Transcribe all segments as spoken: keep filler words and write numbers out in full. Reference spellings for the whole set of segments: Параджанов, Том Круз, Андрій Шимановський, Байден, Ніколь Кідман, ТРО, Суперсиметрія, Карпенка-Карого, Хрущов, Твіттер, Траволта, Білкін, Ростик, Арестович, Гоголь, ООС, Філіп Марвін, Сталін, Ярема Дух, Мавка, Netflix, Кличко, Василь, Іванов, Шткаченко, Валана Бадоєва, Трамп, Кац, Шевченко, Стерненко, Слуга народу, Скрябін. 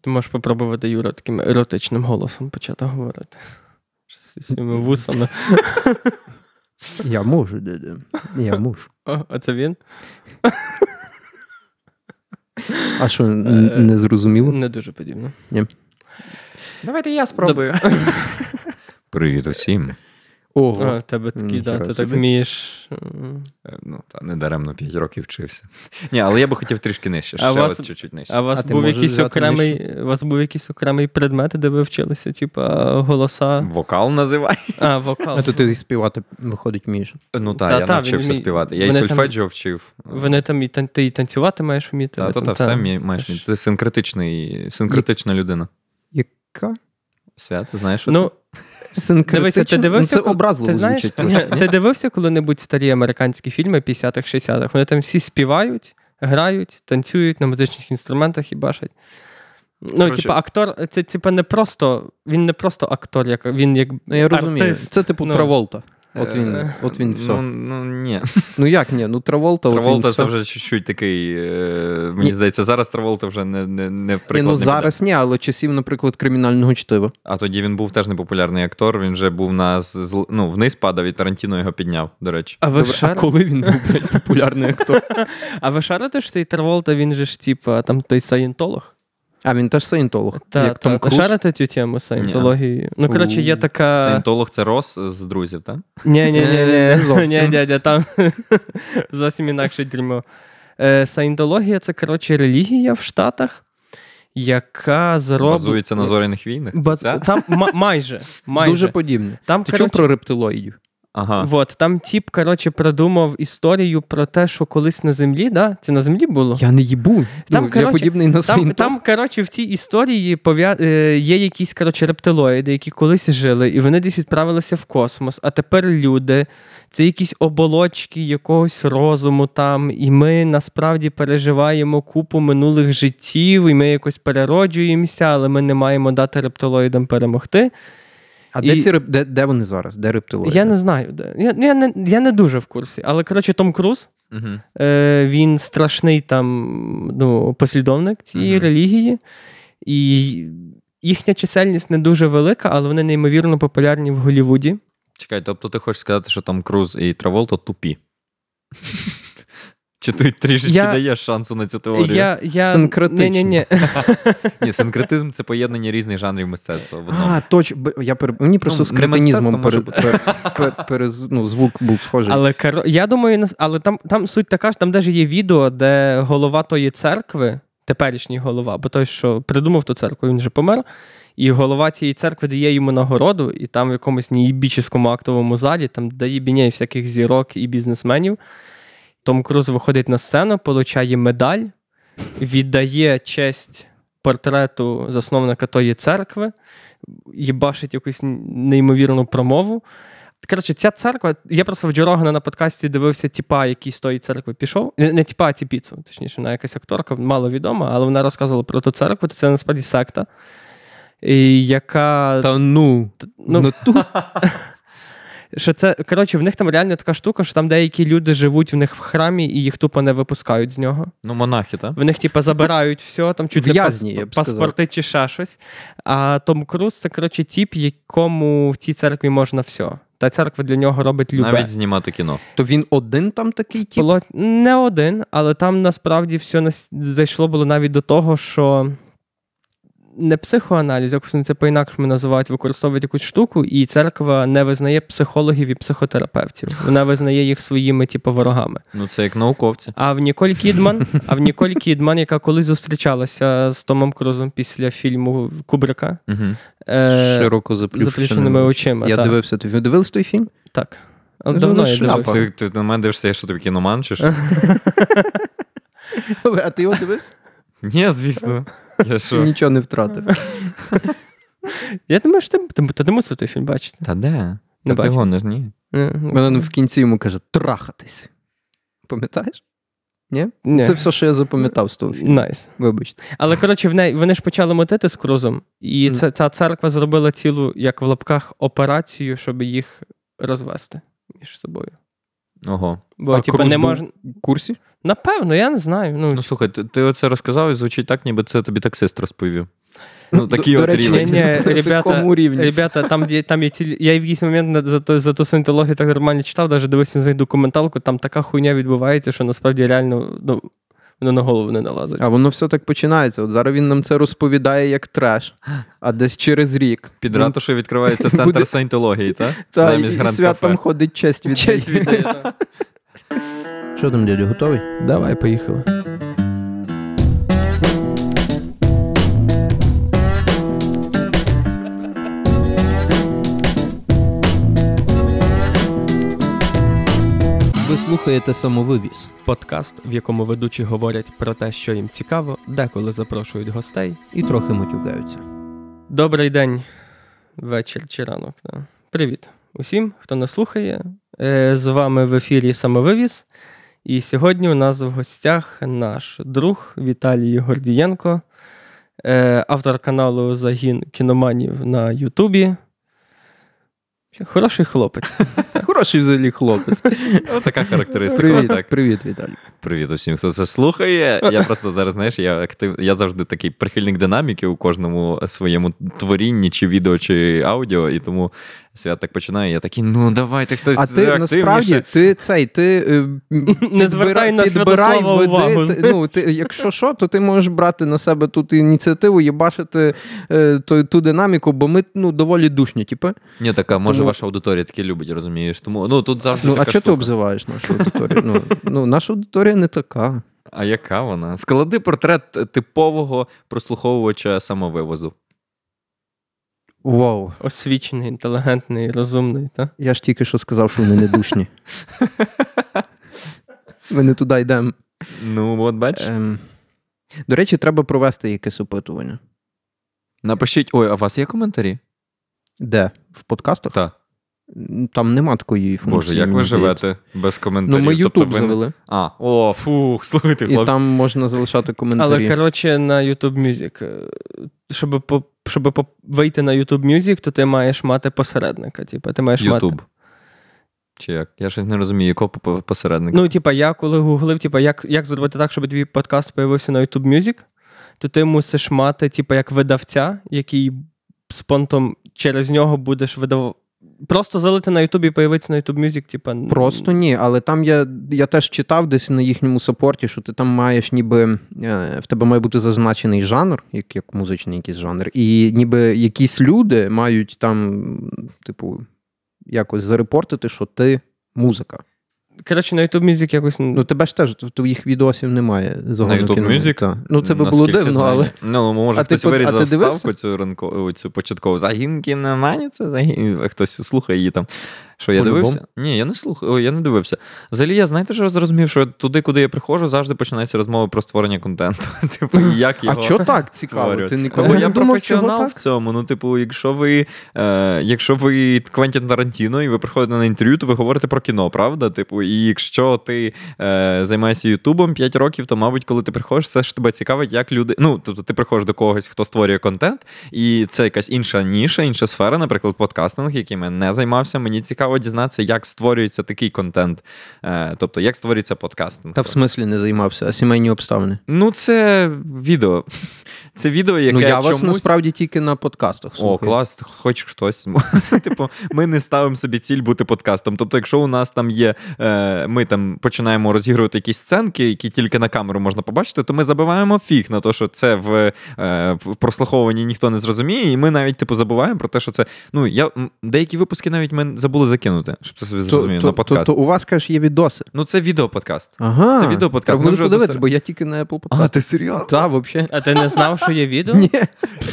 Ти можеш попробувати, Юра, таким еротичним голосом почати говорити. З усіми вусами. Я можу, дядя. Я можу. О, а це він? А що, не зрозуміло? Не дуже подібно. Ні. Давайте я спробую. Привіт усім. Ого. А, тебе такі, да, ти так вмієш. Ну, та, не даремно п'ять років вчився. Ні, але я би хотів трішки нижче, ще от чуть-чуть нижче. А у вас був якийсь окремий, у вас був якийсь окремий предмет, де ви вчилися, типа, голоса? Вокал називається. А, вокал. А то ти співати, виходить, вмієш. Ну, так, я навчився співати. Я і сольфеджіо вчив. Вони там, ти і танцювати маєш вміти. Так, так, все маєш вміти. Ти синкретична людина. Яка? Свят, ти знаєш, що це? Дивися, ти дивився, ну, це образливо звучить. Ти дивився коли-небудь старі американські фільми п'ятдесятих, шістдесятих? Вони там всі співають, грають, танцюють на музичних інструментах і башать. Ну, типа, актор, це типа не просто, він не просто актор, як він як ну, я розумію. Артист. Це типу ну, Траволта. От він, е, от він все. Ну, ну, ні. Ну, як ні? Ну, Траволта, от він все. Траволта це вже чуть-чуть такий, е, мені ні. здається, зараз Траволта вже не, не, не приклад. Ні, ну, зараз буде. Ні, але часів, наприклад, кримінального чтива. А тоді він був теж непопулярний актор, він вже був на, зл... ну, вниз падав, і Тарантіно його підняв, до речі. А, ви шар... а коли він був, блядь, популярний актор? А ви шарите, що цей Траволта, він же ж, типа, там той саєнтолог? А він теж саєнтолог. Та, та, та шарите цю тему саєнтології? Ну, коротше, є така... Саєнтолог – це Рос з друзів, так? Ні-ні-ні, ні, дядя, там зовсім інакше дерьмо. Саєнтологія – це, коротше, релігія в Штатах, яка зробить... Базується на Зоряних війнах? Там майже, майже. Дуже подібне. Ти чув про рептилоїдів? Ага. Вот, там тіп, коротше, продумав історію про те, що колись на землі, да? Це на землі було? Я не їбу. Там, ну, коротше, я подібний на там, там, коротше, в цій історії пов'я... є якісь, коротше, рептилоїди, які колись жили, і вони десь відправилися в космос, а тепер люди, це якісь оболочки якогось розуму там, і ми насправді переживаємо купу минулих життів, і ми якось перероджуємося, але ми не маємо дати рептилоїдам перемогти. А і... де, ці, де, де вони зараз? Де рептилоїди? Я не знаю. Де. Я, я, не, я не дуже в курсі. Але, коротше, Том Круз, uh-huh. е, він страшний там, ну, послідовник цієї uh-huh. релігії. І їхня чисельність не дуже велика, але вони неймовірно популярні в Голлівуді. Чекай, тобто ти хочеш сказати, що Том Круз і Траволта тупі? Чи ти трішечки я... даєш шансу на цю теорію? Я, я... Синкретично. Ні-ні-ні. Ні, синкретизм – це поєднання різних жанрів мистецтва. В одному. А, точно. Я пер... Мені просто ну, з кретинізмом пере... Пере... Пере... Пере... Ну, звук був схожий. Але, я думаю, але там, там суть така, що там навіть є відео, де голова тої церкви, теперішній голова, бо той, що придумав ту церкву, він вже помер, і голова цієї церкви дає йому нагороду, і там в якомусь неїбічському актовому залі, там дає біней всяких зірок і бізнесменів. Том Круз виходить на сцену, получає медаль, віддає честь портрету засновника тої церкви, їбашить якусь неймовірну промову. Коротше, ця церква, я просто в Джо Рогана на подкасті дивився тіпа, який з тої церкви пішов, не тіпа, а тіпіцу, точніше, вона якась акторка, маловідома, але вона розказувала про ту церкву, то це насправді секта, яка... Та ну, ну, ну ту... Що це, коротше, в них там реально така штука, що там деякі люди живуть в них в храмі і їх тупо не випускають з нього. Ну, монахи, так? В них, типу, забирають все, там чуть В'язні, пас, паспорти чи ще щось. А Том Круз – це, коротше, тіп, якому в цій церкві можна все. Та церква для нього робить любе. Навіть знімати кіно. То він один там такий тіп? Було... Не один, але там насправді все нас... зайшло було навіть до того, що... Не психоаналіз, якось це по-інакшому називають, використовують якусь штуку, і церква не визнає психологів і психотерапевтів. Вона визнає їх своїми, типу, ворогами. Ну, це як науковці. А в Ніколь Кідман, а в Ніколь Кідман, яка колись зустрічалася з Томом Крузом після фільму Кубрика, угу. е- широко заплющеними очима. Я та. дивився, ти дивився той фільм? Так. Ну, давно я дивився. Ти, ти на мене дивишся, що ти кіноман, чи що? А ти його дивився? Ні, звісно. Я що? Нічого не втратив. Я думаю, що ти, ти думався той фільм бачити. Та де? Не бачив. Ти гониш, ні. Вона в кінці йому каже, трахатись. Пам'ятаєш? Ні? ні? Це все, що я запам'ятав з того фільму. Найс. Nice. Вибачте. Але, коротше, в неї, вони ж почали мотити з Крузом, і mm. ця, ця церква зробила цілу, як в лапках, операцію, щоб їх розвести між собою. Ого. Бо, а типу, Круз не був мож... в курсі? Напевно, я не знаю. Ну, ну слухай, ти, ти оце розказав і звучить так, ніби це тобі таксист розповів. Ну, такие вот рівень. Ребята, там, я, там я, я в якийсь момент за ту, за ту саентологію так нормально читав, навіть дивився на них документалку, там така хуйня відбувається, що насправді реально, ну, воно на голову не налазить. А воно все так починається. От зараз він нам це розповідає як треш, а десь через рік. Під ратушою відкривається центр саентології, так? Так, і святом ходить честь віддає. Честь віддає, так. Що там, дядю, готовий? Давай, поїхали. Ви слухаєте «Самовивіз» – подкаст, в якому ведучі говорять про те, що їм цікаво, деколи запрошують гостей і трохи матюкаються. Добрий день, вечір чи ранок. Да. Привіт усім, хто нас слухає. З вами в ефірі «Самовивіз». І сьогодні у нас в гостях наш друг Віталій Гордієнко, автор каналу «Загін Кіноманів» на Ютубі. Хороший хлопець. Хороший взагалі хлопець. Ось така характеристика. Привіт, так. Привіт, Віталій. Привіт усім, хто це слухає. Я просто зараз, знаєш, я, актив... я завжди такий прихильник динаміки у кожному своєму творінні, чи відео, чи аудіо, і тому Свят так починає, я такий, ну давайте хтось активніше. А ти насправді, ти цей, ти не звертай на Святослава увагу. Ти, ну, ти, якщо що, то ти можеш брати на себе тут ініціативу і бачити ту, ту динаміку, бо ми, ну, доволі душні, типу. Ні, така, може, тому... ваша аудиторія таке любить, розумієш. Тому, ну, тут завжди ну, така а що ти обзиваєш нашу аудиторію? Ну, ну, наша аудиторія не така. А яка вона? Склади портрет типового прослуховувача самовивозу. Вау. Освічений, інтелігентний, розумний, так? Я ж тільки що сказав, що вони не душні. Ми не туди йдемо. Ну, от бачиш. Ем... До речі, треба провести якесь опитування. Напишіть, ой, а у вас є коментарі? Де? В подкастах? Так. Там нема такої функції. Боже, як ви живете без коментарів? Ну, ми Ютуб тобто ви... завели. А, о, фух, слухайте, хлопці. І там можна залишати коментарі. Але, коротше, на YouTube Music, щоб, по, щоб вийти на YouTube Music, то ти маєш мати посередника. Типу, ти маєш YouTube. Мати... Чи як? Я щось не розумію, якого посередника. Ну, типу, я коли гуглив, типу, як, як зробити так, щоб твій подкаст появився на YouTube Music, то ти мусиш мати, типу, як видавця, який з понтом через нього будеш видавати. Просто залити на Ютубі і появиться на Ютуб Мюзік, типа... Просто ні, але там я, я теж читав десь на їхньому сапорті, що ти там маєш ніби... В тебе має бути зазначений жанр, як, як музичний якийсь жанр, і ніби якісь люди мають там, типу, якось зарепортити, що ти музика. Коротше, на YouTube Music якось... Ну, тебе ж теж, тобто їх відосів немає. На YouTube Music? Ну, це би було дивно, знає. Але... Ну, може, а хтось ти, вирізав ставку цю, ранку, цю початкову. Загін кіноманів, це загін... Хтось слухає її там. Що, я по-любому дивився? Ні, я не слухаю, я не дивився. Взагалі, я, знаєте, що зрозумів, що туди, куди я приходжу, завжди починається розмова про створення контенту. Типу, як його... А чого так цікаво? Ти ніколи... Бо я думав, професіонал в цьому. Ну, типу, якщо ви... Е, якщо ви Квентін Тарантіно, і ви приходите на інтерв'ю, то ви говорите про кіно, правда? Типу, і якщо ти е, займаєшся Ютубом п'ять років, то, мабуть, коли ти приходиш, все ж тебе цікавить, як люди... Ну, тобто, ти приходиш до когось, хто створює контент, і це якась інша ніша, інша сфера, наприклад, подкастинг, яким я не займався, мені цікаво дізнатися, як створюється такий контент. Тобто, як створюється подкастинг. Та в смислі не займався, а сімейні обставини? Ну, це відео. Це відео, яке ну, я чомусь... вас, насправді, тільки на подкастах слухаю. О, клас, хоч хтось. Типу, ми не ставимо собі ціль бути подкастом. Тобто, якщо у нас там є... Ми там починаємо розігрувати якісь сценки, які тільки на камеру можна побачити, то ми забиваємо фіг на те, що це в, в прослуховуванні ніхто не зрозуміє, і ми навіть, типу, забуваємо про те, що це... Ну, я... Деякі випуски навіть ми забули закинути, щоб це собі зрозуміло, на подкаст. То, то у вас, кажеш, є відоси? Ну, це відеоподкаст. Ага. Це відеоподкаст. Так, буду подивитися, бо я тільки на Apple Podcast. А, ти серйозно? Так, взагалі. А ти не знав, що є відео? Ні.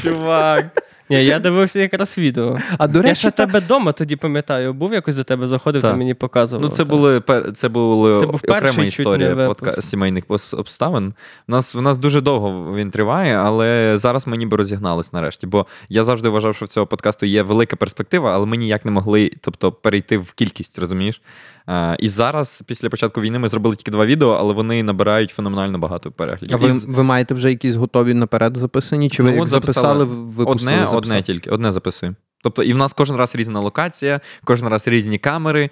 Чувак. Ні, я дивився якраз відео. А, до речі, я ще та... тебе вдома тоді пам'ятаю, був якось до тебе заходив, та. Ти мені показував. Ну, це та. були, це були це був окрема історія подка... сімейних обставин. У нас, у нас дуже довго він триває, але зараз ми ніби розігнались нарешті, бо я завжди вважав, що в цього подкасту є велика перспектива, але ми ніяк не могли, тобто, перейти в кількість, розумієш? А, і зараз, після початку війни, ми зробили тільки два відео, але вони набирають феноменально багато переглядів. А ви, і... ви маєте вже якісь готові наперед записані? Чи ви ну, як записали, випустили? Одне, Одне тільки, одне записуємо. Тобто, і в нас кожен раз різна локація, кожен раз різні камери,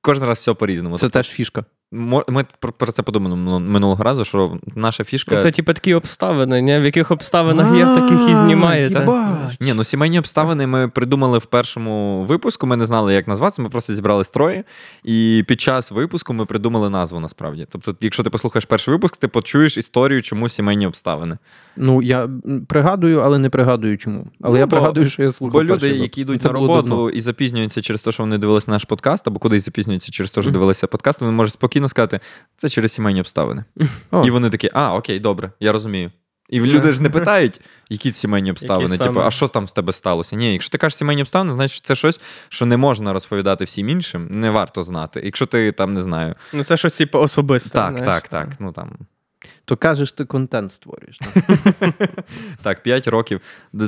кожен раз все по-різному. Це тобто, теж фішка. Ми про це подумали минулого разу, що наша фішка... Це, типу, такі обставини, не? В яких обставинах є, в таких і знімаєте. Ні, ну сімейні обставини ми придумали в першому випуску, ми не знали, як назватися, ми просто зібрали строї, і під час випуску ми придумали назву, насправді. Тобто, якщо ти послухаєш перший випуск, ти почуєш історію, чому сімейні обставини. Ну, я пригадую, але не пригадую, чому. Але ну, я бо, пригадую, що я слухав перший випуск. Бо люди, які йдуть це на роботу давно. І запізнюються через те, що вони дивилися наш подкаст, або кудись запізнюються через те, що дивилися подкаст, вони можуть спокійно сказати, це через сімейні обставини. О. І вони такі, а, окей, добре, я розумію. І люди ж не питають, які сімейні обставини, які типу, а що там з тебе сталося? Ні, якщо ти кажеш сімейні обставини, значить це щось, що не можна розповідати всім іншим, не варто знати. Якщо ти там, не знаю... Ну це щось типу особисте. Так, знаєш, так, так, так, ну там... То кажеш, ти контент створюєш. Так, п'ять років.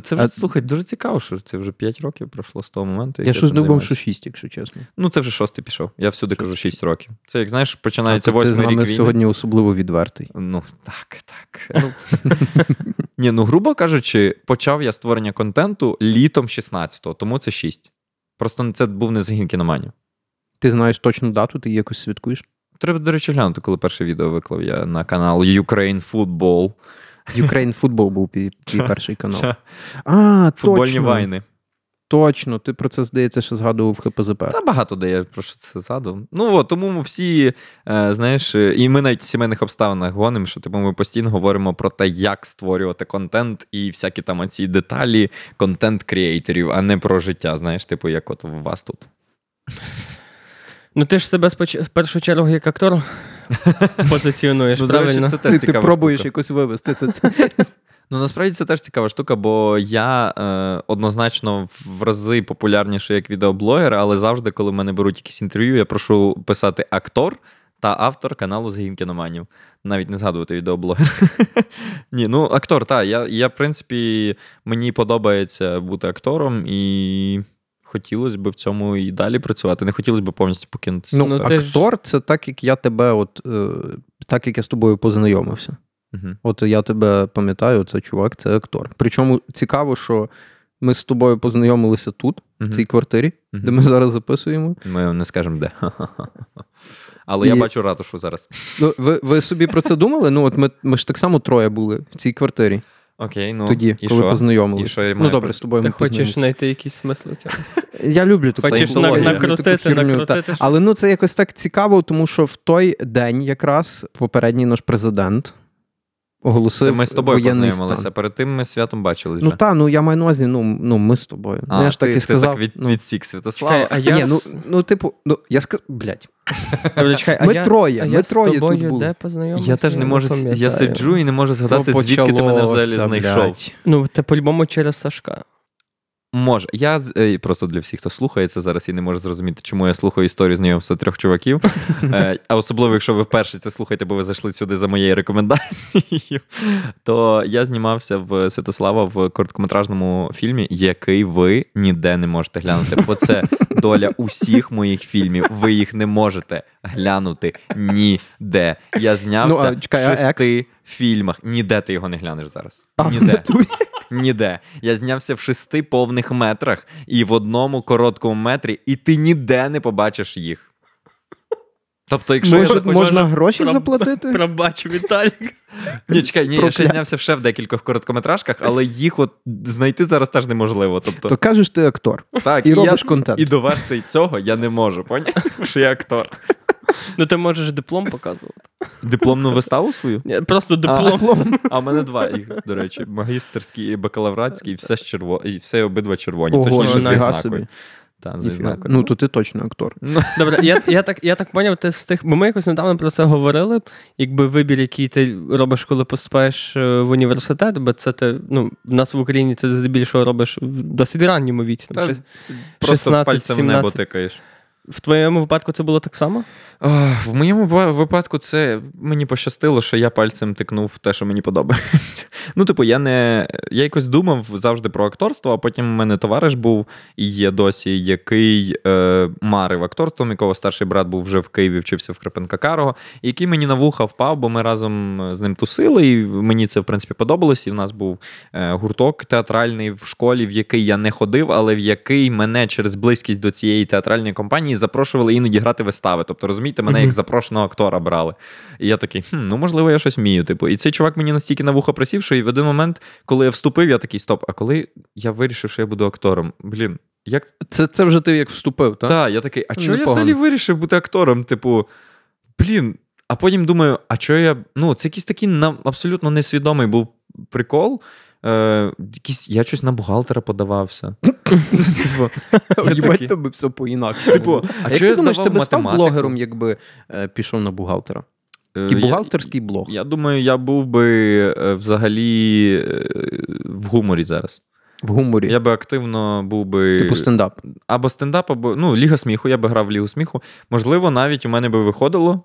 Це вже, слухай, дуже цікаво, що це вже п'ять років пройшло з того моменту. Я щось думав, що шість, якщо чесно. Ну, це вже шостий пішов. Я всюди кажу шість років. Це, як знаєш, починається восьмий рік війни. Ти з нами сьогодні особливо відвертий. Ну, так, так. Ні, ну, грубо кажучи, почав я створення контенту літом шістнадцятого, тому це шість. Просто це був не загін кіноманів. Ти знаєш точну дату, ти якось святкуєш? Треба, до речі, глянути, коли перше відео виклав я на канал Ukraine Football. Ukraine Football був твій перший канал. А, футбольні точно. Вайни. Точно, ти про це, здається, ще згадував в ХПЗП. Та багато де я про що це згадував. Ну, от, тому всі, е, знаєш, і ми навіть в сімейних обставинах гонимо, що типу, ми постійно говоримо про те, як створювати контент і всякі там оці деталі контент-кріейтерів, а не про життя, знаєш, типу, як от у вас тут. Ну, ти ж себе споч... в першу чергу як актор позиціонуєш, ну, правильно? Це теж ти пробуєш штука. Якось вивести. Це, це. Ну, насправді, це теж цікава штука, бо я е, однозначно в рази популярніший як відеоблогер, але завжди, коли мене беруть якісь інтерв'ю, я прошу писати «актор» та автор каналу «Загін Кіноманів». Навіть не згадувати відеоблогер. Ні, ну, актор, так. Я, я, в принципі, мені подобається бути актором і... Хотілося б в цьому і далі працювати, не хотілося б повністю покинути. Ну, ну актор, це так, як я тебе, от, е, так, як я з тобою познайомився. Угу. От я тебе пам'ятаю, це чувак, це актор. Причому цікаво, що ми з тобою познайомилися тут, угу. в цій квартирі, угу. де ми зараз записуємо. Ми не скажемо, де. Але і... я бачу ратушу зараз. Ну, ви, ви собі про це думали? Ну, от ми, ми ж так само троє були в цій квартирі. Окей, ну, тоді, і коли познайомилися. Ну, добре, з тобою ми познайомилися. Ти хочеш знайти якийсь смисл у цьому? Я люблю таку філологію. Хочеш накрутити, накрутити. Але, ну, це якось так цікаво, тому що в той день якраз попередній наш президент оголосив воєнний стан. Ми з тобою познайомилися, перед тим ми святом бачились вже. Ну, так, ну, я маю на увазі, ну, ну, ми з тобою. А, ну, я ж ти, так і сказав, ти так від, відсік Святослава. А я... Ні, ну, ну, типу, ну, я сказав, блядь. Ми троє, ми троє тут були. Я теж не можу, я сиджу і не можу згадати, звідки ти мене взагалі знайшов. Ну, це по-любому через Сашка. Може. Я, просто для всіх, хто слухається зараз і не може зрозуміти, чому я слухаю історію знайомства трьох чуваків. А особливо, якщо ви вперше це слухаєте, бо ви зайшли сюди за моєю рекомендацією, то я знімався в Святослава в короткометражному фільмі, який ви ніде не можете глянути. Бо це доля усіх моїх фільмів. Ви їх не можете глянути ніде. Я знявся ну, а, чекай, в шести фільмах. Ніде ти його не глянеш зараз. Ніде. Ніде. Я знявся в шести повних метрах і в одному короткому метрі, і ти ніде не побачиш їх. Тобто, якщо Мож, я захочу... Можна гроші проб... заплатити? Пробачу, Віталік. Ні, чекай, ні, я ще знявся ще в декількох короткометражках, але їх от знайти зараз теж неможливо. Тобто... То кажеш, ти актор. Так, і, і робиш я... контент. І довести цього я не можу, поняти, що я актор. Ну, ти можеш диплом показувати. Дипломну виставу свою? Ні, просто диплом. А, а в мене два їх, до речі. Магістерський і бакалавратський, і все, черво... і все обидва червоні. Ого, точніше, з відзнакою. Та, ну, то ти точно актор. Добре, я, я, так, я так поняв, ти з тих, бо ми якось недавно про це говорили, якби вибір, який ти робиш, коли поступаєш в університет, бо це ти, ну, в нас в Україні це здебільшого робиш в досить ранньому віці. Там, шість, просто шістнадцять, пальцем сімнадцять. В небо тикаєш. В твоєму випадку це було так само? В моєму випадку це мені пощастило, що я пальцем тикнув в те, що мені подобається. Ну, типу, я не... Я якось думав завжди про акторство, а потім в мене товариш був, і є досі, який е, марив акторством, якого старший брат був вже в Києві, вчився в Карпенка-Карого, який мені на вуха впав, бо ми разом з ним тусили, і мені це, в принципі, подобалось. І в нас був е, гурток театральний в школі, в який я не ходив, але в який мене через близькість до цієї театральної компанії Україні запрошували іноді грати вистави. Тобто, розумієте, мене mm-hmm. як запрошеного актора брали. І я такий, хм, ну, можливо, я щось вмію. Типу. І цей чувак мені настільки на вухо присів, що і в один момент, коли я вступив, я такий, стоп, а коли я вирішив, що я буду актором? Блін, як... Це, це вже ти як вступив, так? Так, я такий, а чого я взагалі вирішив бути актором? Типу, блін, а потім думаю, а чого я... Ну, це якийсь такий абсолютно несвідомий був прикол. Е, якісь, я щось на бухгалтера подавався. Типу, їбать, тобі все по-інакше. Типу, а як ти думаєш, ти би став блогером, якби е, пішов на бухгалтера? І бухгалтерський блог. Я, я думаю, я був би е, взагалі е, в гуморі зараз. В гуморі. Я би активно був би... Типу стендап. Або стендап, або... Ну, Ліга сміху. Я би грав в Лігу сміху. Можливо, навіть у мене би виходило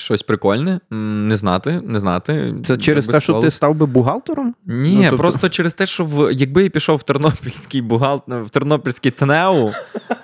щось прикольне, не знати, не знати. Це через те, що ти став би бухгалтером? Ні, ну, тобто... просто через те, що в, якби я пішов в тернопільський бухгалтер, в тернопільський ТНЕУ,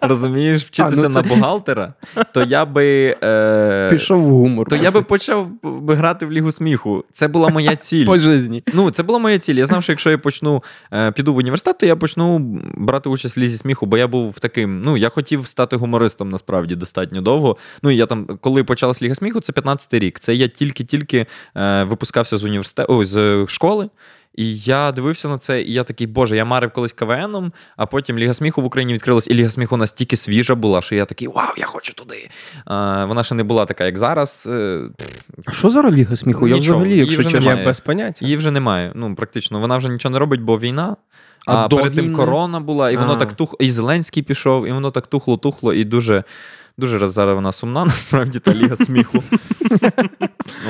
розумієш, вчитися а, ну це... на бухгалтера, то я би... Е... Пішов в гумор. То я би почав грати в Лігу сміху. Це була моя ціль. По житті. Ну, це була моя ціль. Я знав, що якщо я почну, е, піду в університет, то я почну брати участь в Лізі сміху, бо я був таким, ну, я хотів стати гумористом, насправді, достатньо довго. Ну, і я там, коли почалась Ліга сміху, це п'ятнадцятий рік. Це я тільки-тільки е, випускався з університету, о, з школи, і я дивився на це, і я такий, боже, я марив колись КВНом, а потім Ліга сміху в Україні відкрилась, і Ліга сміху настільки свіжа була, що я такий, вау, я хочу туди. Е, вона ще не була така, як зараз. Е, а що зараз Ліга сміху? Я нічого. Взагалі, якщо чесно, я без поняття. Її вже немає, ну, практично. Вона вже нічого не робить, бо війна. А, а перед війни? Тим корона була, і а. воно так тухло, і Зеленський пішов, і воно так тухло-тухло, і дуже... Дуже раз зараз вона сумна, насправді, та Ліга сміху.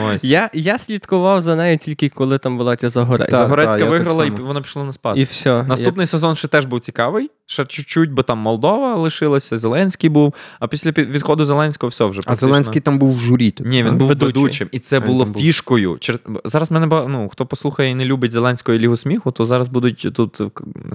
Ось. Я, я слідкував за нею тільки коли там була ця Загорецька. Загорецька та, виграла, і вона пішла на спад. І все. Наступний як... сезон ще теж був цікавий. Ще чуть-чуть, бо там Молдова лишилася, Зеленський був. А після відходу Зеленського все вже. Практично. А Зеленський там був в журі. Тобі. Ні, він а? був ведучим. ведучим. І це він було фішкою. Чер... Зараз мене, ну, хто послухає і не любить Зеленського і Лігу сміху, то зараз будуть тут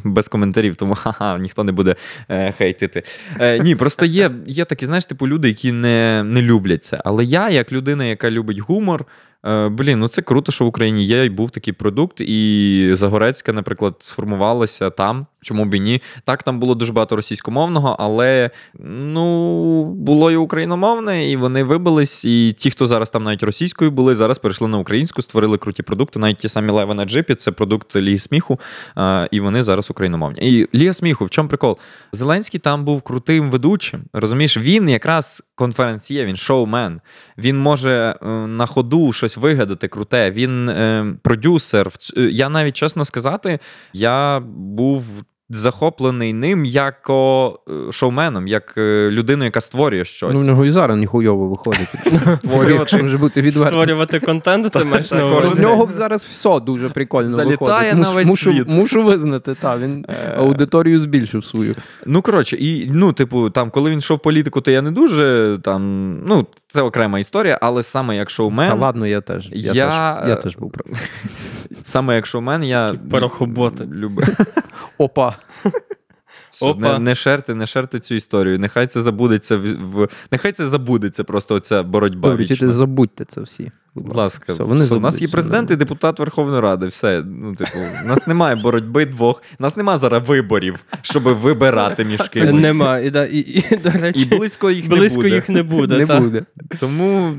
без коментарів, тому ха-ха, ніхто не буде е, хейтити. Е, ні, просто є, є такі, знаєш, типу люди, які не, не люблять це. Але я, як людина, яка любить гумор, е, блін, ну це круто, що в Україні є і був такий продукт, і Загорецька, наприклад, сформувалася там, чому б і ні. Так, там було дуже багато російськомовного, але, ну, було і україномовне, і вони вибились, і ті, хто зараз там навіть російською були, зараз перейшли на українську, створили круті продукти, навіть ті самі леви на джипі, це продукт Ліги сміху, е, і вони зараз україномовні. І Ліга сміху, в чому прикол? Зеленський там був крутим ведучим, розумієш? Він якраз конференціє, він шоумен, він може е, на ходу щось вигадати круте, він е, продюсер. Я навіть, чесно сказати, я був... захоплений ним як о, шоуменом, як людиною, яка створює щось. Ну, в нього і зараз ніхуйово виходить. Створювати контент, ти маєш на увазі. В нього зараз все дуже прикольно виходить. Залітає на весь світ. Мушу визнати, так, він аудиторію збільшив свою. Ну, коротше, і, ну, типу, там, коли він йшов в політику, то я не дуже, там, ну, це окрема історія, але саме як шоумен... Та ладно, я теж. Я теж був правда. Саме як шоумен, я... Порохоботи. Опа. Не, не шерти, не шерти цю історію. Нехай це забудеться в, в нехай це забудеться просто оця боротьба. Вічна. Забудьте це всі. Будь ласка, все, вони все, у нас є президент і депутат Верховної Ради. Все, ну типу, у нас немає боротьби двох. У нас немає зараз виборів, щоб вибирати між кимось. Нема, і да, і, і, до речі, і близько їх близько не буде. Їх не буде, не та. буде. Тому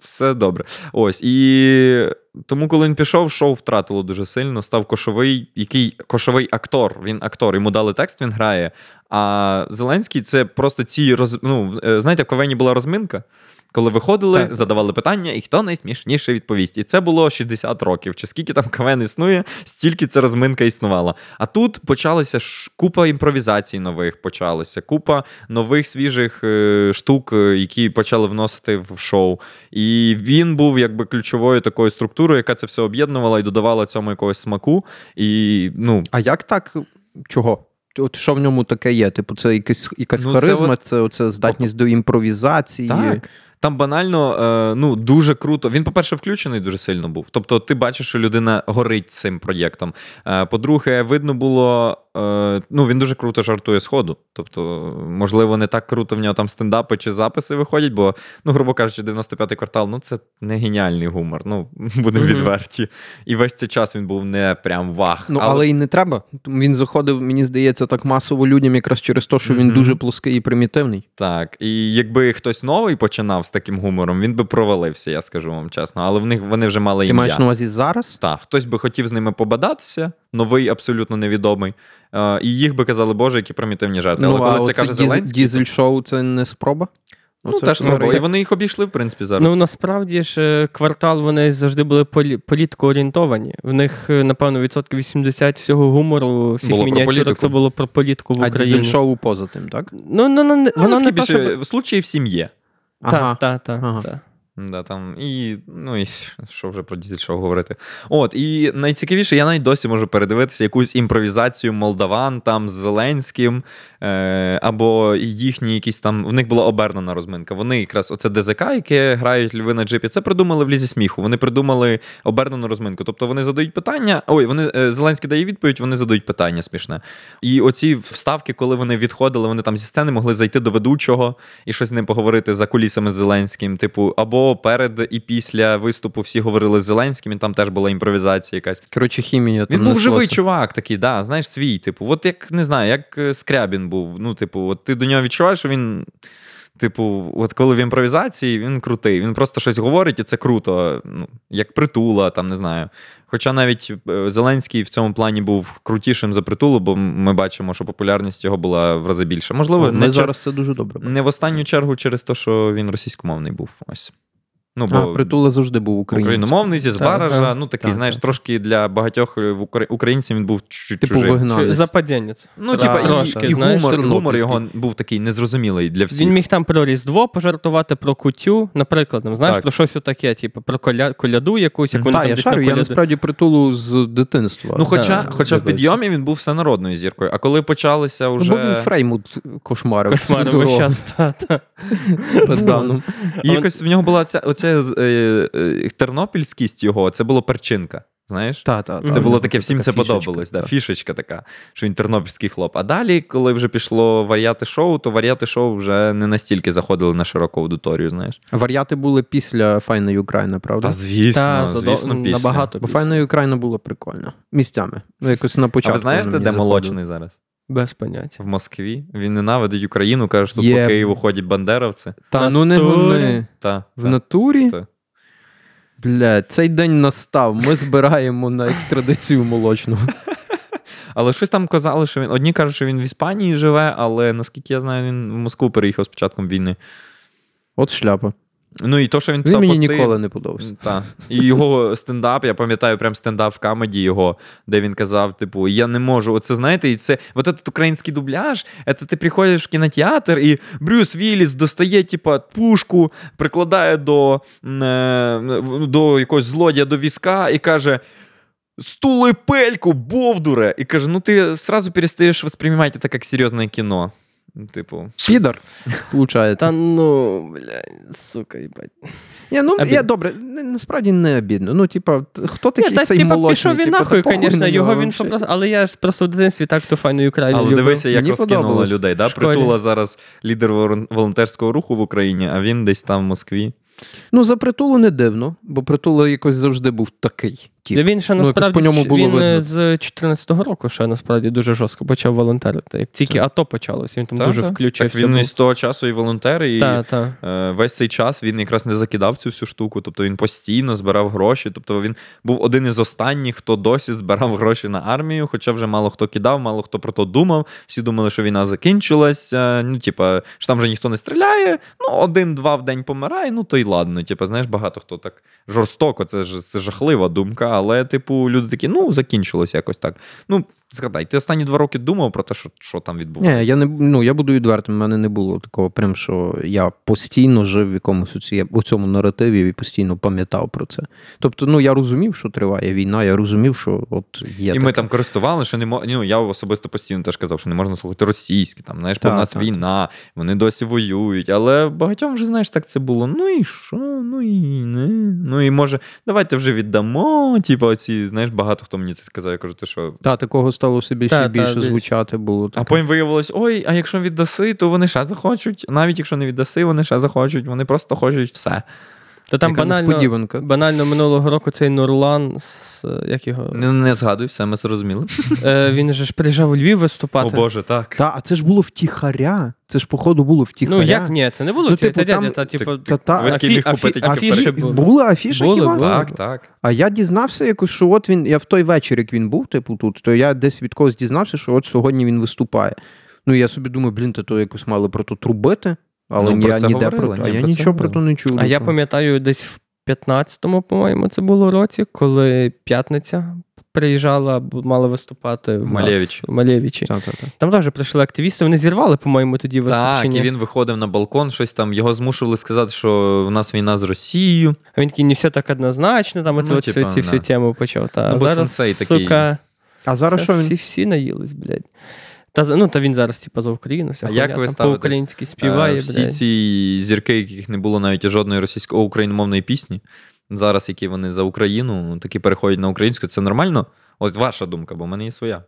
все добре. Ось і. Тому, коли він пішов, шоу втратило дуже сильно. Став Кошовий, який Кошовий актор. Він актор, йому дали текст, він грає. А Зеленський це просто ці роз... ну, знаєте, в КВНі була розминка, коли виходили, так. задавали питання, і хто найсмішніше відповість. І це було шістдесят років. Чи скільки там КВН існує, стільки ця розминка існувала. А тут почалася купа імпровізацій нових, почалася купа нових свіжих штук, які почали вносити в шоу. І він був якби ключовою такою структурою, яка це все об'єднувала і додавала цьому якогось смаку. І, ну... А як так? Чого? От що в ньому таке є? Типу, це якась, якась ну, харизма, це, от... це, це здатність от... до імпровізації. Так. Там банально, ну, дуже круто. Він, по-перше, включений дуже сильно був. Тобто ти бачиш, що людина горить цим проєктом. По-друге, видно було ну, він дуже круто жартує з ходу. Тобто, можливо, не так круто в нього там стендапи чи записи виходять, бо, ну, грубо кажучи, дев'яносто п'ятий квартал, ну, це не геніальний гумор, ну, будемо mm-hmm. відверті. І весь цей час він був не прям вах. Ну, але... але і не треба. Він заходив, мені здається, так масово людям якраз через те, що він mm-hmm. дуже плоский і примітивний. Так, і якби хтось новий починав з таким гумором, він би провалився, я скажу вам чесно. Але в них вони вже мали ім'я. Ти маєш на увазі зараз? Так, хтось би хотів з ними побадатися, новий, абсолютно невідомий. Uh, і їх би казали, боже, які примітивні жарти. Ну, але коли це каже Зеленський... Дізель-шоу – це не спроба? Ну, ну теж спроба. І вони їх обійшли, в принципі, зараз. Ну, насправді ж, квартал, вони завжди були полі... політко-орієнтовані. В них, напевно, відсотків вісімдесят всього гумору, всіх мініатюрок, це було про політику в Україні. А дізель-шоу поза тим, так? Ну, ну, ну, ну воно не більше... Та, що... В случаї всім є. Так, так, так. Да, там, і, ну, і що вже про дізель-шоу говорити. От, і найцікавіше, я навіть досі можу передивитися якусь імпровізацію молдаван там з Зеленським, е- або їхні якісь там, в них була обернена розминка. Вони якраз, оце ДЗК, яке грають льви на джипі, це придумали в Лізі сміху. Вони придумали обернену розминку. Тобто вони задають питання, ой, вони, Зеленський дає відповідь, вони задають питання смішне. І оці вставки, коли вони відходили, вони там зі сцени могли зайти до ведучого і щось з ним поговорити за кулісами з Зеленським, типу, або перед і після виступу всі говорили з Зеленським, і там теж була імпровізація якась. Коротше, хімія. Він був живий чувак такий, да, знаєш, свій, типу. От як, не знаю, як Скрябін був. Ну, типу, от ти до нього відчуваєш, що він, типу, от коли в імпровізації, він крутий. Він просто щось говорить, і це круто. Ну, як Притула, там, не знаю. Хоча навіть Зеленський в цьому плані був крутішим за Притулу, бо ми бачимо, що популярність його була в рази більше. Можливо, не, зараз це дуже добре. Не в останню чергу через те, що він російськомовний був. Ось. Ну, бо а, Притула завжди був україномовний, зі Збаража, та, ну такий, та, знаєш, та. Трошки для багатьох українців він був чуть-чуть чужий. Западянець. Ну, типа, і, і гумор, гумор його був такий незрозумілий для всіх. Він міг там про Різдво пожартувати, про кутю, наприклад, там, знаєш, так. Про щось отаке, типу, про коля... коляду якусь, яку вони там десь там. Я насправді Притулу з дитинства. Ну, хоча, да, хоча в підйомі він був всенародною зіркою, а коли почалися вже... Ну, бо він Фреймут кошмарив. Кошмарив весь час, так. І якось в нього була ця... тернопільськість його, це було перчинка, знаєш? Та, та, та, це було таке, всім це подобалось, та. Да, фішечка така, що він тернопільський хлоп. А далі, коли вже пішло варіати-шоу, то варіати-шоу вже не настільки заходили на широку аудиторію, знаєш? Варіати були після «Файної Україна», правда? Та, звісно, та, звісно, задов... після. Набагато бо «Файної Україна» було прикольно. Місцями. Ну, якось на початку. А ви знаєте, де Молочний зараз? Без поняття. В Москві. Він ненавидить Україну, каже, що є... по Києву ходять бандеровці. Та, та ну не вони. Та, в та, натурі? Та. Бля, цей день настав. Ми збираємо на екстрадицію Молочного. Але щось там казали, що він... Одні кажуть, що він в Іспанії живе, але, наскільки я знаю, він в Москву переїхав з початком війни. От шляпа. Ну і то, що він писав пости... Він мені ніколи не подобався. Та. І його стендап, я пам'ятаю, прям стендап в камеді його, де він казав, типу, я не можу, оце, знаєте, і це, от этот український дубляж, це ти приходиш в кінотеатр, і Брюс Вілліс достає, типу, пушку, прикладає до, до якогось злодія, до візка, і каже... «Стули пельку, бовдуре!» І каже, ну ти сразу перестаєш восприймати це як серйозне кіно. Типу... Чидор, виходить. Та ну, блядь, сука, їбать. Я, ну, я добре, насправді не обідно. Ну, типа, хто такий цей типа, Молочний? Пішов він типа, нахуй, звісно, його він... Вообще. Але я ж просто в дитинстві так ту Файну Україну любив. Але дивися, як розкинуло людей, да? Притула зараз лідер волонтерського руху в Україні, а він десь там в Москві. Ну, за Притулу не дивно, бо Притула якось завжди був такий. Тіп. Він ще, насправді, ну, він видно. З чотирнадцятого року ще, насправді, дуже жорстко почав волонтерити. Як тільки так. АТО почалося, він там та, дуже та. Включився. Так він з того часу і волонтер, і та, та. Е, весь цей час він якраз не закидав цю всю штуку, тобто він постійно збирав гроші, тобто він був один із останніх, хто досі збирав гроші на армію, хоча вже мало хто кидав, мало хто про то думав, всі думали, що війна закінчилась, е, ну, типа, що там вже ніхто не стріляє, ну, один-два в день помирає, ну, то й ладно, типа, знаєш, багато хто так жорстоко, це ж це жахлива думка. Але, типу, люди такі, ну, закінчилось якось так. Ну, згадай, ти останні два роки думав про те, що, що там відбувається? Ні, я, не, ну, я буду відвертим, в мене не було такого прям, що я постійно жив в якомусь у цьому наративі і постійно пам'ятав про це. Тобто, ну, я розумів, що триває війна, я розумів, що от є І таке. Ми там користували, що не можна, ну, я особисто постійно теж казав, що не можна слухати російські, там, знаєш, бо в нас так. війна, вони досі воюють, але багатьом вже, знаєш, так це було, ну і що, ну і не, ну і може, давайте вже віддамо, типу, оці, знаєш, багато хто мені це сказав, я кажу, ти що... Та, такого стало все більше та, і більше та, звучати було. Таке. А потім виявилось, ой, а якщо віддаси, то вони ще захочуть. Навіть якщо не віддаси, вони ще захочуть. Вони просто хочуть все. Та там банально, банально минулого року цей Нурлан, як його... Не, не згадуй, все, ми зрозуміли. Він же ж приїжджав у Львів виступати. О Боже, так. Та, а це ж було втіхаря. Це ж, походу, було втіхаря. Ну, як ні? Це не було ну, втіхаря. Афіші були. Були афіші хіба? Так, так. А я дізнався якось, що от він... Я в той вечір, як він був, типу, тут, то я десь від когось дізнався, що от сьогодні він виступає. Ну, я собі думаю, блін, то, то якось мали про то трубити. Але ну, я ніде про те, а я нічого про то не чув. А я пам'ятаю, десь в п'ятнадцятому, по-моєму, це було році, коли П'ятниця приїжджала, мала виступати в Малєвічі. В Малєвічі. Так, так, так. Там теж прийшли активісти, вони зірвали, по-моєму, тоді виступчення. Так, і він виходив на балкон, щось там, його змушували сказати, що в нас війна з Росією. А він такий, не все так однозначно, там оце ну, оцю всю, всю тему почав. Та, ну, бо зараз, сука, а зараз що він? Всі, всі наїлись, блядь. Та, ну, та він зараз, типу, за Україну, вся хуйня, там по-українськи співає. Всі блядь. Ці зірки, яких не було навіть жодної російсько-україномовної пісні, зараз, які вони за Україну, такі переходять на українську, це нормально? От ваша думка, бо в мене є своя.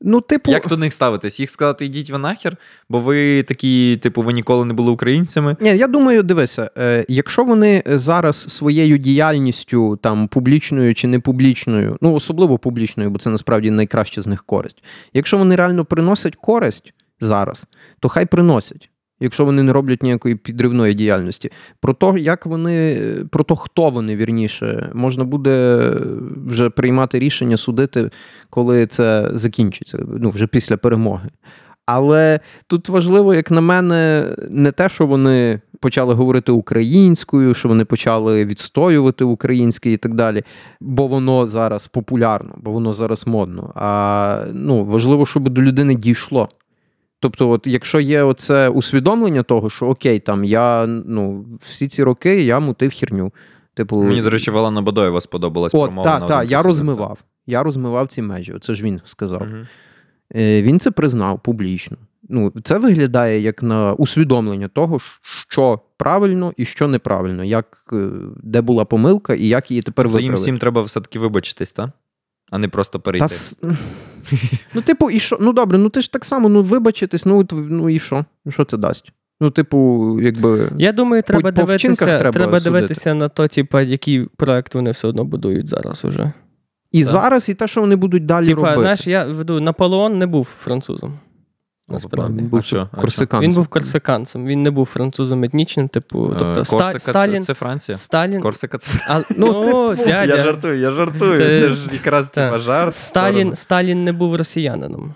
Ну, типу... Як до них ставитись? Їх сказати, йдіть ви нахер, бо ви такі, типу, ви ніколи не були українцями? Ні, я думаю, дивися, якщо вони зараз своєю діяльністю, там, публічною чи не публічною, ну, особливо публічною, бо це, насправді, найкраща з них користь. Якщо вони реально приносять користь зараз, то хай приносять. Якщо вони не роблять ніякої підривної діяльності. Про то, як вони, про то, хто вони, вірніше, можна буде вже приймати рішення, судити, коли це закінчиться, ну, вже після перемоги. Але тут важливо, як на мене, не те, що вони почали говорити українською, що вони почали відстоювати українське і так далі, бо воно зараз популярно, бо воно зараз модно. А ну, важливо, щоб до людини дійшло. Тобто, от, якщо є оце усвідомлення того, що окей, там, я, ну, всі ці роки я мутив херню. Типу... Мені, до речі, Валана Бадоєва сподобалась промова. Так, так, та, я розмивав. Я розмивав ці межі, оце ж він сказав. Угу. Він це признав публічно. Ну, це виглядає як на усвідомлення того, що правильно і що неправильно, як, де була помилка і як її тепер виправити. То їм всім треба все-таки вибачитись, так? А не просто перейти. Та... Ну, типу, і що? Ну, добре, ну ти ж так само, ну, вибачитись, ну, ну і що? Що це дасть? Ну, типу, якби... Я думаю, треба по, дивитися, по треба треба дивитися на то, типу, який проект вони все одно будують зараз уже. І так. Зараз, і те, що вони будуть далі типа, робити. Типа, знаєш, я веду, Наполеон не був французом. Насправді. Він був, він був корсиканцем. Він не був французом етнічним, типу, тобто Корсика, Сталін, це Франція. Сталін. Корсика це Франція. Ну, ну, типу, я жартую, я жартую. Ти... Це ж якраз типа жарт. Сталін, Сталін не був росіянином.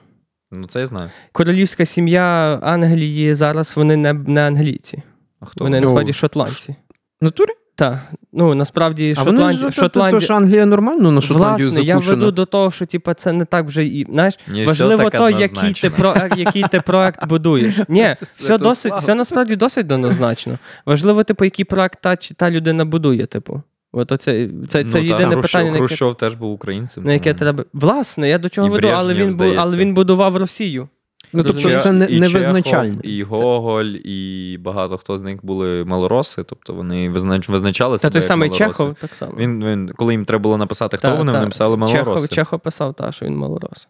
Ну, це я знаю. Королівська сім'я Англії зараз вони не, не англійці. А хто? Вони насправді шотландці. Натурі? Так. Ну, насправді, Шотландія... Шотландія... Тож Англія нормально на Шотландію запущена. Власне, я веду до того, що типу, це не так вже і... Знаєш, ні, важливо то, який ти, про... який ти проект будуєш. Ні, все, досить, все насправді досить однозначно. Важливо, типу, який проект та, та людина будує, типу. От оце, це це ну, єдине та, питання, Хрущов, Хрущов теж був українцем. На яке треба... Власне, я до чого веду, але він, був, але він будував Росію. Ну, тобто Чех, це не, і невизначально. Чехов, і Гоголь, і багато хто з них були малороси, тобто вони визнач, визначали себе як малороси. Та той самий Чехов так само. Він, він, коли їм треба було написати, хто та, вони, та, вони написали малороси. Чехов, Чехов писав, та, що він малорос.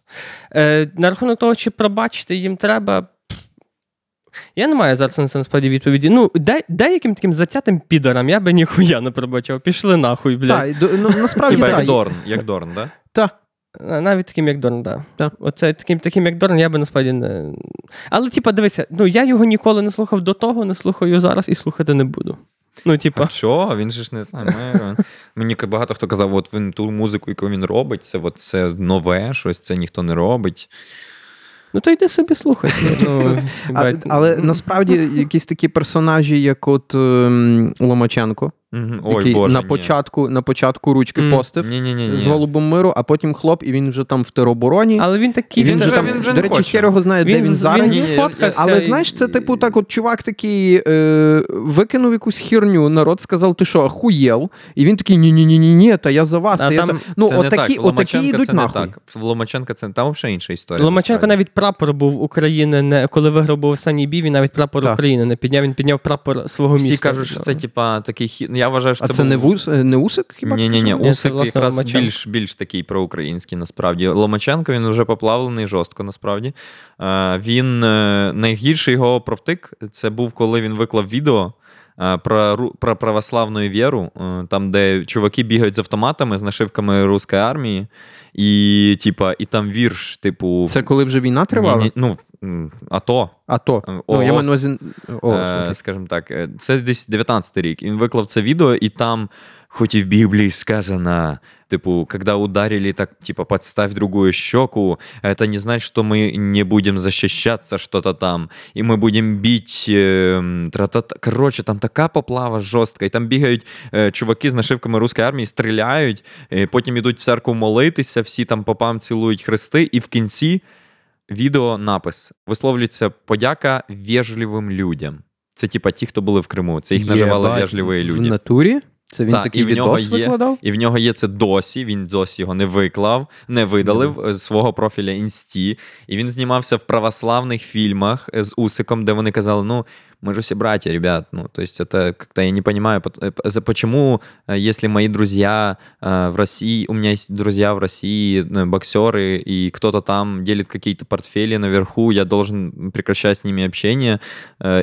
Е, на рахунок того, чи пробачити їм треба, я не маю зараз на це насправді відповіді. Ну, де, деяким таким затятим підорам я би ніхуя не пробачав. Пішли нахуй, блядь. Так, ну, насправді так. Як Дорн, як Дорн, так? Так. Навіть таким, як Дорн, да. так. Оце таким, таким, як Дорн, я би насправді не... Але, типа, дивися, ну, я його ніколи не слухав до того, не слухаю зараз і слухати не буду. Ну, типа... А що? Він же ж не знає. Мені багато хто казав, от він ту музику, яку він робить, це, от, це нове щось, це ніхто не робить. Ну, то йди собі слухай. Ну, а, але насправді якісь такі персонажі, як от ем, Ломаченко, ой, який Боже, на, початку, на початку ручки mm. постив ні, ні, ні, ні. з Голубом миру, а потім хлоп, і він вже там в теробороні. Але він такий, він, він, вже, там, він вже не хоче. До речі, хер його знає, він, де він зараз. Він сфоткався. Але знаєш, це типу так, от чувак такий е, викинув якусь херню, народ сказав, ти що, ахуєл? І він такий, ні-ні-ні-ні, та я за вас. А та там, я за... Ну, отакі от йдуть нахуй. В Ломаченка це там взагалі інша історія. Ломаченко навіть прапор був України, не, коли виграв був останній бій, він навіть прапор України не підняв, він підняв прапор свого міста. Всі кажуть, що це типа такий я вважаю, що це, а це був... не, вус... не Усик? Хіба? Ні-ні-ні, Усик це, якраз Ломаченко. більш більш такий проукраїнський, насправді. Ломаченко, він вже поплавлений жорстко, насправді. Він, найгірший його провтик, це був, коли він виклав відео про, про православну віру, там, де чуваки бігають з автоматами, з нашивками руської армії, і, типа, і там вірш, типу... Це коли вже війна тривала? Ні, ні, ну, АТО. АТО. ООС, ну, мазін... ООС е, скажімо так. Це десь дев'ятнадцятий рік. Він виклав це відео, і там, хоч і в Біблії сказано... Типу, когда ударили, так, типа, подставь другую щеку, это не значит, что мы не будем защищаться что-то там, и мы будем бить, э, тра-та-та. Короче, там така поплава жорстка, і там бігають э, чуваки з нашивками руської армії, стріляють, э, потім йдуть в церкву молитися, всі там попам цілують хрести, і в кінці відеонапис. Висловлюється подяка вежливим людям. Це, типа, ті, хто були в Криму, це їх називали вежливі люди. В натурі? Це він так, такий відос викладав? І в нього є це досі, він досі його не виклав, не видалив mm. з свого профіля Інсті. І він знімався в православних фільмах з Усиком, де вони казали, ну, ми ж усі браті, ребят, ну, то есть это как-то я не понимаю, почему, если мои друзья в России, у меня есть друзья в России, боксеры, и кто-то там делит какие-то портфели наверху, я должен прекращать с ними общение,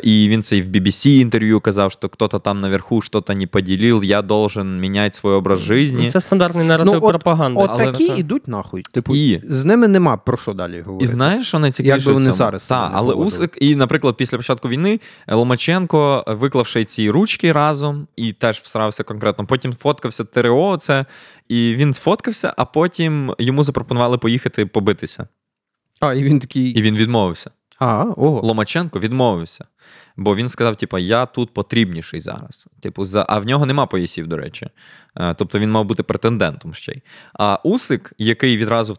и він це і в бі бі сі інтерв'ю казав, що кто-то там наверху что-то не поділив, я должен менять свой образ жизни. Це стандартний наратив ну, от, пропаганди. От такі це... ідуть нахуй, типу, і... з ними нема про що далі говорити. І знаєш, що найцікавіше? Якби вони зараз. Так, але Усик, і, наприклад, після початку війни Ломаченко, виклавши ці ручки разом, і теж всрався конкретно. Потім фоткався ТРО, це, і він сфоткався, а потім йому запропонували поїхати побитися. А, і він такий... І він відмовився. А, ого. Ломаченко відмовився. Бо він сказав, типа, я тут потрібніший зараз. Типу, за... А в нього нема поясів, до речі. Тобто він мав бути претендентом ще й. А Усик, який відразу...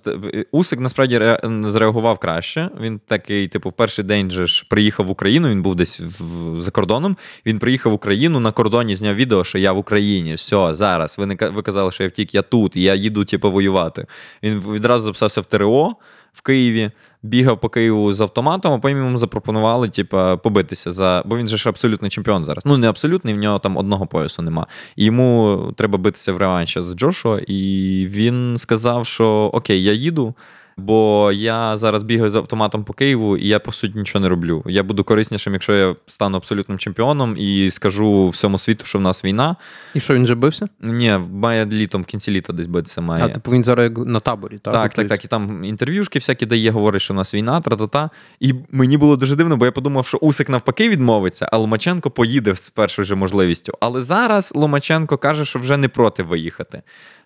Усик, насправді, ре... зреагував краще. Він такий, типу, в перший день же ж приїхав в Україну, він був десь в... за кордоном. Він приїхав в Україну, на кордоні зняв відео, що я в Україні, все, зараз. Ви, не... Ви казали, що я втік, я тут, я їду, типу, воювати. Він відразу записався в ТРО в Києві, бігав по Києву з автоматом, а потім йому запропонували, типу, побитися за... Бо він же ж абсолютний чемпіон зараз. Ну, не абсолютний, в нього там одного поясу нема. І йому треба битися в реванші з Джошуа, і він сказав, що окей, я їду, бо я зараз бігаю з автоматом по Києву, і я, по суті, нічого не роблю. Я буду кориснішим, якщо я стану абсолютним чемпіоном і скажу всьому світу, що в нас війна. І що, він же бився? Ні, має літом, в кінці літа десь битися має. А, типу він зараз на таборі, так? Так, так, так. І там інтерв'юшки всякі дає, говорить, що в нас війна, тра-та-та. І мені було дуже дивно, бо я подумав, що Усик навпаки відмовиться, а Ломаченко поїде з першою же можливістю. Але зараз Ломаченко каже, що вже не проти виїхати.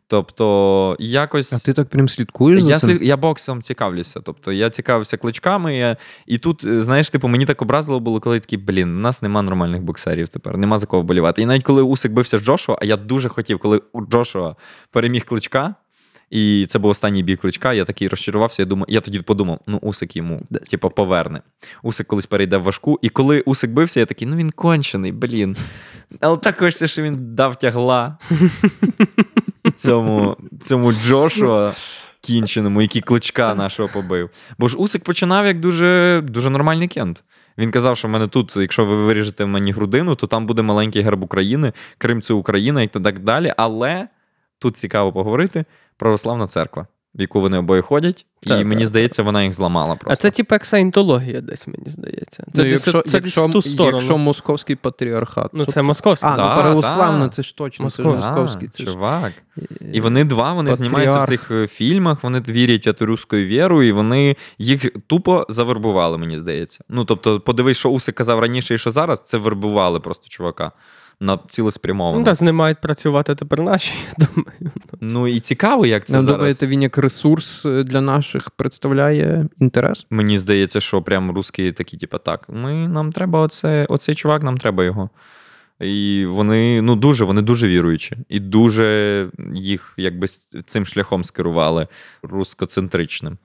Тобто, якось... А ти так прям слідкуєш за цим? Я боксом цікавлюся. Тобто, я цікавився кличками. Я... І тут, знаєш, типу, мені так образило було, коли такі, блін, в нас нема нормальних боксерів тепер, нема за кого вболівати. І навіть коли Усик бився з Джошуа, а я дуже хотів, коли Джошуа переміг кличка, і це був останній бій кличка, я такий розчарувався, я думаю, я тоді подумав, ну, Усик йому, типу, поверне. Усик колись перейде в важку, і коли Усик бився, я такий, ну, він кончений, блін. Але так хочеться, що він дав тягла. Цьому, цьому Джошуа кінченому, який кличка нашого побив. Бо ж Усик починав як дуже, дуже нормальний кент. Він казав, що в мене тут, якщо ви виріжете мені грудину, то там буде маленький герб України, Крим – це Україна і так далі. Але тут цікаво поговорити, православна церква, в яку вони обоє ходять, так, і так. Мені здається, вона їх зламала просто. А це типу як саєнтологія десь, мені здається. Це, ну, якщо, це, це якщо, в ту сторону. Якщо московський патріархат. Ну, це московський. А, ну, православна, це ж точно московський. Це чувак. Ж... І вони два, вони Патріарх. Знімаються в цих фільмах, вони вірять в руську віру, і вони їх тупо завербували, мені здається. Ну, тобто, подивись, що Усик казав раніше і що зараз, це вербували просто чувака. На цілеспрямовано. Ну, так, з ним мають працювати тепер наші, я думаю. Ну, і цікаво, як це не зараз. Думаєте, він як ресурс для наших представляє інтерес? Мені здається, що прям русські такі, типу, так, ми, нам треба оце, оцей чувак, нам треба його. І вони, ну, дуже, вони дуже віруючі. І дуже їх, якби, цим шляхом скерували рускоцентричним.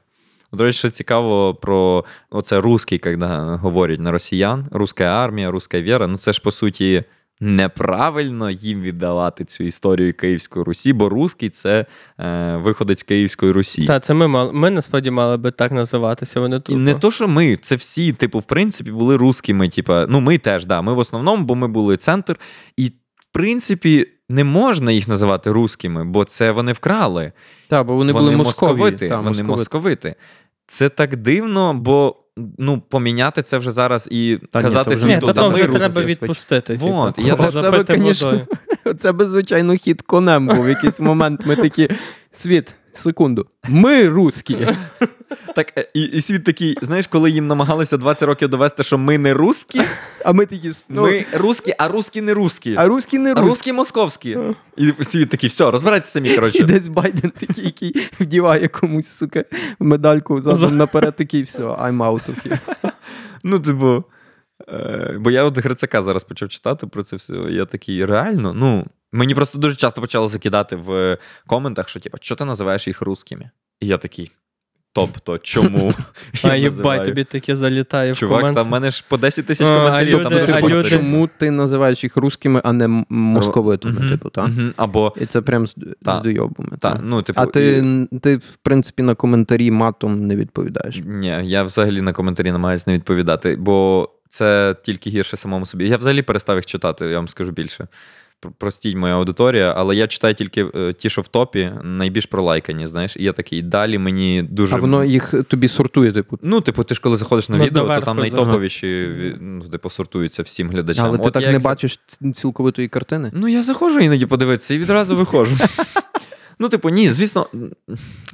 До речі, що цікаво про оце русський, коли говорять на росіян, руська армія, руська віра, ну, це ж, по суті, неправильно їм віддавати цю історію Київської Русі, бо русський – це е, виходець Київської Русі. Так, це ми, мали, ми насправді мали би так називатися. Вони тут. І не то, що ми, це всі, типу, в принципі, були русскими. Типу, ну, ми теж, да, ми в основному, бо ми були центр, і принципі, не можна їх називати рускими, бо це вони вкрали. Так, бо вони, вони були московити. Та, вони московити. московити. Це так дивно, бо ну, поміняти це вже зараз і та, казати ні, то світу, та ми русські. Треба відпустити. Вот, типу, я це, звісно, це би, звичайно, хід конем був. В якийсь момент ми такі, світ, секунду, ми русські. Так, і, і світ такий, знаєш, коли їм намагалися двадцять років довести, що ми не русські, а ми такі, ну, ми русські, а русські не русські. А русські не русські. А русські московські. І світ такий, все, розбирайтеся самі, коротше. І десь Байден такий, який вдіває комусь, сука, медальку задом наперед, такий, все, I'm out of here. Ну, типу, е, бо я от Грицака зараз почав читати про це все, я такий, реально, ну, мені просто дуже часто почали закидати в коментах, що, типу, що ти називаєш їх русскими? І я такий, тобто, чому? А їбать, тобі таке залітає в коменти. Чувак, там в мене ж по десять тисяч коментарів. Там люди, а люди... Чому ти називаєш їх русскими, а не московитами, mm-hmm, типу, так? Mm-hmm, або... І це прям з, з дойобами. Та. Ну, типу, а ти, і... ти, в принципі, на коментарі матом не відповідаєш? Ні, я взагалі на коментарі намагаюся не відповідати, бо це тільки гірше самому собі. Я взагалі перестав їх читати, я вам скажу більше. Простіть, моя аудиторія, але я читаю тільки е, ті, що в топі, найбільш пролайкані, знаєш, і я такий, далі мені дуже... А воно їх тобі сортує, типу? Ну, типу, ти ж коли заходиш на ну, відео, то там найтоповіші, ну, типу, сортуються всім глядачам. Але От ти так як... не бачиш цілковитої картини? Ну, я заходжу іноді подивитися і відразу виходжу. Ну, типу, ні, звісно,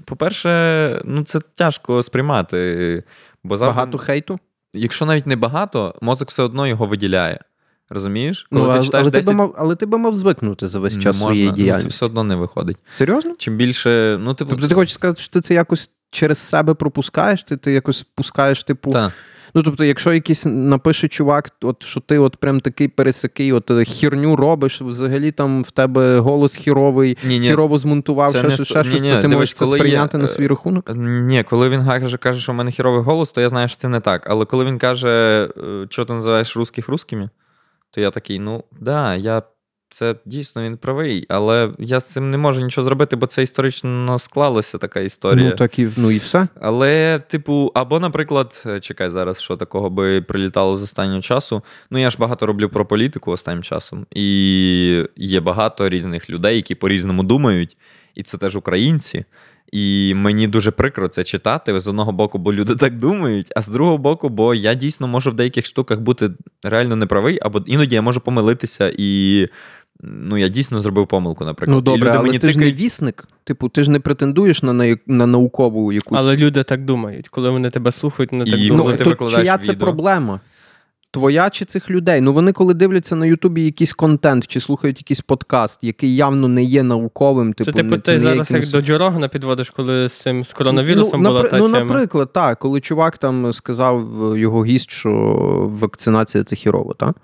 по-перше, ну, це тяжко сприймати. Багато хейту? Якщо навіть не багато, мозок все одно його виділяє. Розумієш? Коли ну, ти читаєш але, десять... ти би мав, але ти би мав звикнути за весь час своєї діяльності. Ну, це все одно не виходить. Серйозно? Чим більше... Ну, типу... Тобто ти хочеш сказати, що ти це якось через себе пропускаєш? Ти, ти якось пускаєш, типу... Так. Ну, тобто, якщо якийсь напише чувак, от, що ти от прям такий пересакий, от хірню робиш, взагалі там в тебе голос хіровий, ні, ні. хірово змонтував, ще, не... ще щось, ні, ні. то ти Дивись, можеш це сприйняти я... на свій рахунок? Ні, коли він каже, каже, що в мене хіровий голос, то я знаю, що це не так. Але коли він каже, що ти називаєш русських русскими, то я такий, ну, да, я... це дійсно він правий, але я з цим не можу нічого зробити, бо це історично склалася така історія. Ну, так і, ну, і все. Але, типу, або, наприклад, чекай зараз, що такого би прилітало з останнього часу. Ну, я ж багато роблю про політику останнім часом. І є багато різних людей, які по-різному думають, і це теж українці. І мені дуже прикро це читати, з одного боку, бо люди так думають, а з другого боку, бо я дійсно можу в деяких штуках бути реально неправий, або іноді я можу помилитися, і ну, я дійсно зробив помилку, наприклад. Ну, добре, люди але мені ти тикають... ж не вісник, типу, ти ж не претендуєш на, на, на наукову якусь... Але люди так думають, коли вони тебе слухають, вони так і думають. Коли ти викладаєш чия відео? Це проблема? Твоя чи цих людей? Ну, вони коли дивляться на Ютубі якийсь контент, чи слухають якийсь подкаст, який явно не є науковим. Типу, це типу ти зараз якимось... як до Джо Рогана підводиш, коли з цим з коронавірусом ну, була напр... та тема? Ну, наприклад, так. Коли чувак там сказав його гість, що вакцинація це хірово, так?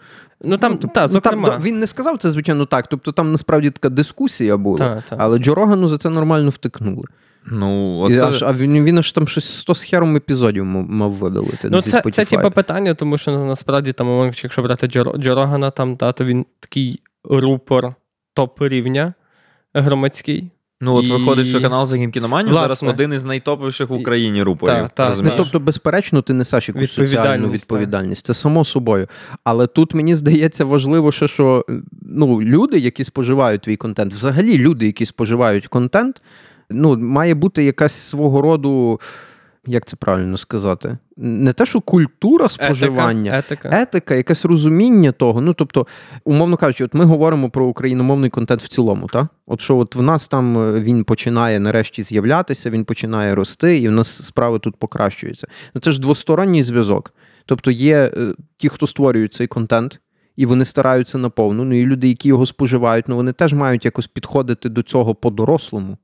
Ну, там, ну, та, зокрема. Там, він не сказав це, звичайно, так. Тобто там насправді така дискусія була. Та, та, але та. Джо Рогану за це нормально втикнули. Ну, оце... аж, а він, він аж там щось сто з хером епізодів мав видалити. Ну, це, це типу питання, тому що насправді, там, якщо брати Джо, Джо Рогана, там, та, то він такий рупор топ-рівня громадський. Ну, от і... виходить, що канал «Загін Кіноманів» зараз один із найтоповіших в Україні рупорів. Так, так. Ну, тобто, безперечно, ти несеш якусь соціальну відповідальність. Це само собою. Але тут, мені здається, важливо ще, що ну, люди, які споживають твій контент, взагалі люди, які споживають контент, ну, має бути якась свого роду, як це правильно сказати, не те, що культура споживання, етика, етика. етика якесь розуміння того. Ну, тобто, умовно кажучи, от ми говоримо про україномовний контент в цілому, так? От що от в нас там він починає нарешті з'являтися, він починає рости, і в нас справи тут покращуються. Ну, це ж двосторонній зв'язок. Тобто є ті, хто створюють цей контент, і вони стараються наповну, ну, і люди, які його споживають, ну, вони теж мають якось підходити до цього по-дорослому.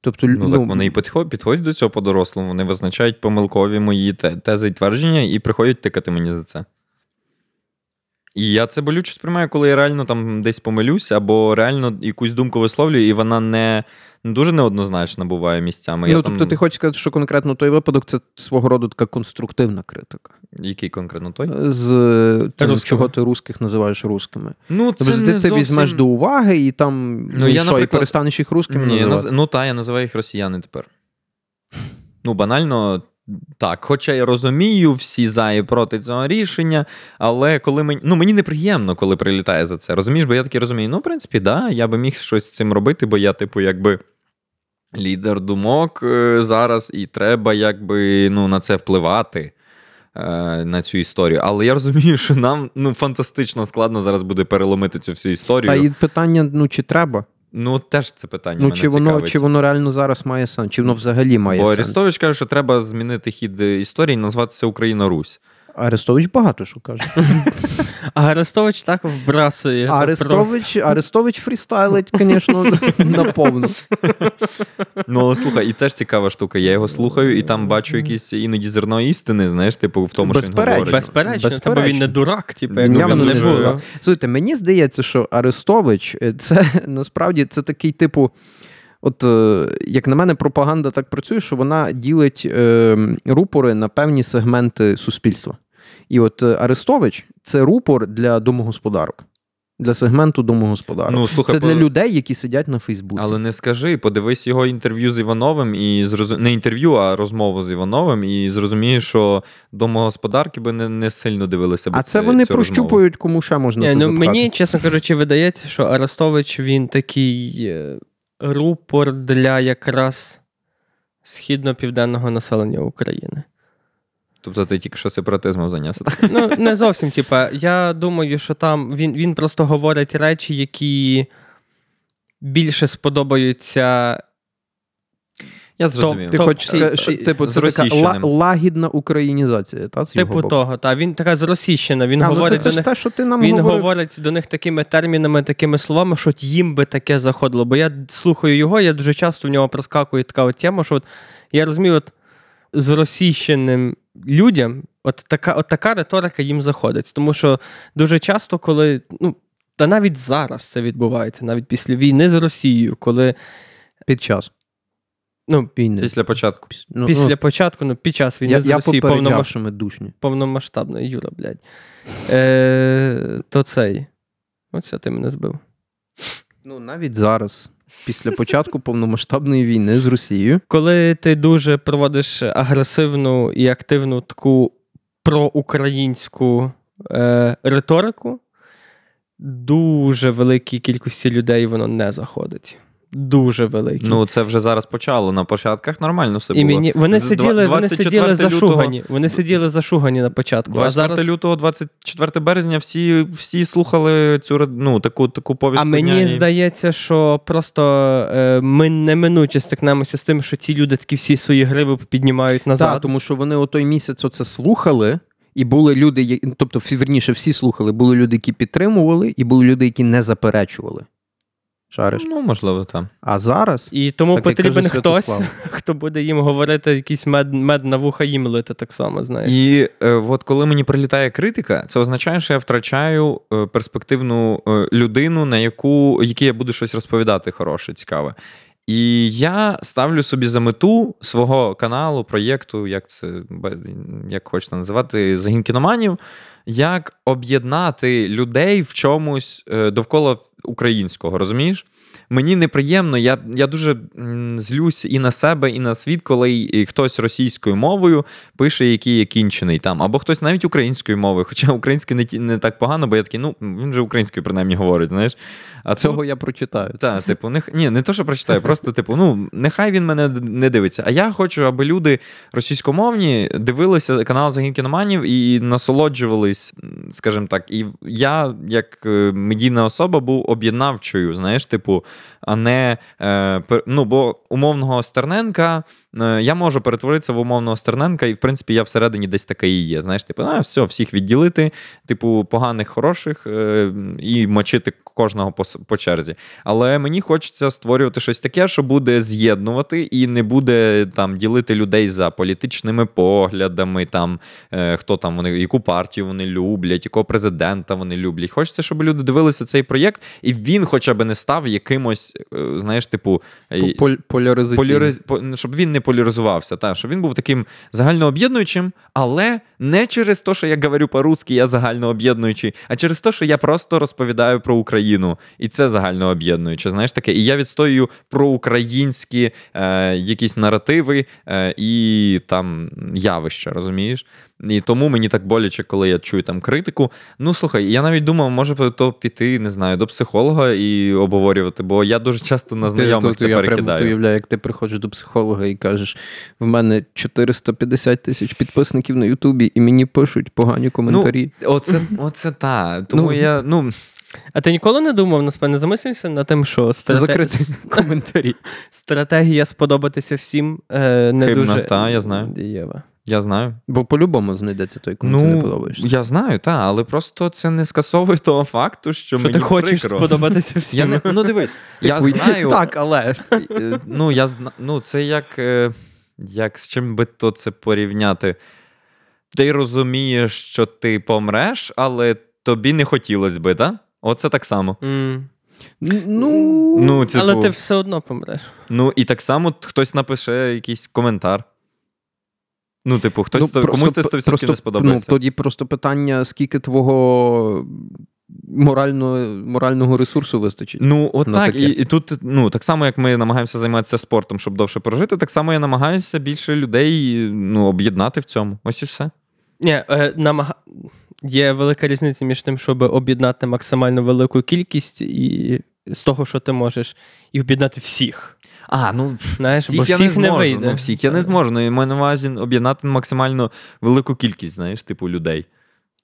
Тобто, ну, ну, так вони і підходять, підходять до цього по-дорослому, вони визначають помилкові мої тези і твердження і приходять тикати мені за це. І я це болюче сприймаю, коли я реально там десь помилюсь, або реально якусь думку висловлюю, і вона не, не дуже неоднозначна буває місцями. Ну, я тобто там... ти хочеш сказати, що конкретно той випадок – це свого роду така конструктивна критика. Який конкретно той? З тим, чого ти русських називаєш рускими. Ну, це тобто, не ти це зовсім... візьмеш до уваги, і там, ну, ну, я, що, наприклад... і перестанеш їх рускими називати? Наз... Ну, та, я називаю їх росіяни тепер. Ну, банально, Так, хоча я розумію всі за і проти цього рішення, але коли мені, ну, мені неприємно, коли прилітає за це, розумієш? Бо я таки розумію, ну, в принципі, да, я би міг щось з цим робити, бо я, типу, якби лідер думок зараз, і треба, якби, ну, на це впливати, на цю історію. Але я розумію, що нам, ну, фантастично складно зараз буде переломити цю всю історію. Та і питання, ну, чи треба? Ну, теж це питання ну, мене чи воно, цікавить. Чи воно реально зараз має сенс? Чи воно взагалі має Бо сенс? Бо Арестович каже, що треба змінити хід історії і назватися Україна-Русь. Арестович багато що каже. Арестович так вбрасує. Арестович, Арестович фрістайлить, звісно, наповну. Ну, але слухай, і теж цікава штука. Я його слухаю, і там бачу якісь іноді зерно істини, знаєш, типу, в тому, що він говорить. Безперечно, бо він не дурак. Типу, як я не дурак. Слухайте, мені здається, що Арестович, це насправді, це такий, типу, от, як на мене, пропаганда так працює, що вона ділить е, рупори на певні сегменти суспільства. І от Арестович – це рупор для домогосподарок. Для сегменту домогосподарок. Ну, слухай, це для людей, які сидять на Фейсбуці. Але не скажи, подивись його інтерв'ю з Івановим, і зрозум... не інтерв'ю, а розмову з Івановим, і зрозумієш, що домогосподарки би не, не сильно дивилися б. А це, це вони прощупують, кому ще можна не, це ну, запхати. Мені, чесно кажучи, видається, що Арестович, він такий... рупор для якраз східно-південного населення України. Тобто ти тільки що сепаратизмом зайнявся? Ну, не зовсім. Типа, я думаю, що там він, він просто говорить речі, які більше сподобаються... Я зрозумів. Ти хочеш сказати, що типу, це така ла, лагідна українізація, та? Типу того, та. Він така зросійщена. Він, а, говорить, це до них, те, що ти нам він говорить до них такими термінами, такими словами, що їм би таке заходило. Бо я слухаю його, я дуже часто в нього проскакує така от тема, що от, я розумію, от, зросійщеним людям от така, от така риторика їм заходить. Тому що дуже часто, коли... ну, та навіть зараз це відбувається, навіть після війни з Росією, коли... Під час. Ну, війни. Після початку. Ну, після ну, початку, ну, під час війни я, з Росією повномасштабно, душні. Повномасштабно. Юра, блядь. Е, то цей. Оце ти мене збив. Ну, навіть зараз, після початку повномасштабної війни з Росією. Коли ти дуже проводиш агресивну і активну таку проукраїнську е, риторику, дуже великій кількості людей воно не заходить. Дуже великі. Ну, це вже зараз почало. На початках нормально все і було. Мені... Вони, сиділи, вони сиділи зашугані. Лютого... Вони сиділи зашугані на початку. двадцять четвертого лютого, двадцять четвертого березня всі, всі слухали цю, ну, таку, таку повість. А мені і... здається, що просто е, ми неминуче стикнемося з тим, що ці люди такі всі свої гриви піднімають назад. Так, тому що вони о той місяць оце слухали, і були люди, тобто, верніше, всі слухали, були люди, які підтримували, і були люди, які не заперечували. Шариш. Ну, можливо, там. А зараз? І тому так, потрібен хтось, хто буде їм говорити, якийсь мед, мед на вуха їм лити так само, знаєш. І е, от коли мені прилітає критика, це означає, що я втрачаю е, перспективну е, людину, на яку, якій я буду щось розповідати хороше, цікаве. І я ставлю собі за мету свого каналу, проєкту, як це, як хочете називати, «Загін Кіноманів», як об'єднати людей в чомусь довкола українського, розумієш? Мені неприємно, я, я дуже злюсь і на себе, і на світ, коли хтось російською мовою пише, який є кінчений там. Або хтось навіть українською мовою, хоча українською не, не так погано, бо я такий, ну, він же українською принаймні говорить, знаєш. А цього тут... я прочитаю. Так, типу, нех... ні, не то, що прочитаю, просто, типу, ну, нехай він мене не дивиться. А я хочу, аби люди російськомовні дивилися канал «Загін Кіноманів» і насолоджувались, скажімо так. І я, як медійна особа, був об'єднавчою, знаєш, типу, а не, ну, бо умовного Стерненка, я можу перетворитися в умовного Стерненка, і, в принципі, я всередині десь така і є, знаєш, типу, а, все, всіх відділити, типу, поганих, хороших, і мочити кожного по, по черзі. Але мені хочеться створювати щось таке, що буде з'єднувати і не буде, там, ділити людей за політичними поглядами, там, хто там вони, яку партію вони люблять, якого президента вони люблять. Хочеться, щоб люди дивилися цей проєкт, і він хоча б не став якимось, знаєш, типу... Поляризаційний. Поляриз... Щоб він не поляризувався, та, що він був таким загальнооб'єднуючим, але не через те, що я говорю по-русски, я загальнооб'єднуючий, а через те, що я просто розповідаю про Україну. І це загальнооб'єднуюче, знаєш таке. І я відстоюю проукраїнські е, якісь наративи е, і там явища, розумієш? І тому мені так боляче, коли я чую там критику. Ну, слухай, я навіть думав, може то піти, не знаю, до психолога і обговорювати, бо я дуже часто на знайомих це перекидаю. Я прямо уявляю, як ти приходиш до психолога і кажеш, в мене чотириста п'ятдесят тисяч підписників на Ютубі, і мені пишуть погані коментарі. Ну, оце, оце та. Тому ну, я, ну... А ти ніколи не думав, насправді, не замислився над тим, що страте... коментарі. Стратегія сподобатися всім е, не Хибна, дуже та, я знаю. Дієва. Я знаю. Бо по-любому знайдеться той, кому ну, ти не подобаєшся. Я знаю, так, але просто це не скасовує того факту, що, що мені прикро. Що ти хочеш сподобатися всім. Я, ну дивись, я знаю. Так, але. Ну, я, ну це як, як з чим би то це порівняти. Ти розумієш, що ти помреш, але тобі не хотілося би, так? Оце так само. Mm. Ну, ну це, але бо... ти все одно помреш. Ну, і так само хтось напише якийсь коментар. Ну, типу, хтось ну, просто, комусь це сто відсотків не сподобається. Ну, тоді просто питання, скільки твого морально, морального ресурсу вистачить. Ну, от так. І, і тут, ну, так само, як ми намагаємося займатися спортом, щоб довше прожити, так само я намагаюся більше людей, ну, об'єднати в цьому. Ось і все. Ні, намага... Є велика різниця між тим, щоб об'єднати максимально велику кількість і... з того, що ти можеш, і об'єднати всіх. А, ну, знаєш, всіх, бо всіх я не зможу, не вийде. Ну, всіх я не зможу, ну, і маю на увазі об'єднати максимально велику кількість, знаєш, типу, людей.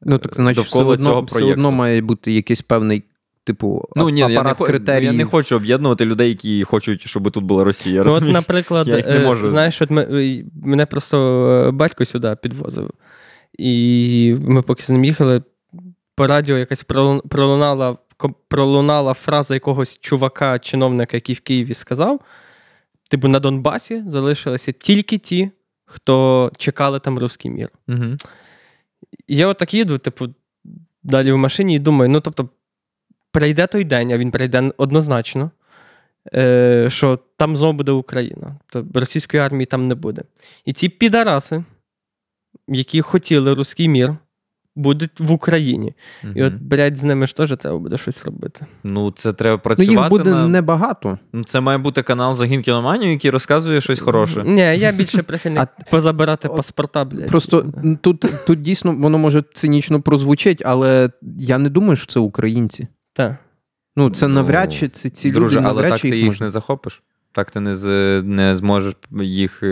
Ну, так, значить, все одно, все одно має бути якийсь певний, типу, ну, ні, апарат я не, критерій. Я не хочу об'єднувати людей, які хочуть, щоб тут була Росія. Ну, розумієш? От, наприклад, е, знаєш, от ми, мене просто батько сюди підвозив, і ми поки з ним їхали, по радіо якась пролунала пролунала фраза якогось чувака-чиновника, який в Києві сказав, типу, на Донбасі залишилися тільки ті, хто чекали там русський мір. Угу. Я отак їду, типу, далі в машині і думаю, ну, тобто, прийде той день, а він прийде однозначно, е- що там знову буде Україна. Тобто, російської армії там не буде. І ці підараси, які хотіли русський мір, будуть в Україні. Mm-hmm. І от, блядь, з ними ж теж треба буде щось робити. Ну, це треба працювати. Ну, їх буде на... небагато. Це має бути канал «Загін Кіноманів», який розказує щось хороше. Ні, я більше прихильник а... позабирати паспорта, блядь. Просто тут, тут дійсно, воно може цинічно прозвучить, але я не думаю, що це українці. Так. Ну, це навряд чи, це ці Друже, люди навряд чи їх Друже, але так ти їх можна. Не захопиш? Так ти не, з, не зможеш їх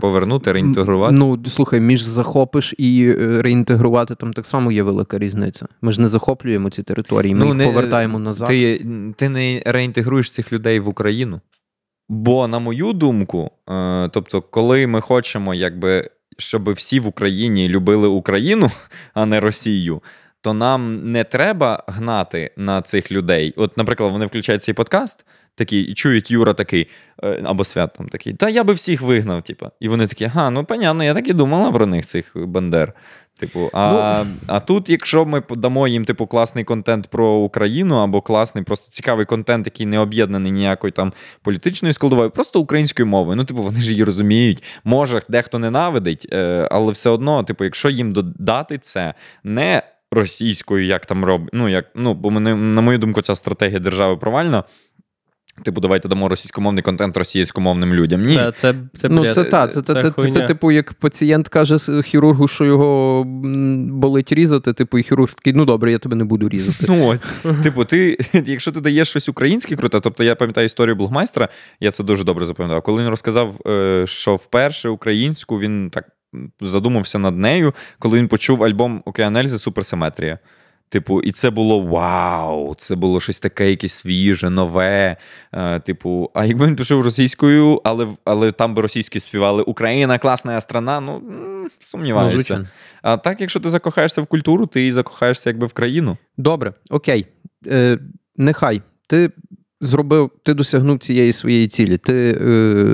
повернути, реінтегрувати? Ну, слухай, між захопиш і реінтегрувати, там так само є велика різниця. Ми ж не захоплюємо ці території, ми ну, їх не, повертаємо назад. Ти, ти не реінтегруєш цих людей в Україну. Бо, на мою думку, тобто, коли ми хочемо, якби, щоб всі в Україні любили Україну, а не Росію, то нам не треба гнати на цих людей. От, наприклад, вони включають цей подкаст, такий, і чують Юра такий, або Свят там такий, та я би всіх вигнав, типу. І вони такі, ага, ну, понятно, я так і думала про них, цих бандер. Типу, а, ну, а тут, якщо ми подамо їм, типу, класний контент про Україну, або класний, просто цікавий контент, який не об'єднаний ніякою там політичною складовою, просто українською мовою, ну, типу, вони ж її розуміють, може, дехто ненавидить, але все одно, типу, якщо їм додати це, не російською, як там роблять, ну, як, ну, бо мене, на мою думку, ця стратегія держави провальна. Типу, давайте дамо російськомовний контент російськомовним людям. Ні. Це, це, це, ну, це так. Це, це, це, це, це, типу, як пацієнт каже хірургу, що його болить різати, типу, і хірург такий, ну, добре, я тебе не буду різати. Ну, ось. Типу, ти, якщо ти даєш щось українське круте, тобто, я пам'ятаю історію Блогмайстра, я це дуже добре запам'ятав, коли він розказав, що вперше українську, він так задумався над нею, коли він почув альбом «Океанельзи. Суперсиметрія». Типу, і це було вау, це було щось таке, якесь свіже, нове. Е, типу, а якби він пішов російською, але, але там би російські співали «Україна, класна страна», ну, сумніваюся. Ну, а так, якщо ти закохаєшся в культуру, ти і закохаєшся якби в країну. Добре, окей. Е, нехай. Ти зробив, ти досягнув цієї своєї цілі. Ти е,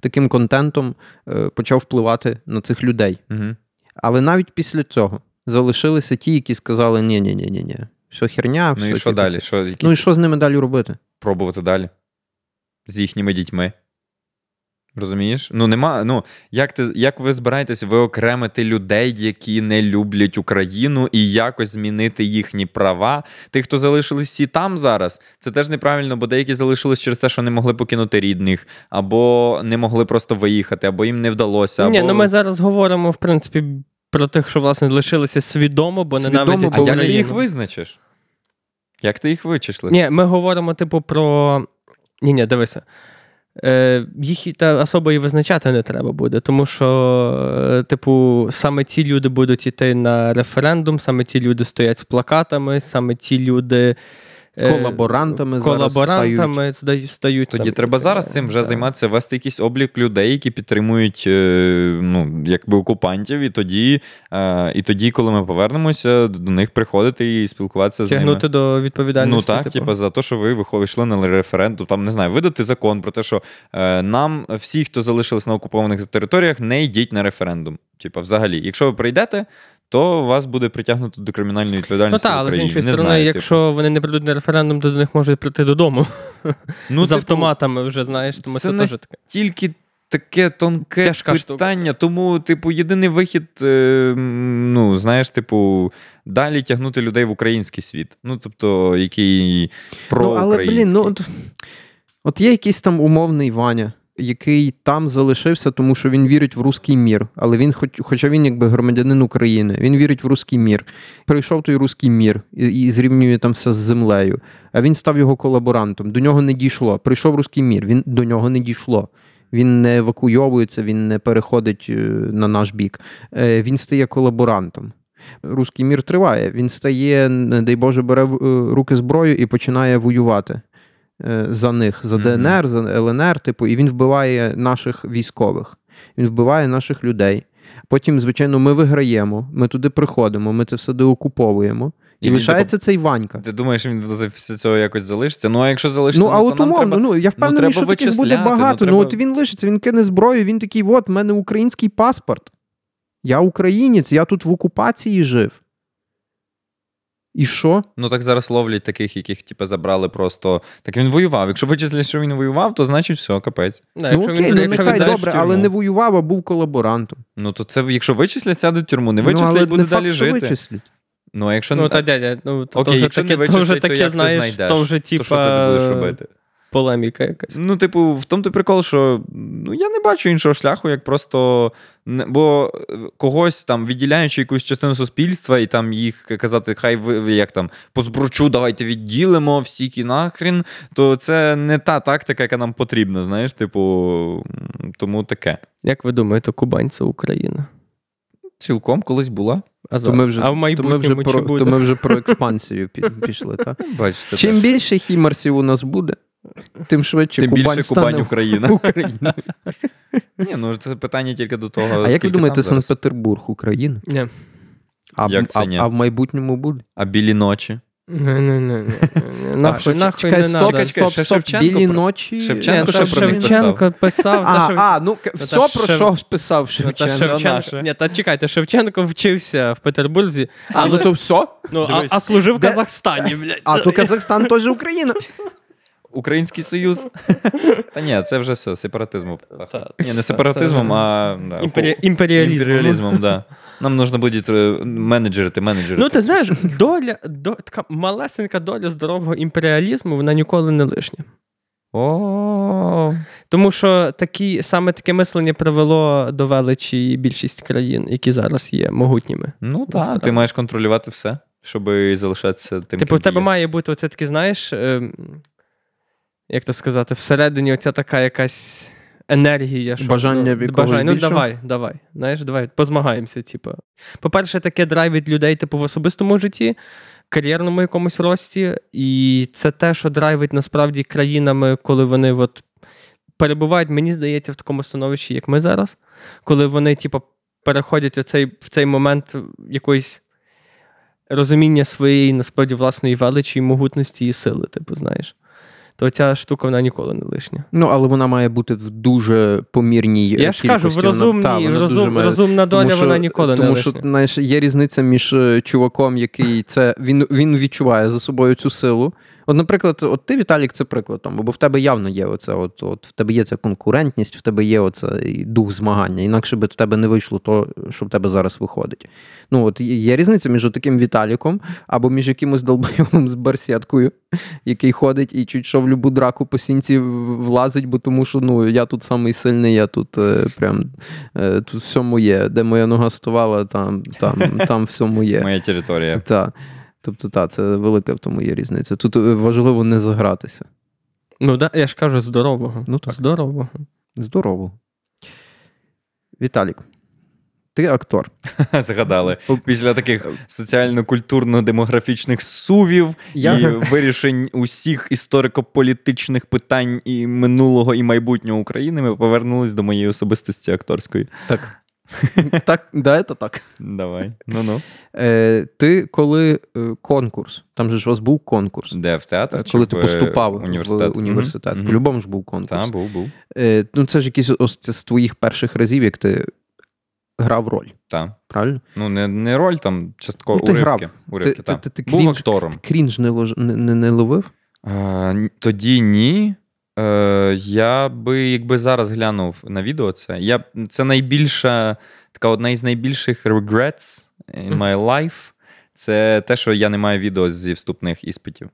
таким контентом е, почав впливати на цих людей. Угу. Але навіть після цього залишилися ті, які сказали, ні-ні-ні-ні-ні, все херня. Все ну і що далі? Що, які... Ну і що з ними далі робити? Пробувати далі. З їхніми дітьми. Розумієш? Ну, нема, ну, як ти, як ви збираєтесь виокремити людей, які не люблять Україну, і якось змінити їхні права? Тих, хто залишились всі там зараз, це теж неправильно, бо деякі залишились через те, що не могли покинути рідних, або не могли просто виїхати, або їм не вдалося. Або... Ні, ну ми зараз говоримо, в принципі, про тих, що, власне, лишилися свідомо, бо ненавидять. А як ти їх визначиш? Як ти їх вичислиш? Ні, ми говоримо, типу, про... Ні-ні, дивися. Е, їх та особо і визначати не треба буде, тому що, типу, саме ці люди будуть йти на референдум, саме ці люди стоять з плакатами, саме ці люди е, колаборантами, колаборантами стають. стають Тоді там, треба і, зараз та, цим вже та. займатися, вести якийсь облік людей, які підтримують е, ну, якби окупантів, і тоді, е, і тоді, коли ми повернемося, до них приходити і спілкуватися Тягнути з ними. Тягнути до відповідальності. Ну так, типу, за те, що ви вийшли на референдум, там, не знаю, видати закон про те, що е, нам, всі, хто залишились на окупованих територіях, не йдіть на референдум. Типу, взагалі. Якщо ви прийдете, то вас буде притягнуто до кримінальної відповідальності в Україні. Ну так, але з іншої сторони, якщо вони не прийдуть на референдум, то до них можуть прийти додому. Ну, з автоматами вже, знаєш. Тому це теж таке. Тільки таке тонке тяжка питання. Штука. Тому, типу, єдиний вихід, е, ну, знаєш, типу, далі тягнути людей в український світ. Ну, тобто, який проукраїнський. Ну, але, блін, ну, от є якийсь там умовний Ваня, який там залишився, тому що він вірить в руський мір. Але він, хоч, хоча він якби громадянин України, він вірить в руський мір. Прийшов той руський мір і, і зрівнює там все з землею. А він став його колаборантом. До нього не дійшло. Прийшов руський мір, він до нього не дійшло. Він не евакуйовується, він не переходить на наш бік. Він стає колаборантом. Руський мір триває. Він стає, не дай Боже, бере в руки зброю і починає воювати за них, за ДНР, за ЛНР, типу, і він вбиває наших військових, він вбиває наших людей. Потім, звичайно, ми виграємо, ми туди приходимо, ми це все деокуповуємо. І, і лишається він, цей Ванька. Ти думаєш, він після цього якось залишиться? Ну, а якщо залишиться, ну, а от то нам умовно, треба, ну, я впевнений, ну, що таких буде багато. Ну, треба... ну, от він лишиться, він кине зброю, він такий, от, в мене український паспорт. Я українець, я тут в окупації жив. І що? Ну так зараз ловлять таких, яких типу, забрали просто... Так він воював. Якщо вичислять, що він воював, то значить все, капець. Не, ну окей, він, ну, якщо нехай добре, але не воював, а був колаборантом. Ну то це, якщо вичислять, сяде в тюрму. Не вичислять, ну, буде не далі факт, жити. Вичислять. Ну а якщо... Ну та дядя, ну то, окей, то, якщо таке, не вичислять, то, вже таке, то як знаєш, ти знайдеш? То вже типа... То що ти будеш робити? Полеміка якась. Ну, типу, в тому ти прикол, що ну, я не бачу іншого шляху, як просто... Бо когось там, відділяючи якусь частину суспільства, і там їх казати, хай ви, як там, по збручу давайте відділимо, всі кінахрін, то це не та тактика, яка нам потрібна, знаєш, типу, тому таке. Як ви думаєте, Кубань – це Україна? Цілком колись була. А, то ми вже, а в майбутньому чи буде? То ми вже про експансію пішли, так? Бачите, чим теж. Більше хімарсів у нас буде, тим швидше тим Кубань стане Україною. Ні, ну це питання тільки до того, а як ви думаєте, Санкт-Петербург Україна? Ні. А, як це, а, ні? А в майбутньому буде? А білі ночі? Не-не-не. Нахуй, нахуй не надо. Стоп, стоп, стоп. Білі ночі? Шевченко ще про них писав. Шевченко писав. А, ну, все про що писав Шевченко. Ні, та чекайте, Шевченко вчився в Петербурзі. А, ну то все? А служив в Казахстані, блядь. А то Казахстан теж Україна. Український Союз. Та ні, це вже все, сепаратизмом. Ні, не сепаратизмом, а да, імпері... імперіалізмом. імперіалізмом да. Нам потрібно буде менеджерити, менеджерити. Ну, ти знаєш, доля, доля, така малесенька доля здорового імперіалізму, вона ніколи не лишня. О-о-о. Тому що такі, саме таке мислення привело до величі більшість країн, які зараз є могутніми. Ну так, ти маєш контролювати все, щоб залишатися тим, типу, в тебе є. Має бути оце таке, знаєш... Як то сказати, всередині оця така якась енергія. Що, бажання ну, якогось більшого? Ну давай, давай, знаєш, давай, позмагаємося, типу. По-перше, таке драйвить людей, типу, в особистому житті, кар'єрному якомусь рості, і це те, що драйвить, насправді, країнами, коли вони от перебувають, мені здається, в такому становищі, як ми зараз, коли вони, типу, переходять оцей, в цей момент якоїсь розуміння своєї, насправді, власної величі, могутності і сили, типу, знаєш. То ця штука, вона ніколи не лишня. Ну, але вона має бути в дуже помірній кількості. Я ж кількості. кажу, в розумній, вона, та, вона розум, дуже... розумна доля, тому що, вона ніколи тому, не лишня. Тому що, знаєш, є різниця між чуваком, який це... Він, він відчуває за собою цю силу, От, наприклад, от ти, Віталік, це прикладом, бо в тебе явно є оце, от, от, в тебе є ця конкурентність, в тебе є оцей дух змагання, інакше би в тебе не вийшло то, що в тебе зараз виходить. Ну, от є різниця між таким Віталіком або між якимось долбойовим з барсеткою, який ходить і чуть що в любу драку по сінці влазить, бо тому що, ну, я тут самий сильний, я тут е, прям, е, тут все моє, де моя нога ставала, там, там, там все моє. Моя територія. Так. Тобто, так, це велика в тому є різниця. Тут важливо не загратися. Ну, да, я ж кажу, здорового. Ну, так. Здорового. Здорового. Віталік, ти актор. Згадали. Після таких соціально-культурно-демографічних сувів я... і вирішень усіх історико-політичних питань і минулого, і майбутнього України ми повернулись до моєї особистості акторської. Так. Так, да, це так. Давай, ну-ну. Е, ти коли е, конкурс, там же ж у вас був конкурс. Де, в театр? Коли ти поступав університет. в університет. Mm-hmm. По-любому ж був конкурс. Так, був, був. Е, ну, це ж якісь ось з твоїх перших разів, як ти грав роль. Так. Правильно? Ну, не, не роль, там частково ну, уривки. уривки ти, ти, ти, ти був крінж, актором. Ти крінж не, лож, не, не, не ловив? Е, тоді ні. Я би, якби зараз глянув на відео це, я, це найбільша, така одна із найбільших regrets in my life. Це те, що я не маю відео зі вступних іспитів.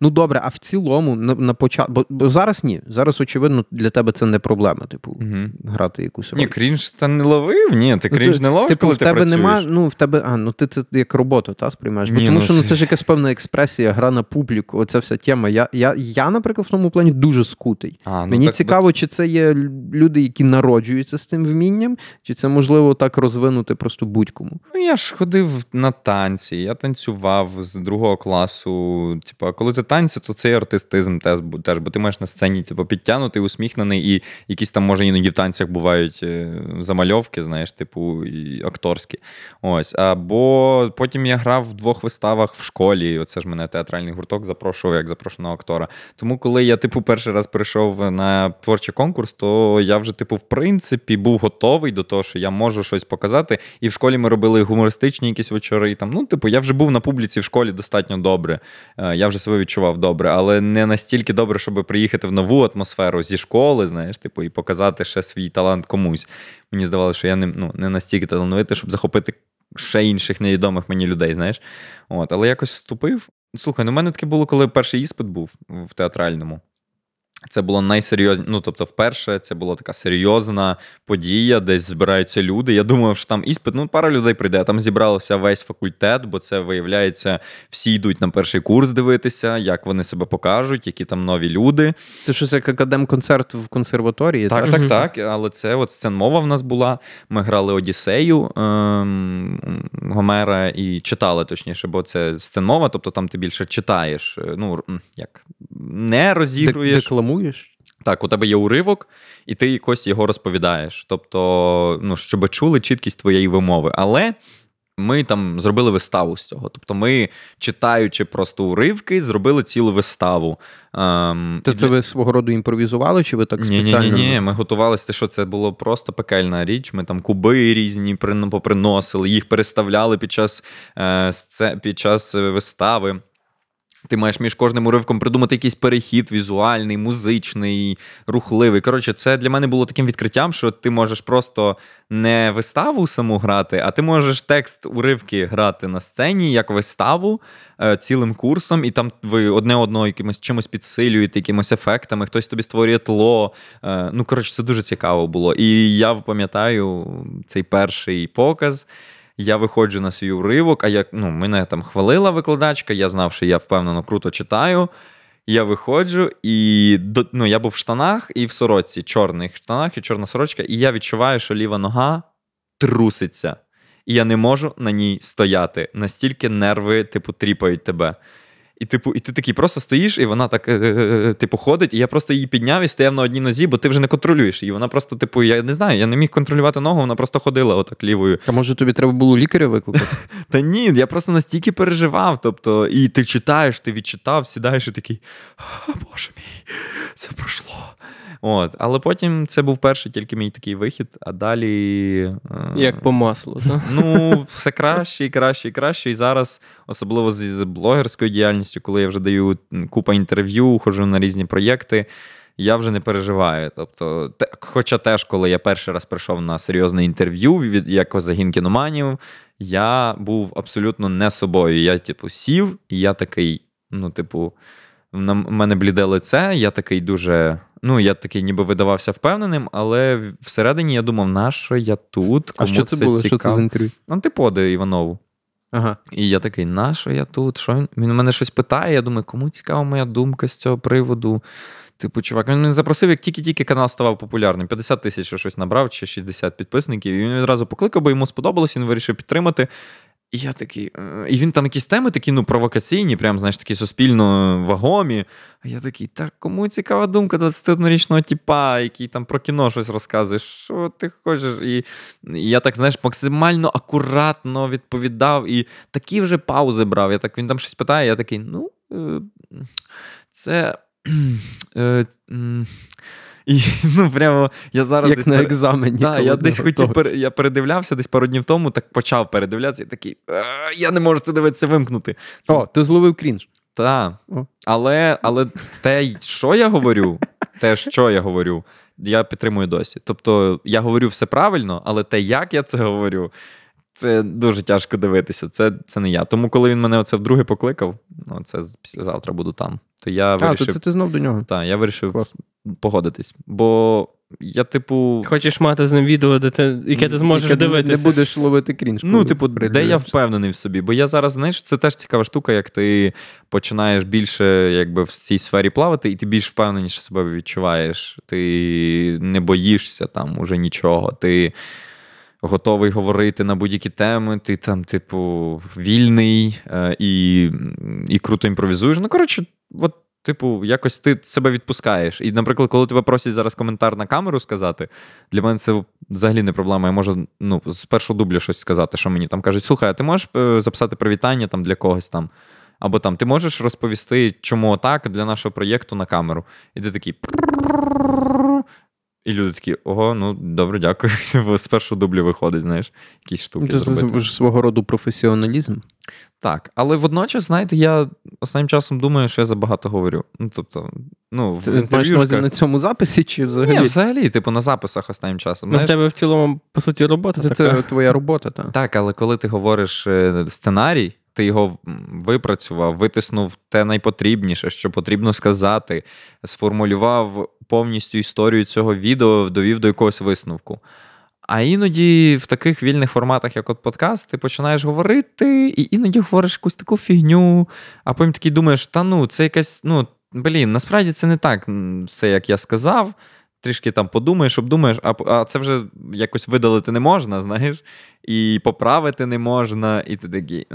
Ну добре, а в цілому, на, на початку, бо, бо зараз ні, зараз очевидно для тебе це не проблема, типу, угу. грати якусь роль. Ні, крінж та не ловив, ні, ти крінж ну, не ловиш, типу, коли в тебе ти працюєш. Нема, ну, в тебе, а, ну ти це як роботу, та, сприймаєш, ні, тому ну, що ну, це ж якась певна експресія, гра на публіку, оця вся тема. Я, я, я наприклад, в тому плані дуже скутий. А, ну, Мені так, цікаво, бо... чи це є люди, які народжуються з цим вмінням, чи це можливо так розвинути просто будь-кому. Ну, я ж ходив на танці, я танцював з другого класу, типу, коли ти танці, то це і артистизм теж, бо ти маєш на сцені типу, підтягнутий, усміхнений, і якісь там, може, іноді в танцях бувають замальовки, знаєш, типу, і акторські. Ось. Або потім я грав в двох виставах в школі, і оце ж мене театральний гурток запрошував, як запрошеного актора. Тому, коли я, типу, перший раз прийшов на творчий конкурс, то я вже, типу, в принципі, був готовий до того, що я можу щось показати, і в школі ми робили гумористичні якісь вечори, і там, ну, типу, я вже був на публіці в школі достатньо добре. Я вже себе відчував добре, але не настільки добре, щоб приїхати в нову атмосферу зі школи, знаєш, типу, і показати ще свій талант комусь. Мені здавалося, що я не, ну, не настільки талановитий, щоб захопити ще інших невідомих мені людей, знаєш. От, але якось вступив. Слухай, ну в мене таке було, коли перший іспит був в театральному. Це було найсерйозніше, ну, тобто, вперше це була така серйозна подія, десь збираються люди. Я думав, що там іспит, ну, пара людей прийде, а там зібралося весь факультет, бо це, виявляється, всі йдуть на перший курс дивитися, як вони себе покажуть, які там нові люди. Це щось як академконцерт в консерваторії? Так, так, так, так, але це от сценмова в нас була, ми грали Одіссею ем, Гомера і читали, точніше, бо це сценмова, тобто там ти більше читаєш, ну, як, не розігруєш. Декламу. Так, у тебе є уривок, і ти якось його розповідаєш. Тобто, ну, щоб чули чіткість твоєї вимови. Але ми там зробили виставу з цього. Тобто ми, читаючи просто уривки, зробили цілу виставу. Ем, то це для... ви свого роду імпровізували, чи ви так спеціально? Ні, ні, ні, ми готувалися, те, що це було просто пекельна річ. Ми там куби різні поприносили, їх переставляли під час, е, сце... під час вистави. Ти маєш між кожним уривком придумати якийсь перехід візуальний, музичний, рухливий. Коротше, це для мене було таким відкриттям, що ти можеш просто не виставу саму грати, а ти можеш текст уривки грати на сцені, як виставу, цілим курсом, і там ви одне одного якимось чимось підсилюєте, якимось ефектами, хтось тобі створює тло. Ну, коротше, це дуже цікаво було. І я пам'ятаю цей перший показ. Я виходжу на свій уривок, а я, ну, мене там хвалила викладачка, я знав, що я впевнено круто читаю. Я виходжу, і ну, я був в штанах і в сорочці, чорних штанах і чорна сорочка, і я відчуваю, що ліва нога труситься. І я не можу на ній стояти. Настільки нерви, типу, тріпають тебе. І, типу, і ти такий просто стоїш, і вона так, типу, ходить, і я просто її підняв і стояв на одній нозі, бо ти вже не контролюєш її. Вона просто, типу, я не знаю, я не міг контролювати ногу, вона просто ходила отак лівою. А може тобі треба було лікаря викликати? Та ні, я просто настільки переживав, тобто, і ти читаєш, ти відчитав, сідаєш і такий, боже мій, це пройшло. От, але потім це був перший тільки мій такий вихід, а далі... Як по маслу, так? Ну, все краще і краще і краще, і зараз, особливо з блогерською діяльністю, діяльністю, коли я вже даю купу інтерв'ю, ходжу на різні проєкти, я вже не переживаю. Тобто, те, хоча теж, коли я перший раз прийшов на серйозне інтерв'ю від якогось Загін Кіноманів, я був абсолютно не собою. Я, типу, сів, і я такий, ну, типу, на мене бліде лице, я такий дуже... Ну, я такий ніби видавався впевненим, але всередині я думав, на що я тут? Кому а що це, це було? Цікав? Що це за інтерв'ю? Антиподи Іванову. Ага. І я такий, на що я тут? Що він? Він у мене щось питає, я думаю, кому цікава моя думка з цього приводу? Типу, чувак, він мене запросив, як тільки-тільки канал ставав популярним. п'ятдесят тисяч щось набрав, чи шістдесят підписників. І він одразу покликав, бо йому сподобалось, він вирішив підтримати. І я такий... І він там якісь теми такі, ну, провокаційні, прям, знаєш, такі суспільно вагомі. А я такий, так, кому цікава думка двадцятиоднорічного тіпа, який там про кіно щось розказує, що ти хочеш? І я так, знаєш, максимально акуратно відповідав і такі вже паузи брав. Я так, він там щось питає, я такий, ну, це... І, ну, прямо, я зараз як десь на пер... екзамені. Да, я десь хотів, пер... я передивлявся, десь пару днів тому, так почав передивлятися і такий, я не можу це дивитися, вимкнути. О, ти зловив крінж. Так, але, але те, що я говорю, те, що я говорю, я підтримую досі. Тобто, я говорю все правильно, але те, як я це говорю, це дуже тяжко дивитися, це, це не я. Тому, коли він мене оце вдруге покликав, ну, це післязавтра буду там, то я вирішив... А, то це ти знов до нього? Так, я вирішив Клас. погодитись, бо я, типу... Хочеш мати з ним відео, де ти, яке ти зможеш яке дивитися. Не будеш ловити крінж. Ну, типу, де я впевнений в собі, бо я зараз, знаєш, це теж цікава штука, як ти починаєш більше, якби, в цій сфері плавати, і ти більш впевненіше себе відчуваєш, ти не боїшся там уже нічого, ти... готовий говорити на будь-які теми, ти там, типу, вільний е, і, і круто імпровізуєш. Ну, коротше, от, типу, якось ти себе відпускаєш. І, наприклад, коли тебе просять зараз коментар на камеру сказати, для мене це взагалі не проблема. Я можу, ну, з першого дубля щось сказати, що мені там кажуть, слухай, а ти можеш записати привітання там для когось там? Або там, ти можеш розповісти, чому так для нашого проєкту на камеру? І ти такий... І люди такі, ого, ну, добре, дякую. З першого дубля виходить, знаєш, якісь штуки це зробити. Це свого роду професіоналізм. Так, але водночас, знаєте, я останнім часом думаю, що я забагато говорю. Ну, тобто, ну, в інтерв'юшках... На цьому записі чи взагалі? Ні, взагалі, типу, на записах останнім часом. Ну, в тебе в цілому, по суті, робота це така. Це твоя робота, так. Так, але коли ти говориш сценарій, ти його випрацював, витиснув те найпотрібніше, що потрібно сказати, сформулював повністю історію цього відео, довів до якогось висновку. А іноді в таких вільних форматах, як от подкаст, ти починаєш говорити, і іноді говориш якусь таку фігню, а потім такий думаєш, та ну, це якась, ну, блін, насправді це не так, все, як я сказав, трішки там подумаєш, обдумаєш, а, а це вже якось видалити не можна, знаєш, і поправити не можна, і ти такий,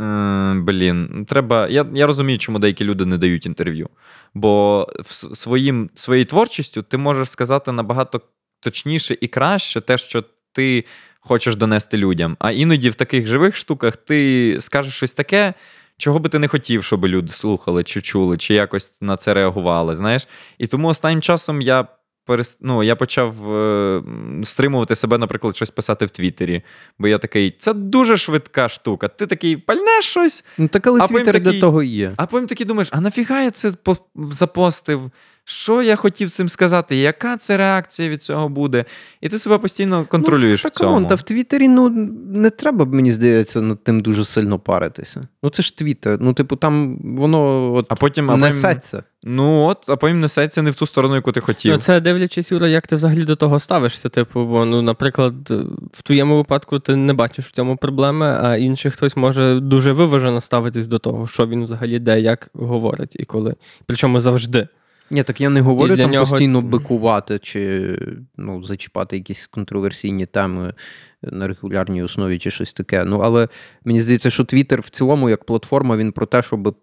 блін, треба... Я, я розумію, чому деякі люди не дають інтерв'ю, бо своїм, своєю творчістю ти можеш сказати набагато точніше і краще те, що ти хочеш донести людям, а іноді в таких живих штуках ти скажеш щось таке, чого би ти не хотів, щоб люди слухали, чи чули, чи якось на це реагували, знаєш, і тому останнім часом я Перес... Ну, я почав е... стримувати себе, наприклад, щось писати в Твіттері. Бо я такий, це дуже швидка штука. Ти такий, пальне щось. Ну, так але Твіттер для того і є. А потім такий думаєш, а нафіга я це по... запостив? Що я хотів цим сказати? Яка це реакція від цього буде? І ти себе постійно контролюєш ну, так, в цьому. Ну, та в Твіттері, ну, не треба, мені здається, над тим дуже сильно паритися. Ну, це ж Твіттер. Ну, типу, там воно от а потім, несеться. А потім, ну, от, а потім несеться не в ту сторону, яку ти хотів. Ну, це дивлячись, Юра, як ти взагалі до того ставишся. Типу, бо, ну, наприклад, в твоєму випадку ти не бачиш в цьому проблеми, а інший хтось може дуже виважено ставитись до того, що він взагалі де, як говорить і коли. Причому завжди. Ні, так я не говорю там нього... постійно бикувати чи ну, зачіпати якісь контроверсійні теми на регулярній основі чи щось таке. Ну, але мені здається, що Твіттер в цілому як платформа, він про те, щоб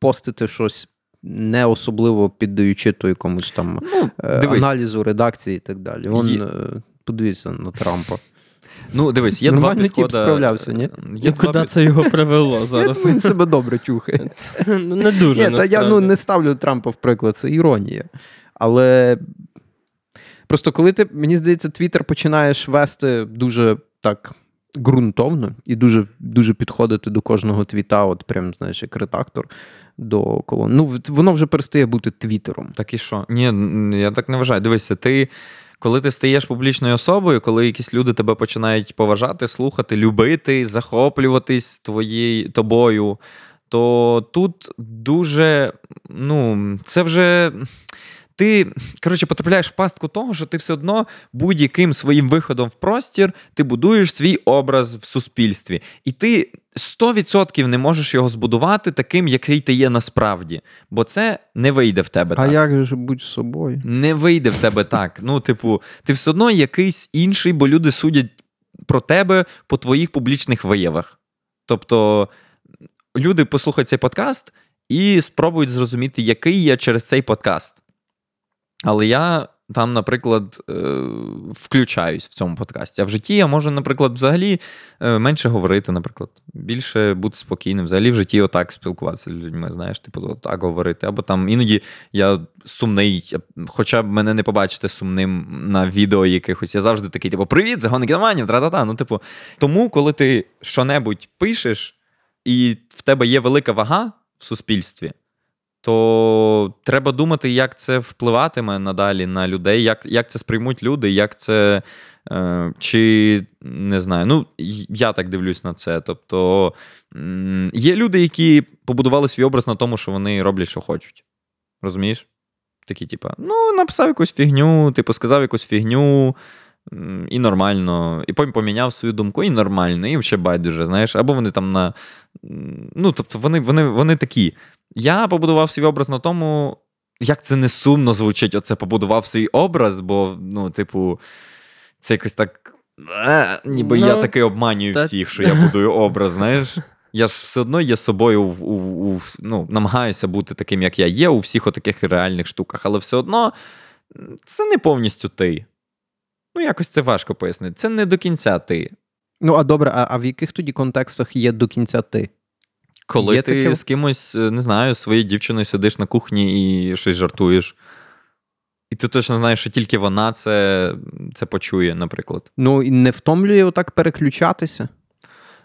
постити щось не особливо піддаючи то якомусь там ну, аналізу, редакції і так далі. Вон, є... Подивіться на Трампа. Ну, дивись, є нормально два підходи. Нормально тіп справлявся, ні? Є куди два... це його привело зараз? Він себе добре чухає. Ну, не дуже, насправді. Я ну, не ставлю Трампа в приклад, це іронія. Але просто коли ти, мені здається, Твіттер починаєш вести дуже так ґрунтовно і дуже, дуже підходити до кожного твіта, от прям, знаєш, як редактор до колон. Ну, воно вже перестає бути твітером. Так і що? Ні, я так не вважаю. Дивися, ти, коли ти стаєш публічною особою, коли якісь люди тебе починають поважати, слухати, любити, захоплюватись твоєю, тобою, то тут дуже, ну, це вже... Ти, коротше, потрапляєш в пастку того, що ти все одно будь-яким своїм виходом в простір ти будуєш свій образ в суспільстві. І ти сто відсотків не можеш його збудувати таким, який ти є насправді. Бо це не вийде в тебе а так. А як же будь собою? Не вийде в тебе так. Ну, типу, ти все одно якийсь інший, бо люди судять про тебе по твоїх публічних виявах. Тобто, люди послухають цей подкаст і спробують зрозуміти, який я через цей подкаст. Але я там, наприклад, включаюсь в цьому подкасті. А в житті я можу, наприклад, взагалі менше говорити, наприклад. Більше бути спокійним. Взагалі в житті отак спілкуватися з людьми, знаєш, типу, отак говорити. Або там іноді я сумний, хоча б мене не побачите сумним на відео якихось. Я завжди такий, типу, привіт, Загін Кіноманів, тра-та-та. Ну, типу, тому, коли ти що-небудь пишеш, і в тебе є велика вага в суспільстві, то треба думати, як це впливатиме надалі на людей, як, як це сприймуть люди, як це, е, чи, не знаю, ну, я так дивлюсь на це. Тобто, м- є люди, які побудували свій образ на тому, що вони роблять, що хочуть. Розумієш? Такі, типу, ну, написав якусь фігню, типу, сказав якусь фігню, і нормально, і потім поміняв свою думку, і нормально, і ще байдуже, знаєш, або вони там на... Ну, тобто, вони, вони, вони такі. Я побудував свій образ на тому, як це не сумно звучить, оце побудував свій образ, бо, ну, типу, це якось так, ніби ну, я таки обманюю так. всіх, що я будую образ, знаєш. Я ж все одно є собою, у, у, у, ну, намагаюся бути таким, як я є, у всіх отаких реальних штуках, але все одно це не повністю ти. Ну, якось це важко пояснити. Це не до кінця ти. Ну, а добре, а, а в яких тоді контекстах є до кінця ти? Коли є ти таке... з кимось, не знаю, своєю дівчиною сидиш на кухні і щось жартуєш. І ти точно знаєш, що тільки вона це, це почує, наприклад. Ну, і не втомлює отак переключатися?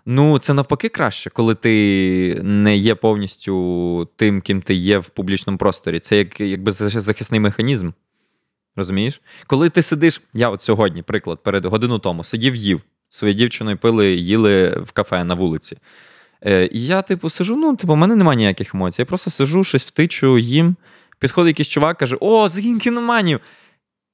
Ну, це навпаки краще, коли ти не є повністю тим, ким ти є в публічному просторі. Це як, якби захисний механізм. Розумієш? Коли ти сидиш, я от сьогодні, приклад, перед годину тому, сидів, їв, своєю дівчиною пили, їли в кафе на вулиці. Е, і я, типу, сижу, ну, типу, в мене немає ніяких емоцій, я просто сижу, щось втичу, їм, підходить якийсь чувак, каже, о, Загін Кіноманів!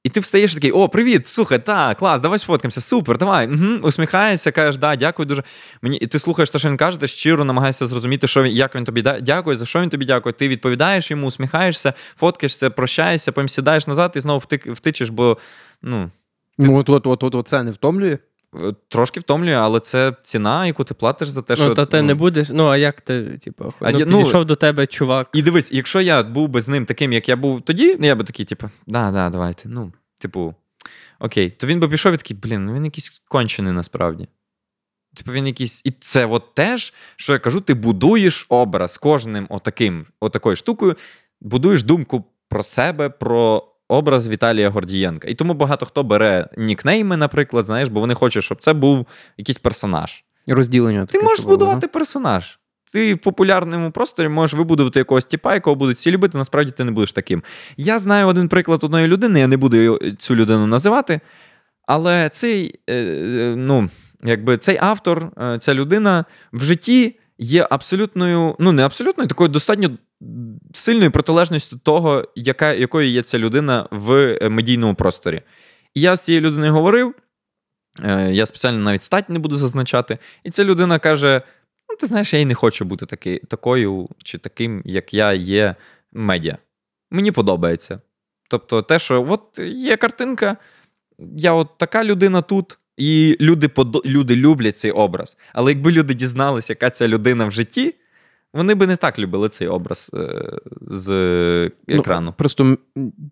І ти встаєш такий, о, привіт, слухай, та, клас, давай сфоткаємося, супер, давай, угу. Усміхаєшся, кажеш, да, дякую дуже. Мені... І ти слухаєш те, що він каже, ти щиро намагаєшся зрозуміти, що він... як він тобі дякує, за що він тобі дякує. Ти відповідаєш йому, усміхаєшся, фоткаєшся, прощаєшся, потім сідаєш назад і знову втик... втичеш, бо, ну... Ти... От-от-от-от це не втомлює? Трошки втомлює, але це ціна, яку ти платиш за те, що... Ну, та ти ну... не будеш, ну, а як ти, типу, ну, я, підійшов ну... до тебе чувак. І дивись, якщо я був би з ним таким, як я був тоді, я би такий, типу, да, да, давайте, ну, типу, окей. То він би пішов і такий, блін, ну, він якийсь кончений насправді. Типу, він якийсь... І це от теж, що я кажу, ти будуєш образ кожним отаким, отакою штукою, будуєш думку про себе, про... образ Віталія Гордієнка. І тому багато хто бере нікнейми, наприклад, знаєш, бо вони хочуть, щоб це був якийсь персонаж. Розділення. Ти можеш збудувати персонаж. Ти в популярному просторі можеш вибудувати якогось тіпа, якого будуть всі любити, насправді ти не будеш таким. Я знаю один приклад одної людини, я не буду цю людину називати, але цей, ну, якби цей автор, ця людина в житті є абсолютною, ну, не абсолютною, такою достатньо сильною протилежністю того, яка, якою є ця людина в медійному просторі. І я з цією людиною говорив, я спеціально навіть стать не буду зазначати, і ця людина каже, ну, ти знаєш, я й не хочу бути таки, такою чи таким, як я є медіа. Мені подобається. Тобто те, що от є картинка, я от така людина тут, і люди, подо... люди люблять цей образ. Але якби люди дізналися, яка ця людина в житті, вони би не так любили цей образ з екрану. Ну, просто,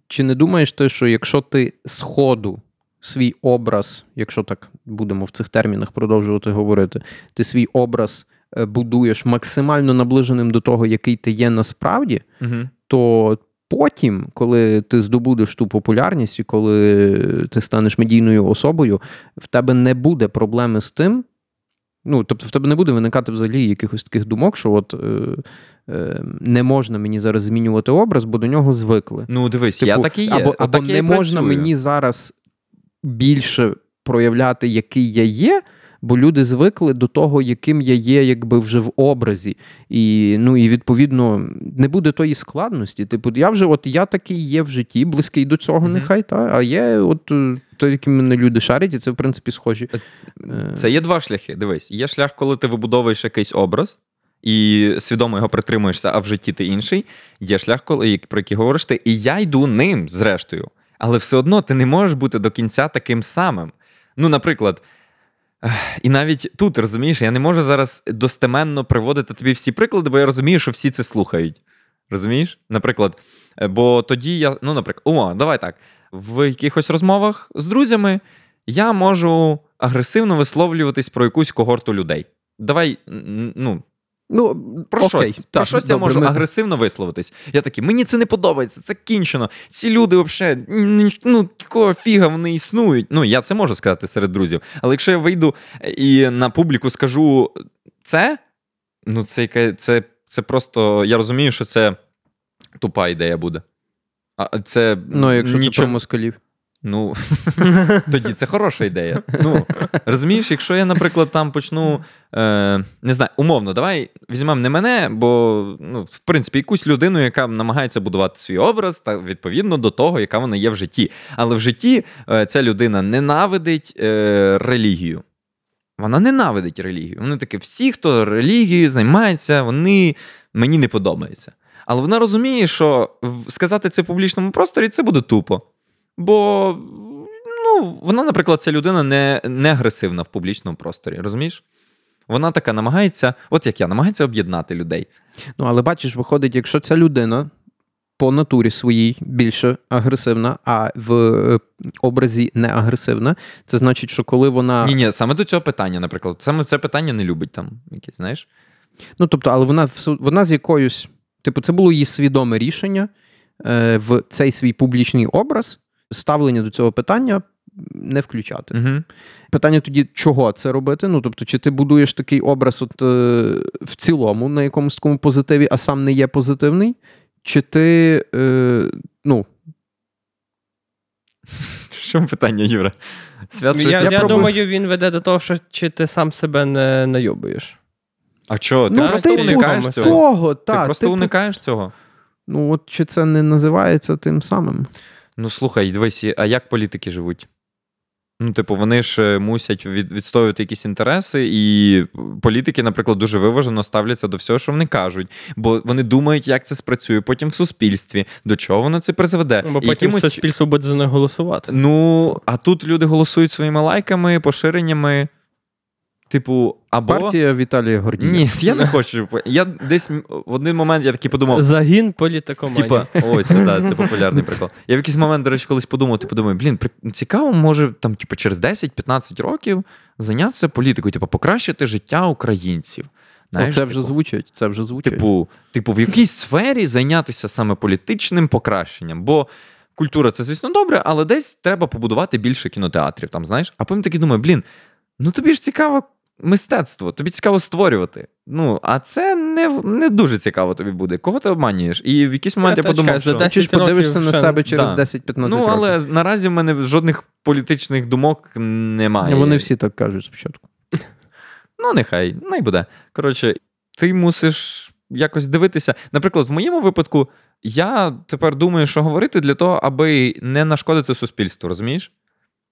чи не думаєш ти, що якщо ти з ходу свій образ, якщо так будемо в цих термінах продовжувати говорити, ти свій образ будуєш максимально наближеним до того, який ти є насправді, угу. то потім, коли ти здобудеш ту популярність і коли ти станеш медійною особою, в тебе не буде проблеми з тим, Ну, тобто в тебе не буде виникати взагалі якихось таких думок, що от е, е, не можна мені зараз змінювати образ, бо до нього звикли. Ну, дивись, типу, я так і є. Або, або не можна працюю. Мені зараз більше проявляти, який я є, бо люди звикли до того, яким я є, якби вже в образі. І, ну, і відповідно, не буде тої складності. Типу, я вже, от я такий є в житті, близький до цього, mm-hmm. нехай, та, а є от... то, які мене люди шарять, і це, в принципі, схожі. Це є два шляхи, дивись. Є шлях, коли ти вибудовуєш якийсь образ, і свідомо його притримуєшся, а в житті ти інший. Є шлях, коли, про який говориш ти, і я йду ним, зрештою. Але все одно ти не можеш бути до кінця таким самим. Ну, наприклад, і навіть тут, розумієш, я не можу зараз достеменно приводити тобі всі приклади, бо я розумію, що всі це слухають. Розумієш? Наприклад, бо тоді я, ну, наприклад, о, давай так, в якихось розмовах з друзями я можу агресивно висловлюватись про якусь когорту людей. Давай, ну, ну про окей, щось, так, про щось добре, я можу ми... агресивно висловитись. Я такий, мені це не подобається, це кінчено, ці люди взагалі, ну, якого фіга вони існують. Ну, я це можу сказати серед друзів, але якщо я вийду і на публіку скажу це, ну, це, це, це просто, я розумію, що це тупа ідея буде. А це ну, якщо нічого... це про москалів. Ну, тоді це хороша ідея. Ну, розумієш, якщо я, наприклад, там почну, е, не знаю, умовно, давай візьмемо не мене, бо, ну, в принципі, якусь людину, яка намагається будувати свій образ, та відповідно до того, яка вона є в житті. Але в житті е, ця людина ненавидить е, релігію. Вона ненавидить релігію. Вони такі, всі, хто релігією займається, вони мені не подобаються. Але вона розуміє, що сказати це в публічному просторі – це буде тупо. Бо, ну, вона, наприклад, ця людина не, не агресивна в публічному просторі, розумієш? Вона така намагається, от як я, намагається об'єднати людей. Ну, але бачиш, виходить, якщо ця людина по натурі своїй більше агресивна, а в образі не агресивна, це значить, що коли вона... Ні-ні, саме до цього питання, наприклад. Саме це питання не любить там, якесь, знаєш? Ну, тобто, але вона, вона з якоюсь... Типу, це було її свідоме рішення е, в цей свій публічний образ ставлення до цього питання не включати. Угу. Питання тоді, чого це робити? Ну, тобто, чи ти будуєш такий образ от, е, в цілому на якомусь такому позитиві, а сам не є позитивний? Чи ти, е, ну... Що питання, Юра? Свят, я я, я думаю, він веде до того, що чи ти сам себе не найобуєш. А чого? Ти ну, просто ти уникаєш цього? Того, та, ти просто ти... уникаєш цього? Ну, от чи це не називається тим самим? Ну, слухай, дивись, а як політики живуть? Ну, типу, вони ж мусять відстоювати якісь інтереси, і політики, наприклад, дуже виважено ставляться до всього, що вони кажуть. Бо вони думають, як це спрацює потім в суспільстві, до чого воно це призведе. Бо потім якимось... суспільство буде за них голосувати. Ну, а тут люди голосують своїми лайками, поширеннями. Типу, або... Партія Віталія Гордієнка. Ні, я не хочу. Я десь в один момент я такий подумав... Загін політикоманів. Типа, ой, це, да, це популярний прикол. Я в якийсь момент, до речі, колись подумав, типу, думаю, блін, цікаво, може, там, типу, через десять-п'ятнадцять років зайнятися політикою, типу, покращити життя українців. Знаєш, це вже типу, звучить, це вже звучить. Типу, типу, в якійсь сфері зайнятися саме політичним покращенням, бо... Культура, це, звісно, добре, але десь треба побудувати більше кінотеатрів, там, знаєш. А потім такий думаю, блін, ну тобі ж цікаво мистецтво, тобі цікаво створювати. Ну, а це не, не дуже цікаво тобі буде. Кого ти обманюєш? І в якийсь момент я, я подумав, що... Ти ж подивишся на себе через да. десять-п'ятнадцять років. Ну, але років. Наразі в мене жодних політичних думок немає. Вони всі так кажуть спочатку. Ну, нехай, най буде. Коротше, ти мусиш якось дивитися. Наприклад, в моєму випадку, я тепер думаю, що говорити для того, аби не нашкодити суспільству, розумієш?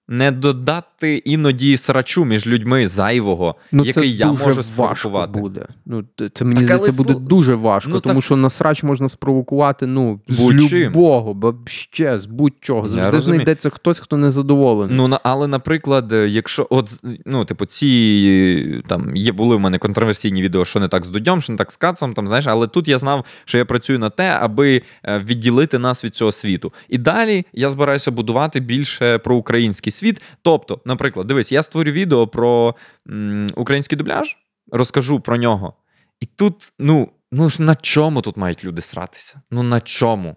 Не додати іноді срачу між людьми зайвого, ну, який я можу спровокувати. Буде. Ну, це мені здається, це буде дуже важко, ну, тому так... що на срач можна спровокувати ну, з любого, бо ще з будь-чого. Завжди знайдеться хтось, хто незадоволений. Ну, але, наприклад, якщо от, ну, типу, ці там є були в мене контроверсійні відео, що не так з Дудьом, що не так з Кацом, там, знаєш, але тут я знав, що я працюю на те, аби відділити нас від цього світу. І далі я збираюся будувати більше про український світ. Тобто, наприклад, дивись, я створю відео про м, український дубляж, розкажу про нього. І тут, ну, ну на чому тут мають люди сратися? Ну, на чому?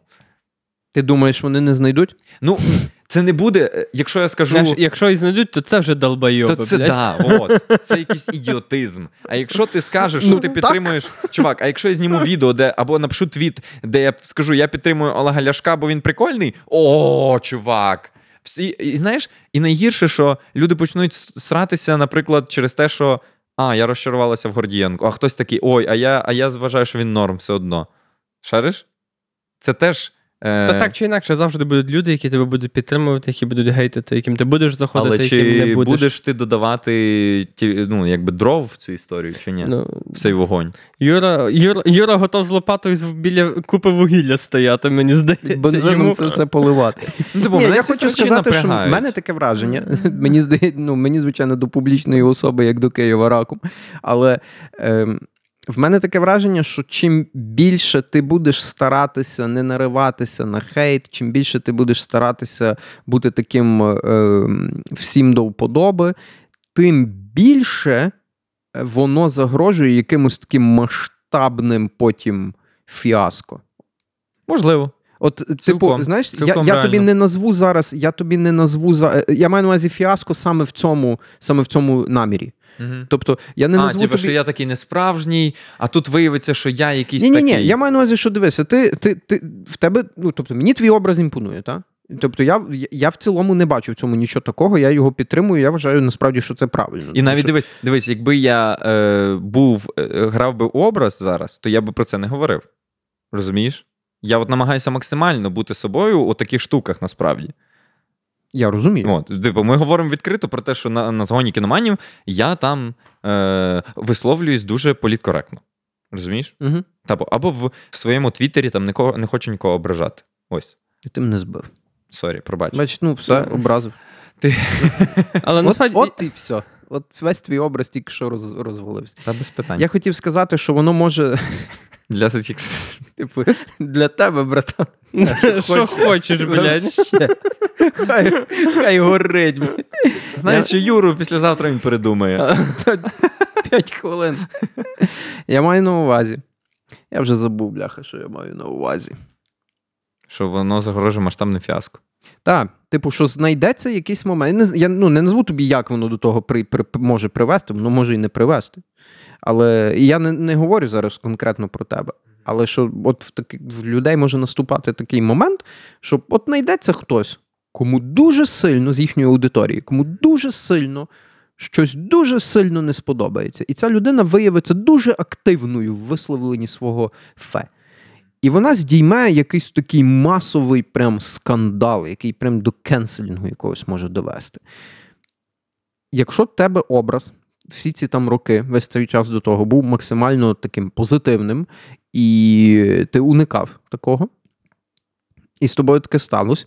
Ти думаєш, вони не знайдуть? Ну, Це не буде, якщо я скажу... Знаєш, якщо і знайдуть, то це вже долбойоби. То це, да, от. Це якийсь ідіотизм. А якщо ти скажеш, що ну, ти так. підтримуєш... Чувак, а якщо я зніму відео, де або напишу твіт, де я скажу, я підтримую Олега Ляшка, бо він прикольний? О, чувак! Всі... І знаєш, і найгірше, що люди почнуть сратися, наприклад, через те, що а, я розчарувалася в Гордієнку, а хтось такий, ой, а я, а я зважаю, що він норм все одно. Шариш? Це теж... Та так чи інакше, завжди будуть люди, які тебе будуть підтримувати, які будуть гейтити, яким ти будеш заходити, але яким не будеш. Але чи будеш ти додавати, ну, якби дров в цю історію, чи ні? Ну, в цей вогонь. Юра, Юра, Юра готов з лопатою біля купи вугілля стояти, мені здається. Бензином йому... це все поливати. Ну, тобі, ні, я хочу сказати, що в мене таке враження. Мені, ну, мені, звичайно, до публічної особи, як до Києва раком. Але... Ем... В мене таке враження, що чим більше ти будеш старатися не нариватися на хейт, чим більше ти будеш старатися бути таким е, всім до вподоби, тим більше воно загрожує якимось таким масштабним потім фіаско. Можливо. От, цілком, типу, знаєш, я, я тобі не назву зараз, я тобі не назву за я маю на увазі фіаско саме в цьому, саме в цьому намірі. Угу. Тобто, я не а, назву тобі... що я такий несправжній, а тут виявиться, що я якийсь ні, такий. Ні, ні, я маю на увазі, що дивися, ти, ти, ти в тебе, ну, тобто, мені твій образ імпонує, так? Тобто я, я в цілому не бачу в цьому нічого такого, я його підтримую, я вважаю насправді, що це правильно. І навіть що... дивись, дивись, якби я е, був, е, грав би образ зараз, то я би про це не говорив. Розумієш? Я от намагаюся максимально бути собою у таких штуках, насправді. Я розумію. От, типу, ми говоримо відкрито про те, що на, на згоні кіноманів я там е, висловлююсь дуже політкоректно. Розумієш? Угу. Табо, або в, в своєму твіттері там нікого, не хочу нікого ображати. Ось. І ти мене збив. Сорі, пробач. Бач, ну все, образив. Ти... Але, от, насправді... от і все. От весь твій образ тільки що роз, розвалився. Та без питань. Я хотів сказати, що воно може... Для сачок, типу, для тебе, братан. Що хочеш, блядь. Хай, хай горить. Блядь. Знаєш, що Юру післязавтра він передумає. П'ять хвилин. Я маю на увазі. Я вже забув, бляха, що я маю на увазі. Що воно загрожує масштабне фіаско. Так, типу, що знайдеться якийсь момент. Я ну, не назву тобі, як воно до того при, при, може привести, воно може і не привести. Але я не, не говорю зараз конкретно про тебе. Але що от в, таки, в людей може наступати такий момент, що от знайдеться хтось, кому дуже сильно, з їхньої аудиторії, кому дуже сильно, щось дуже сильно не сподобається. І ця людина виявиться дуже активною в висловленні свого фе. І вона здійме якийсь такий масовий прям скандал, який прям до кенселінгу якогось може довести. Якщо в тебе образ всі ці там роки, весь цей час до того, був максимально таким позитивним, і ти уникав такого, і з тобою таке сталося,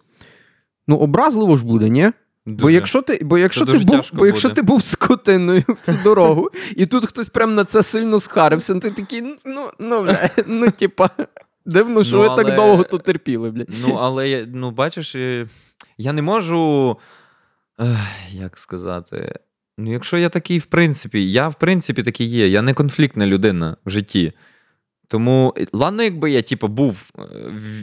ну образливо ж буде, ні? Дуже. Бо якщо ти, бо якщо ти був, бо якщо ти був скотиною в цю дорогу, і тут хтось прям на це сильно схарився, ти такий, ну, ну, бля, ну, типа... Дивно, що ну, ви але... так довго тут терпіли, блядь. Ну, але, ну, бачиш, я не можу, ех, як сказати, ну, якщо я такий, в принципі, я, в принципі, такий є, я не конфліктна людина в житті. Тому, ладно, якби я, типу, був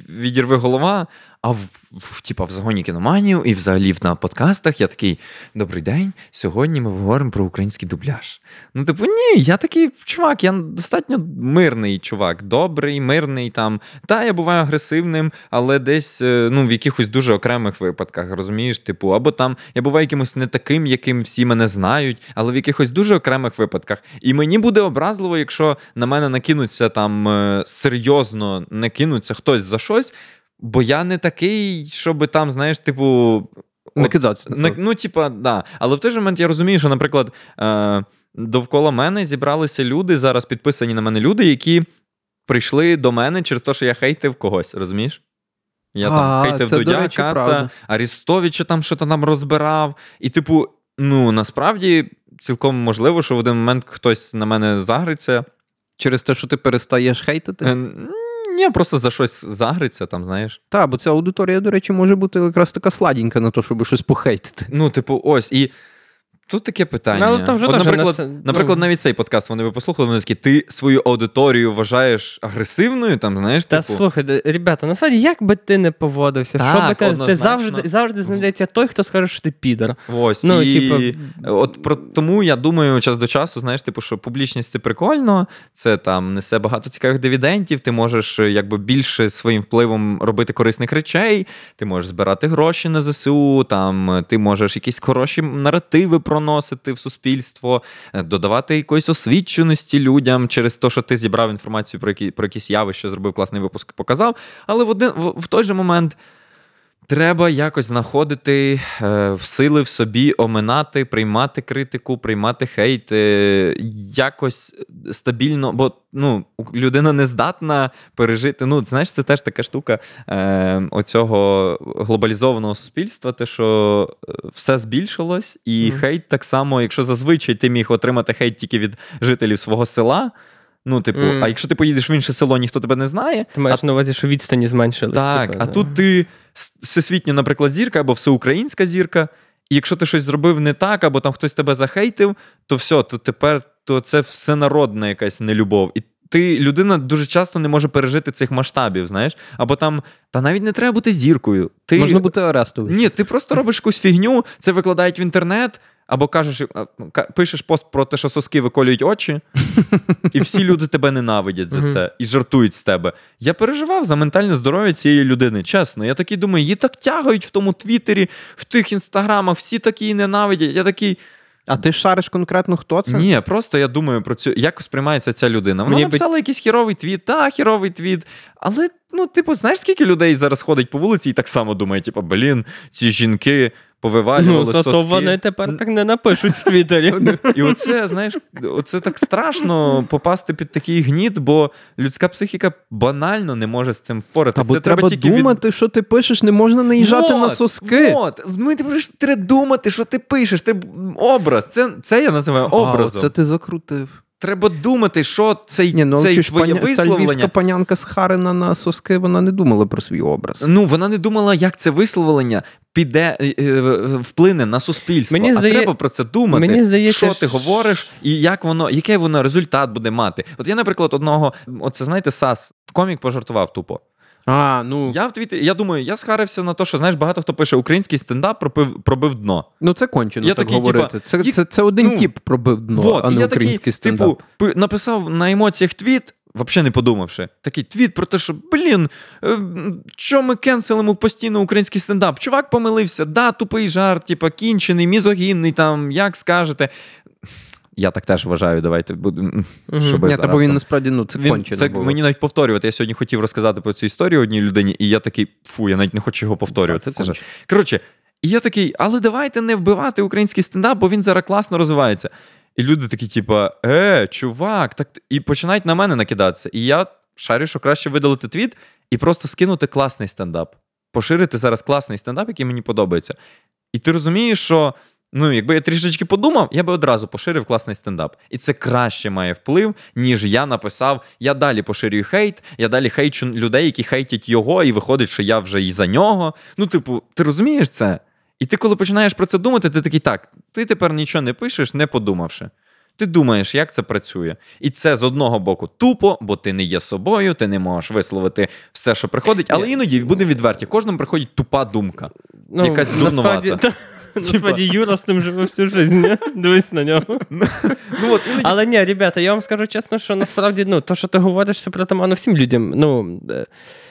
відірви голова, а, в, в, типу, в загоні кіноманів і взагалі на подкастах я такий, добрий день, сьогодні ми говоримо про український дубляж. Ну, типу, ні, я такий чувак, я достатньо мирний чувак, добрий, мирний там. Та, я буваю агресивним, але десь, ну, в якихось дуже окремих випадках, розумієш, типу, або там, я буваю якимось не таким, яким всі мене знають, але в якихось дуже окремих випадках. І мені буде образливо, якщо на мене накинуться там серйозно не кинуться хтось за щось, бо я не такий, щоби там, знаєш, типу... Не кидатися. Ну, типу, да. Але в той же момент я розумію, що, наприклад, довкола мене зібралися люди, зараз підписані на мене люди, які прийшли до мене через те, що я хейтив когось, розумієш? Я а, там хейтив Дудя, Каца, Арестовича там що-то там розбирав. І, типу, ну, насправді, цілком можливо, що в один момент хтось на мене загриться. Через те, що ти перестаєш хейтити? Е, ні, просто за щось загриться, там, знаєш. Та, бо ця аудиторія, до речі, може бути якраз така сладенька на те, щоб щось похейтити. Ну, типу, ось, і Тут таке питання. Ну, там вже От, наприклад, на це... наприклад, навіть цей подкаст вони би послухали, вони такі, ти свою аудиторію вважаєш агресивною, там, знаєш, Та, типу... Та, слухай, ребята, насправді, як би ти не поводився, так, що би ти, однозначно. ти завжди, завжди знайдеться той, хто скаже, що ти підар. Ось, ну, і типу... от про... тому, я думаю, час до часу, знаєш, типу, що публічність – це прикольно, це там несе багато цікавих дивідендів, ти можеш, якби, більше своїм впливом робити корисних речей, ти можеш збирати гроші на ЗСУ, там, ти можеш якісь хороші наративи про носити в суспільство, додавати якоїсь освіченості людям через те, що ти зібрав інформацію про, які, про якісь явища, зробив класний випуск, показав. Але в, один, в, в той же момент треба якось знаходити е, сили в собі, оминати, приймати критику, приймати хейт, е, якось стабільно, бо ну, людина не здатна пережити. Ну, знаєш, це теж така штука е, оцього глобалізованого суспільства, те, що все збільшилось, і mm. хейт так само, якщо зазвичай ти міг отримати хейт тільки від жителів свого села, ну, типу, mm. а якщо ти поїдеш в інше село, ніхто тебе не знає. Ти маєш а... на увазі, що відстані зменшились. Так, типу, а да. тут ти всесвітня, наприклад, зірка або всеукраїнська зірка, і якщо ти щось зробив не так, або там хтось тебе захейтив, то все, то тепер то це всенародна якась нелюбов. І ти, людина дуже часто не може пережити цих масштабів, знаєш? Або там, та навіть не треба бути зіркою. Ти... Можна бути Арестовичем. Ні, ти просто робиш якусь фігню, це викладають в інтернет, або кажеш, пишеш пост про те, що соски виколюють очі, і всі люди тебе ненавидять за це, і жартують з тебе. Я переживав за ментальне здоров'я цієї людини, чесно. Я такий думаю, її так тягають в тому Твіттері, в тих інстаграмах, всі такі ненавидять. Я такий... А ти шариш конкретно, хто це? Ні, просто я думаю про цю, як сприймається ця людина. Вона Мені написала би... якийсь хіровий твіт, та, хіровий твіт, але, ну, типу, знаєш, скільки людей зараз ходить по вулиці і так само думає, типу, блін, ці жінки... повивалювали соски. Ну, зато вони тепер так не напишуть в Твіттері. І оце, знаєш, оце так страшно попасти під такий гніт, бо людська психіка банально не може з цим впоратися. Або це треба, треба тільки думати, від... що ти пишеш, не можна наїжджати вот, на соски. Вот. Ми треба думати, що ти пишеш. Ти... Образ. Це, це я називаю образом. А, це ти закрутив. Треба думати, що цей, Ні, ну, цей твоє паня... висловлення... Та львівська панянка з Харина на соски, вона не думала про свій образ. Ну, вона не думала, як це висловлення піде, вплине на суспільство. Мені а здає... треба про це думати, Мені здає, що ти говориш і як воно, який воно результат буде мати. От я, наприклад, одного, оце, знаєте, Сас, комік пожартував тупо. А, ну... Я в Твіттері, я думаю, я схарився на те, що, знаєш, багато хто пише, український стендап пробив, пробив дно. Ну, це кончено я так такий, говорити. Типу, це, це, це один ну, тіп пробив дно, вот, а не український такий, стендап. Типу, написав на емоціях твіт, взагалі не подумавши. Такий твіт про те, що, блін, що ми кенселимо постійно український стендап? Чувак помилився, да, тупий жарт, типу, кінчений, мізогінний, там, як скажете... Я так теж вважаю, давайте будемо. Угу. Ні, бо він насправді, ну, це кончено було. Мені навіть повторювати. Я сьогодні хотів розказати про цю історію одній людині, і я такий, фу, я навіть не хочу його повторювати. Це це Коротше, і я такий, але давайте не вбивати український стендап, бо він зараз класно розвивається. І люди такі, типа, е, чувак, так... і починають на мене накидатися. І я шарю, що краще видалити твіт і просто скинути класний стендап. Поширити зараз класний стендап, який мені подобається. І ти розумієш, що ну, якби я трішечки подумав, я би одразу поширив класний стендап. І це краще має вплив, ніж я написав, я далі поширюю хейт, я далі хейчу людей, які хейтять його, і виходить, що я вже і за нього. Ну, типу, ти розумієш це? І ти, коли починаєш про це думати, ти такий, так, ти тепер нічого не пишеш, не подумавши. Ти думаєш, як це працює. І це, з одного боку, тупо, бо ти не є собою, ти не можеш висловити все, що приходить. Але іноді, будемо відверті, кожному приходить тупа думка. Ну, якась дурнувата. Господи, Юра з тим живе всю життя. Дивись на нього. Але ні, ребята, я вам скажу чесно, що насправді, ну, то, що ти говориш, це притаманно всім людям. Ну,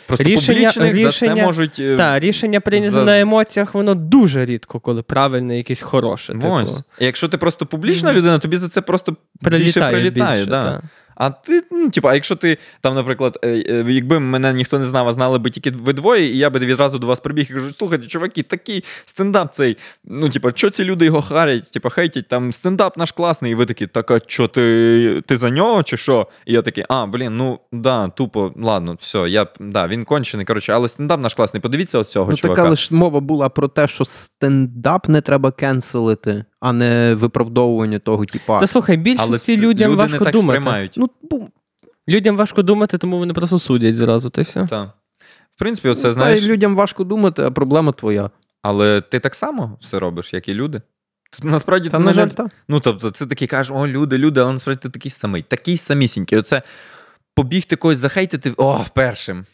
просто рішення, рішення, за це можуть... Та, рішення прийняти за... на емоціях, воно дуже рідко, коли правильне, якесь хороше. Ось. Типу. Якщо ти просто публічна людина, тобі за це просто прилітає, більше прилітає. Більше, да. та. А ти, ну, типу, а якщо ти, там, наприклад, якби мене ніхто не знав, а знали би тільки ви двоє, і я би відразу до вас прибіг і кажу, слухайте, чуваки, такий стендап цей, ну, типу, що ці люди його харять, типу, хейтять, там, стендап наш класний, і ви такі, так, а що, ти, ти за нього, чи що? І я такий, а, блін, ну, да, тупо, ладно, все, я, да, він кончений, коротше, але стендап наш класний, подивіться от цього ну, чувака. Ну, така лише мова була про те, що стендап не треба кенселити, а не виправдовування того, типа. Та слухай, більшості людям люди важко думати. Ну, бум. Людям важко думати, тому вони просто судять зразу, та й все. Так. В принципі, оце, ну, знаєш... Людям важко думати, а проблема твоя. Але ти так само все робиш, як і люди. Насправді, та, на жаль, та. Ну, тобто, це такий, кажеш, о, люди, люди, але насправді ти такий самий. Такий самісінький. Оце побігти когось захейтити, о, першим.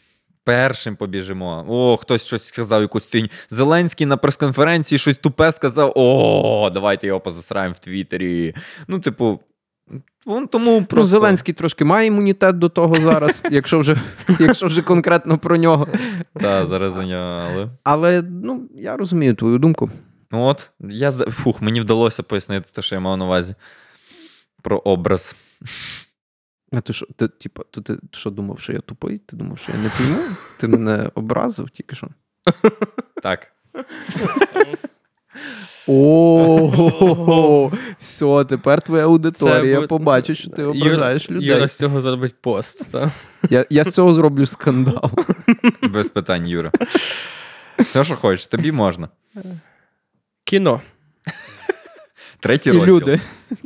Першим побіжимо. О, хтось щось сказав, якусь фінь. Зеленський на прес-конференції щось тупе сказав, о, давайте його позасраємо в Твіттері. Ну, типу, вон тому просто... Ну, Зеленський трошки має імунітет до того зараз, якщо вже, якщо вже конкретно про нього. Так, зараз за нього. Але, ну, я розумію твою думку. Ну от, я, фух, мені вдалося пояснити те, що я мав на увазі про образ. А ти що, ти, типу, ти, ти що думав, що я тупий? Ти думав, що я не пойму? Ти мене образив тільки що? Так. О, все, тепер твоя аудиторія побачить, що ти ображаєш людей. Юра з цього зробить пост, так? Я з цього зроблю скандал. Без питань, Юра. Все, що хочеш, тобі можна. Кіно. Третій розділ. І люди.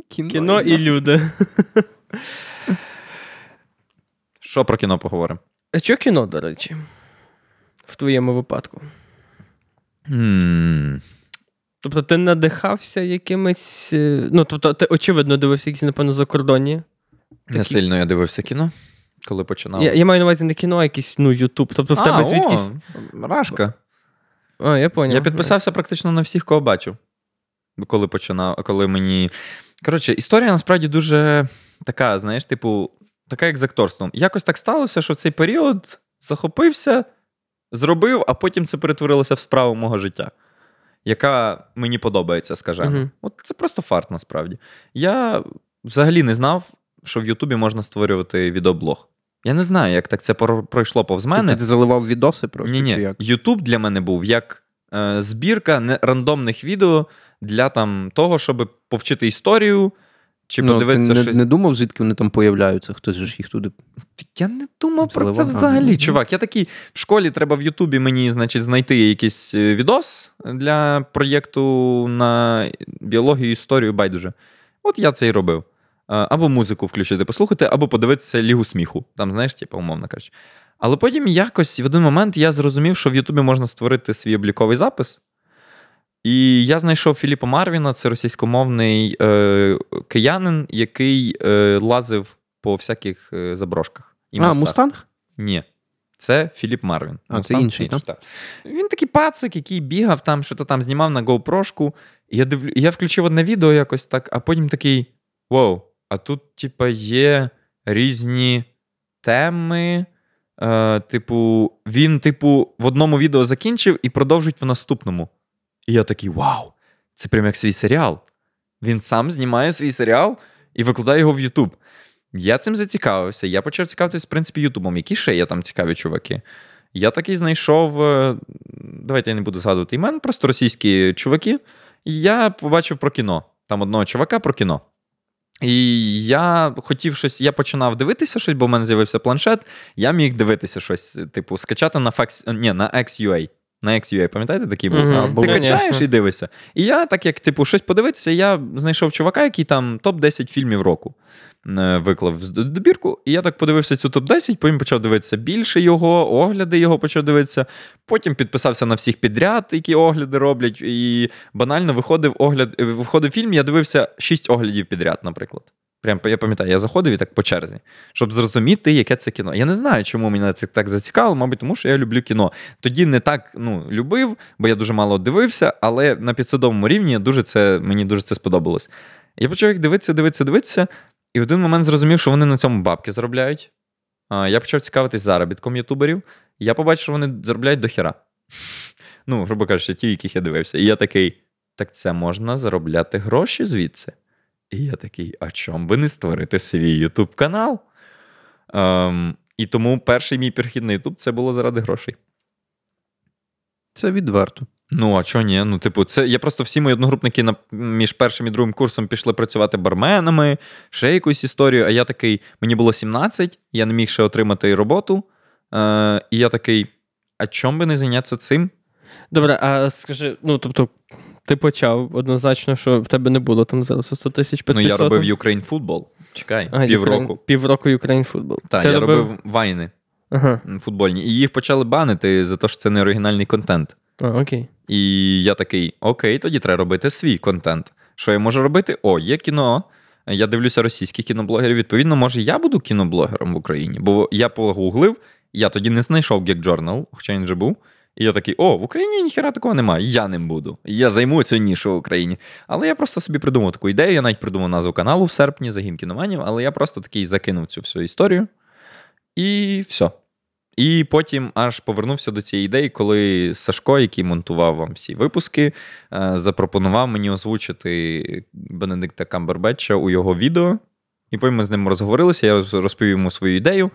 Кіно, кіно і люди. Що про кіно поговоримо? А що кіно, до речі? В твоєму випадку. Mm. Тобто ти надихався якимись... Ну, тобто ти, очевидно, дивився якісь, напевно, закордонні. Такі... Не сильно я дивився кіно, коли починав. Я, я маю на увазі не кіно, а якийсь, ну, Ютуб. Тобто в а, тебе звідкись... Рашка. А, я поняв. Я підписався практично на всіх, кого бачив. Коли починав, коли мені... Коротше, історія насправді дуже така, знаєш, типу, така як з акторством. Якось так сталося, що в цей період захопився, зробив, а потім це перетворилося в справу мого життя, яка мені подобається, скажімо. Угу. От це просто фарт, насправді. Я взагалі не знав, що в Ютубі можна створювати відеоблог. Я не знаю, як так це пройшло повз мене. Ти заливав відоси просто? Ні-ні. Ютуб для мене був як е, збірка рандомних відео для там, того, щоб повчити історію, чи ну, подивитися ти щось. Ти не думав, звідки вони там появляються? Хтось ж їх туди... Я не думав заливав. Про це взагалі, а, чувак. Я такий, в школі треба в Ютубі мені, значить, знайти якийсь відос для проєкту на біологію, історію, байдуже. От я це і робив. Або музику включити, послухати, або подивитися Лігу сміху. Там, знаєш, типу, умовно кажучи. Але потім якось, в один момент, я зрозумів, що в Ютубі можна створити свій обліковий запис. І я знайшов Філіпа Марвіна, це російськомовний е, киянин, який е, лазив по всяких е, заброшках. І а, Мустанг? Мустанг? Ні. Це Філіп Марвін. А, Мустанг, це інший, інший, так? Він такий пацик, який бігав там, що-то там знімав на GoPro-шку. І я, дивлю... я включив одне відео якось так, а потім такий, вау, а тут, типа, є різні теми. Е, типу, він, типу, в одному відео закінчив і продовжить в наступному. І я такий, вау, це прям як свій серіал. Він сам знімає свій серіал і викладає його в Ютуб. Я цим зацікавився. Я почав цікавитись, в принципі, Ютубом. Які ще є там цікаві чуваки? Я такий знайшов, давайте я не буду згадувати імен, просто російські чуваки. І я побачив про кіно. Там одного чувака про кіно. І я хотів щось, я починав дивитися щось, бо в мене з'явився планшет. Я міг дивитися щось, типу, скачати на Fax, ні, на екс ю ей. На екс ю ей, пам'ятаєте, такий був? Mm-hmm. Ти качаєш і дивишся. І я, так як, типу, щось подивитися, я знайшов чувака, який там топ десять фільмів року виклав в добірку, і я так подивився цю топ десять, потім почав дивитися більше його, огляди його почав дивитися, потім підписався на всіх підряд, які огляди роблять, і банально виходив, огляд, виходив фільм, я дивився шість оглядів підряд, наприклад. Прям, я пам'ятаю, я заходив і так по черзі, щоб зрозуміти, яке це кіно. Я не знаю, чому мене це так зацікавило, мабуть, тому що я люблю кіно. Тоді не так, ну, любив, бо я дуже мало дивився, але на підсвідомому рівні дуже це, мені дуже це сподобалось. Я почав їх дивитися, дивитися, дивитися, і в один момент зрозумів, що вони на цьому бабки заробляють. Я почав цікавитись заробітком ютуберів, я побачив, що вони заробляють до хера. Ну, грубо кажучи, ті, яких я дивився. І я такий, так це можна заробляти гроші звідси. І я такий, а чом би не створити свій YouTube-канал? Ем, і тому перший мій перехід на YouTube – це було заради грошей. Це відверто. Ну, а чого ні? Ну, типу, це, я просто всі мої одногрупники на, між першим і другим курсом пішли працювати барменами, ще якусь історію, а я такий, мені було сімнадцять, я не міг ще отримати роботу, е, і я такий, а чом би не зайнятися цим? Добре, а скажи, ну, тобто, ти почав однозначно, що в тебе не було там зараз сто тисяч підписів. Ну, я робив Ukraine Football. Чекай, а, півроку. Півроку Ukraine Football. Так, я робив, робив вайни ага. футбольні. І їх почали банити за те, що це не оригінальний контент. А, окей. І я такий, окей, тоді треба робити свій контент. Що я можу робити? О, є кіно. Я дивлюся російських кіноблогерів. Відповідно, може, я буду кіноблогером в Україні? Бо я погуглив, я тоді не знайшов Geek Journal, хоча він вже був. І я такий, о, в Україні ніхера такого немає, я ним буду. Я займу цю нішу в Україні. Але я просто собі придумав таку ідею, я навіть придумав назву каналу в серпні, Загін Кіноманів, але я просто такий закинув цю всю історію. І все. І потім аж повернувся до цієї ідеї, коли Сашко, який монтував вам всі випуски, запропонував мені озвучити Бенедикта Камбербетча у його відео. І потім ми з ним розговорилися, я розповів йому свою ідею.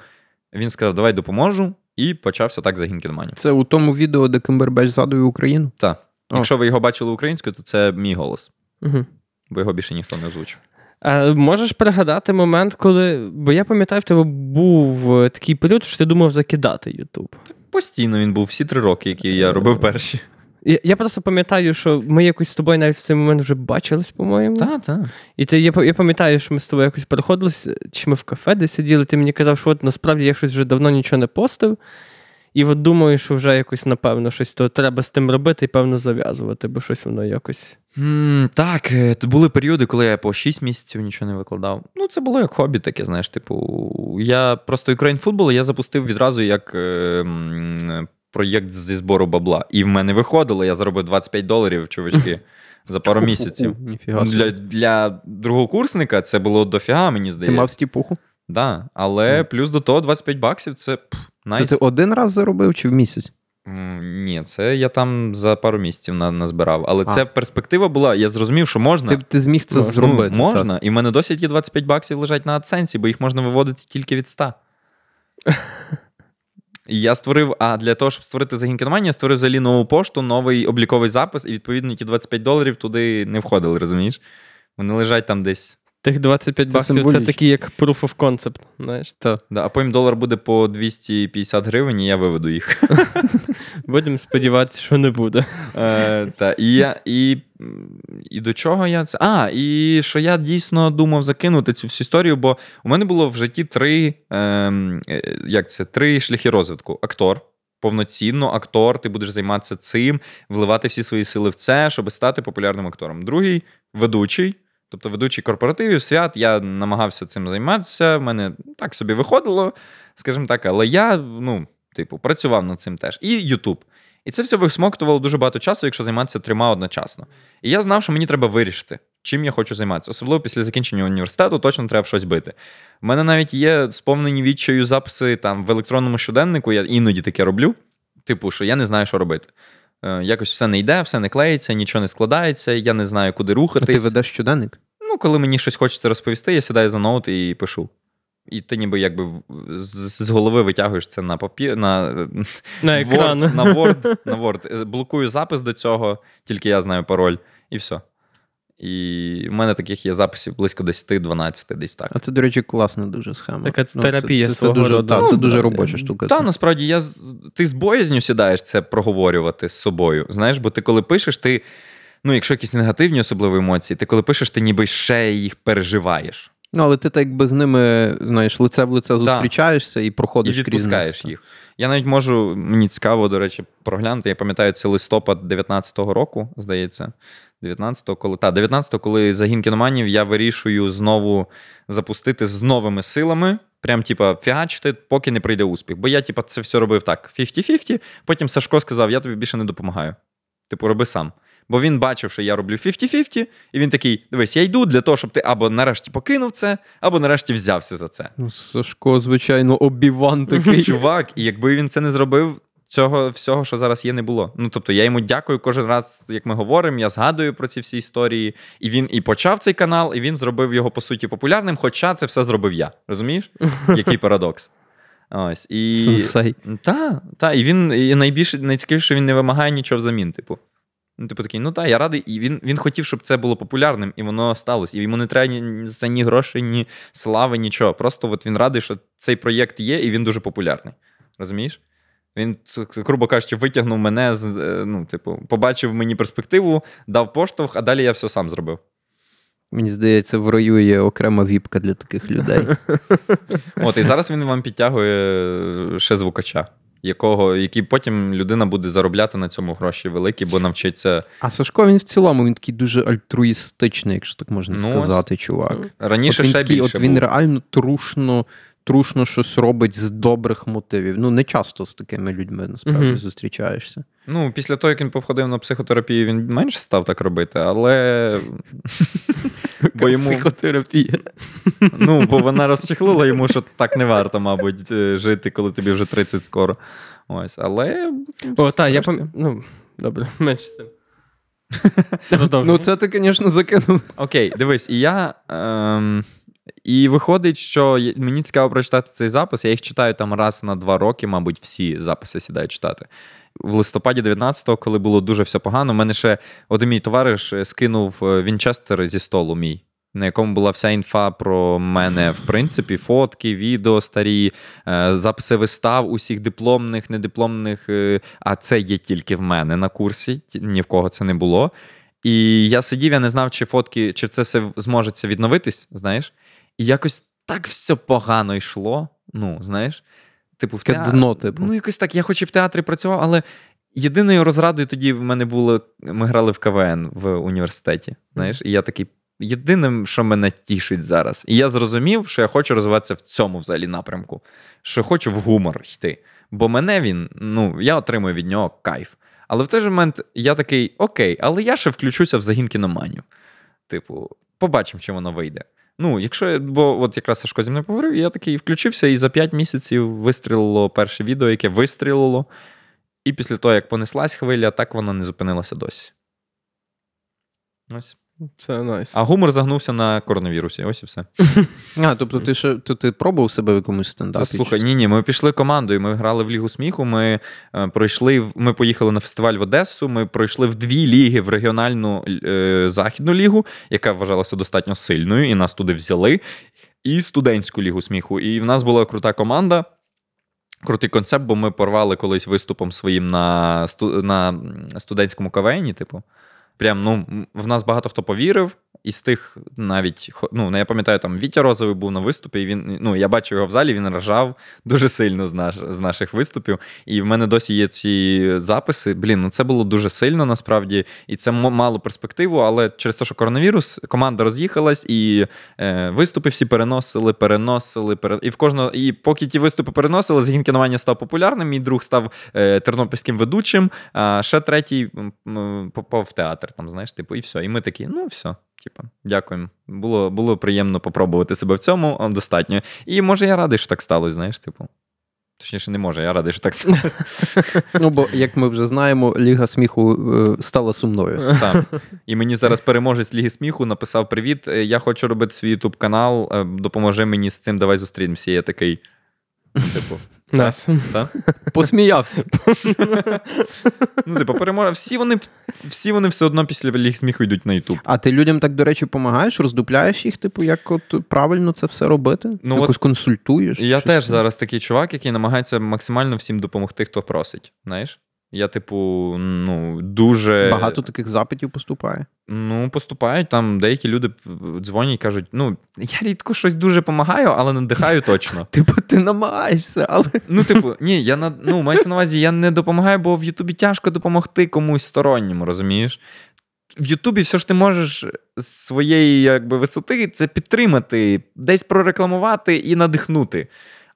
Він сказав, давай допоможу. І почався так Загін Кіноманів. Це у тому відео, де Камбербетч згадує Україну? Так. О. Якщо ви його бачили українською, то це мій голос. Угу. Бо його більше ніхто не озвучив. А можеш пригадати момент, коли... Бо я пам'ятаю, в тебе був такий період, що ти думав закидати Ютуб. Постійно він був, всі три роки, які я робив перші. Я, я просто пам'ятаю, що ми якось з тобою навіть в цей момент вже бачились, по-моєму. Так, так. І ти, я, я пам'ятаю, що ми з тобою якось переходились, чи ми в кафе де сиділи, ти мені казав, що от насправді я щось вже давно нічого не постив. І от думаю, що вже якось, напевно, щось то треба з тим робити і, певно, зав'язувати, бо щось воно якось... Mm, так, були періоди, коли я по шість місяців нічого не викладав. Ну, це було як хобі таке, знаєш, типу... Я просто Ukraine Football я запустив відразу як е, проєкт зі збору бабла. І в мене виходило, я заробив двадцять п'ять доларів, чувачки, за пару місяців. Для, для другокурсника це було дофіга, мені здається. Ти мав стіпуху? Так, але плюс до того двадцять п'ять баксів це... Nice. Це ти один раз заробив чи в місяць? Mm, ні, це я там за пару місяців на, назбирав. Але а. Це перспектива була, я зрозумів, що можна. Ти, ти зміг це ну, зробити. Ну, можна, так. І в мене досі ті двадцять п'ять баксів лежать на AdSense, бо їх можна виводити тільки від ста. І я створив, а для того, щоб створити Загін Кіноманів, я створив взагалі нову пошту, новий обліковий запис, і відповідно ті двадцять п'ять доларів туди не входили, розумієш? Вони лежать там десь... Тих двадцять п'ять баксів, це такий як proof of concept, знаєш. Да, а потім долар буде по двісті п'ятдесят гривень, і я виведу їх. Будемо сподіватися, що не буде. Е, та, і, я, і, і до чого я це... А, і що я дійсно думав закинути цю всю історію, бо у мене було в житті три, е, як це, три шляхи розвитку. Актор. Повноцінно актор, ти будеш займатися цим, вливати всі свої сили в це, щоб стати популярним актором. Другий – ведучий. Тобто ведучий корпоративів, свят, я намагався цим займатися, в мене так собі виходило, скажімо так, але я, ну, типу, працював над цим теж. І Ютуб. І це все висмоктувало дуже багато часу, якщо займатися трьома одночасно. І я знав, що мені треба вирішити, чим я хочу займатися. Особливо після закінчення університету точно треба щось бити. У мене навіть є сповнені відчаю записи там в електронному щоденнику, я іноді таке роблю, типу, що я не знаю, що робити. Якось все не йде, все не клеїться, нічого не складається, я не знаю, куди рухатись. А ти ведеш щоденник? Ну, коли мені щось хочеться розповісти, я сідаю за ноут і пишу. І ти ніби якби з, з голови витягуєш це на папір, на, на екран, Word, на Word, на Word. Блокую запис до цього, тільки я знаю пароль, і все. І в мене таких є записів близько десять-дванадцять, десь так. А це, до речі, класна дуже схема. Така ну, терапія це, свого це дуже, роду. Так, ну, це дуже робоча штука. Та, насправді, я, ти з боязню сідаєш це проговорювати з собою. Знаєш, бо ти коли пишеш, ти, ну, якщо якісь негативні особливі емоції, ти коли пишеш, ти ніби ще їх переживаєш. Ну, але ти так якби з ними, знаєш, лице в лице зустрічаєшся і проходиш крізь них. І відпускаєш їх. Я навіть можу, мені цікаво, до речі, проглянути. Я пам'ятаю, це листопад дев'ятнадцятого року, здається. дев'ятнадцятого, коли, та, дев'ятнадцятого, коли Загін Кіноманів, я вирішую знову запустити з новими силами, прям, типа, фігачити, поки не прийде успіх. Бо я, типа, це все робив так, п'ятдесят на п'ятдесят, потім Сашко сказав, я тобі більше не допомагаю. Типу, роби сам. Бо він бачив, що я роблю п'ятдесят на п'ятдесят, і він такий, дивись, я йду для того, щоб ти або нарешті покинув це, або нарешті взявся за це. Ну, Сашко, звичайно, Обі-Ван такий. Чувак, і якби він це не зробив... Цього всього, що зараз є, не було. Ну, тобто, я йому дякую кожен раз, як ми говоримо, я згадую про ці всі історії. І він і почав цей канал, і він зробив його, по суті, популярним, хоча це все зробив я. Розумієш? Який парадокс. Ось. І... Сенсей. Та, та, і він, і найбільше, найцікавіше, він не вимагає нічого взамін, типу. Ну, типу такий, ну так, я радий. І він, він хотів, щоб це було популярним, і воно сталося. І йому не треба ні, за ні грошей, ні слави, нічого. Просто от він радий, що цей проєкт є, і він дуже популярний. Розумієш? Він, грубо кажучи, витягнув мене, з, ну, типу, побачив мені перспективу, дав поштовх, а далі я все сам зробив. Мені здається, в раю є окрема віпка для таких людей. От, і зараз він вам підтягує ще звукача. якого, який потім людина буде заробляти на цьому гроші великі, бо навчиться... А Сашко, він в цілому, він такий дуже альтруїстичний, якщо так можна ну, сказати, чувак. Раніше ще такий, більше От він був. реально трушно, трушно щось робить з добрих мотивів. Ну, не часто з такими людьми, насправді, mm-hmm. зустрічаєшся. Ну, після того, як він походив на психотерапію, він менше став так робити, але... Бо йому... Психотерапія. Ну, бо вона розчехлила йому, що так не варто, мабуть, жити, коли тобі вже тридцять скоро. Ось, але... О, так, я пам'ятаю. Ну, добре, менше з цим. Ну, це ти, звісно, закинув. Окей, дивись, і я... Ем... І виходить, що мені цікаво прочитати цей запис. Я їх читаю там раз на два роки, мабуть, всі записи сідаю читати. В листопаді дев'ятнадцятого, коли було дуже все погано, мене ще один мій товариш скинув вінчестер зі столу мій, на якому була вся інфа про мене, в принципі, фотки, відео старі, записи вистав, усіх дипломних, недипломних, а це є тільки в мене на курсі, ні в кого це не було. І я сидів, я не знав, чи фотки, чи це все зможеться відновитись, знаєш. І якось так все погано йшло, ну, знаєш, типу в театрі. Дно, типу. Ну, якось так, я хоч і в театрі працював, але єдиною розрадою тоді в мене було, ми грали в КВН в університеті, знаєш, і я такий, єдиним, що мене тішить зараз. І я зрозумів, що я хочу розвиватися в цьому взагалі напрямку, що хочу в гумор йти, бо мене він, ну, я отримую від нього кайф. Але в той же момент я такий, окей, але я ще включуся в загін кіноманів. Типу, побачимо, чи воно вийде. Ну, якщо, бо от якраз Сашко зі мною поговорив, і я такий включився, і за п'ять місяців вистрілило перше відео, яке вистрілило, і після того, як понеслась хвиля, так вона не зупинилася досі. Ось. Це найс. А гумор загнувся на коронавірусі, ось і все. А, тобто ти ще то ти пробував себе в якомусь стендапі? Це, слухай, ні-ні, ми пішли командою, ми грали в Лігу сміху, ми е, пройшли, ми поїхали на фестиваль в Одесу, ми пройшли в дві ліги, в регіональну е, західну лігу, яка вважалася достатньо сильною, і нас туди взяли, і студентську Лігу сміху. І в нас була крута команда. Крутий концепт, бо ми порвали колись виступом своїм на, на студентському КВНі, типу. Прям, ну, в нас багато хто повірив, і з тих навіть, ну, я пам'ятаю, там Вітя Розовий був на виступі, і він, ну, я бачив його в залі, він ржав дуже сильно з, наш, з наших виступів, і в мене досі є ці записи, блін, ну, це було дуже сильно, насправді, і це мало перспективу, але через те, що коронавірус, команда роз'їхалась, і е, виступи всі переносили, переносили, перен... і в кожного, і поки ті виступи переносили, загін кіноманів став популярним, мій друг став е, тернопільським ведучим, а ще третій м, попав в театр. Там, знаєш, типу, і все. І ми такі, ну, все, типу, дякуємо. Було, було приємно попробувати себе в цьому, достатньо. І, може, я радий, що так сталося, знаєш, типу. Точніше, не може, я радий, що так сталося. Ну, бо, як ми вже знаємо, Ліга сміху стала сумною. Так. І мені зараз переможець Ліги сміху написав: привіт, я хочу робити свій YouTube-канал, допоможи мені з цим, давай зустрінемося. Я такий, типу... Нас. Та? Посміявся. Ну, типу, перемога. Всі вони, всі вони все одно після Ліг сміху йдуть на YouTube. А ти людям так, до речі, допомагаєш, роздупляєш їх, типу, як от правильно це все робити? Ну, якось от консультуєш? Я теж так? Зараз такий чувак, який намагається максимально всім допомогти, хто просить. Знаєш? Я, типу, ну, дуже... Багато таких запитів поступає? Ну, поступають. Там деякі люди дзвонять і кажуть, ну, я рідко щось дуже помагаю, але надихаю точно. Типу, ти намагаєшся, але... Ну, типу, ні, я, ну, мається на увазі, я не допомагаю, бо в Ютубі тяжко допомогти комусь сторонньому, розумієш? В Ютубі все ж ти можеш з своєї, якби, висоти це підтримати, десь прорекламувати і надихнути.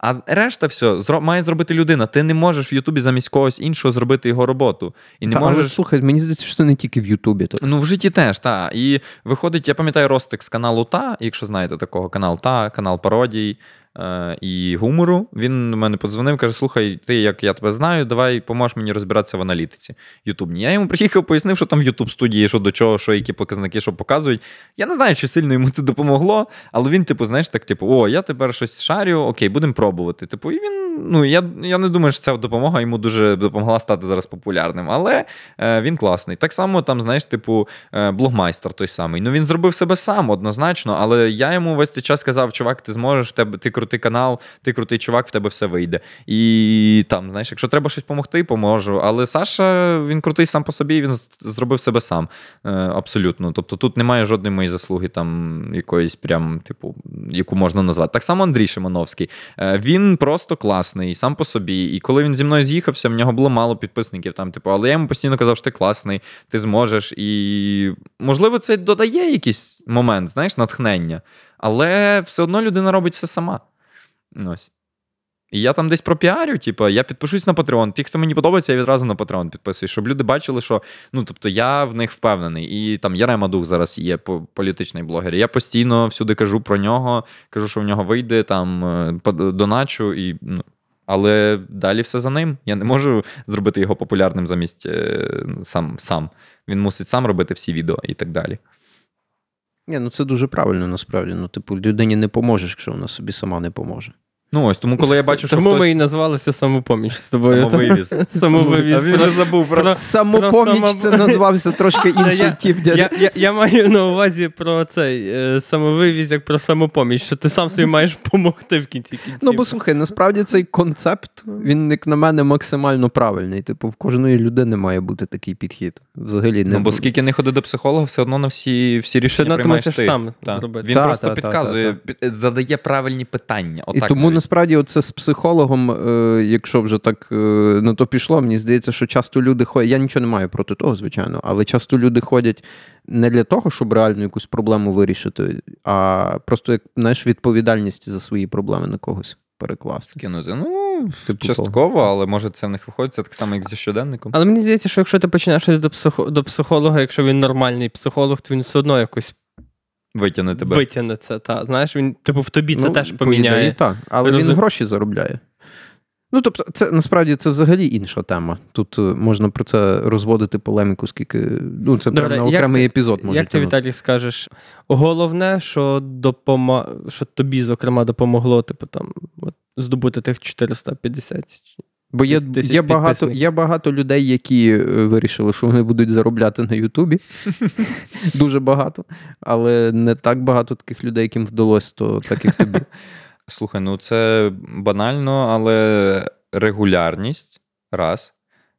А решта все зро... має зробити людина. Ти не можеш в Ютубі замість когось іншого зробити його роботу. І не та, можеш... але, слухай, мені здається, що це не тільки в Ютубі. Так. Ну, в житті теж, так. І виходить, я пам'ятаю Ростик з каналу «Та», якщо знаєте такого, канал «Та», канал пародій е- і гумору. Він до мене подзвонив, каже, слухай, ти, як я тебе знаю, давай поможеш мені розбиратися в аналітиці ютубній. Я йому приїхав, пояснив, що там в Ютуб-студії, що до чого, що які показники, що показують. Я не знаю, чи сильно йому це допомогло, але він, типу, знаєш, так, типу, о, я тепер щось шарю, окей, будемо пробувати. Типу, і він, ну, я, я не думаю, що ця допомога йому дуже допомогла стати зараз популярним, але е, він класний. Так само, там, знаєш, типу, е, блогмайстер той самий. Ну, він зробив себе сам, однозначно, але я йому весь цей час казав, чувак, ти зможеш, тебе, ти крутий канал, ти крутий чувак, в тебе все вийде. І там, знаєш, якщо треба щось помогти, поможу. Але Саша, він крутий сам по собі, він зробив себе сам. Е, абсолютно. Тобто тут немає жодної моєї заслуги там якоїсь прям, типу, яку можна назвати. Так само Андрій Шимановський. Е, він просто клас. класний сам по собі. І коли він зі мною з'їхався, в нього було мало підписників там, типу, але я йому постійно казав, що ти класний, ти зможеш. І, можливо, це додає якийсь момент, знаєш, натхнення. Але все одно людина робить все сама. Ось. І я там десь пропіарю, типу, я підпишусь на Patreon. Ті, хто мені подобається, я відразу на Patreon підписуюсь, щоб люди бачили, що, ну, тобто, я в них впевнений. І там Ярема Дух зараз є, політичний блогер. Я постійно всюди кажу про нього, кажу, що в нього вийде, там, доначу. І, ну, але далі все за ним. Я не можу зробити його популярним замість е, сам, сам. Він мусить сам робити всі відео і так далі. Ні, ну, це дуже правильно, насправді. Ну, типу, людині не поможеш, якщо вона собі сама не поможе. Ну ось, тому коли я бачу, що тому хтось... ми і назвалися «Самопоміч» з тобою. Самовивіз. Самовивіз. А він вже забув про... про «Самопоміч» про... це назвався трошки інший тип. Я, я, я, я маю на увазі про цей самовивіз, як про самопоміч, що ти сам собі маєш помогти в кінці кінців. Ну, бо слухай, насправді цей концепт, він, як на мене, максимально правильний. Типу, в кожної людини має бути такий підхід. Взагалі не... Ну, бо скільки не ходи до психолога, все одно на всі, всі рішення приймаєш ти. Сам зробити. Він та, просто та, підказує, та, та, та. задає правильні питання. Отак. І тому насправді, оце з психологом, якщо вже так на то пішло, мені здається, що часто люди ходять, я нічого не маю проти того, звичайно, але часто люди ходять не для того, щоб реально якусь проблему вирішити, а просто, як, знаєш, відповідальність за свої проблеми на когось перекласти. Скинути, ну, типу частково, того. Але може це в них виходить, це так само, як зі щоденником. Але мені здається, що якщо ти починаєш до, психо... до психолога, якщо він нормальний психолог, то він все одно якось витягне тебе. Витягне це, так. Знаєш, він, типу, в тобі це ну, теж поміняє. І так, але Розум... він гроші заробляє. Ну, тобто, це, насправді, це взагалі інша тема. Тут можна про це розводити полеміку, скільки... Ну, це, Добре, певно, окремий як епізод може. Як ти, Віталій, скажеш? Головне, що, допома... що тобі, зокрема, допомогло, типу, там, от, здобути тих чотириста п'ятдесят. Бо є, є, багато, є багато людей, які вирішили, що вони будуть заробляти на Ютубі. Дуже багато. Але не так багато таких людей, яким вдалося, то так як тобі. Слухай, ну це банально, але регулярність, раз,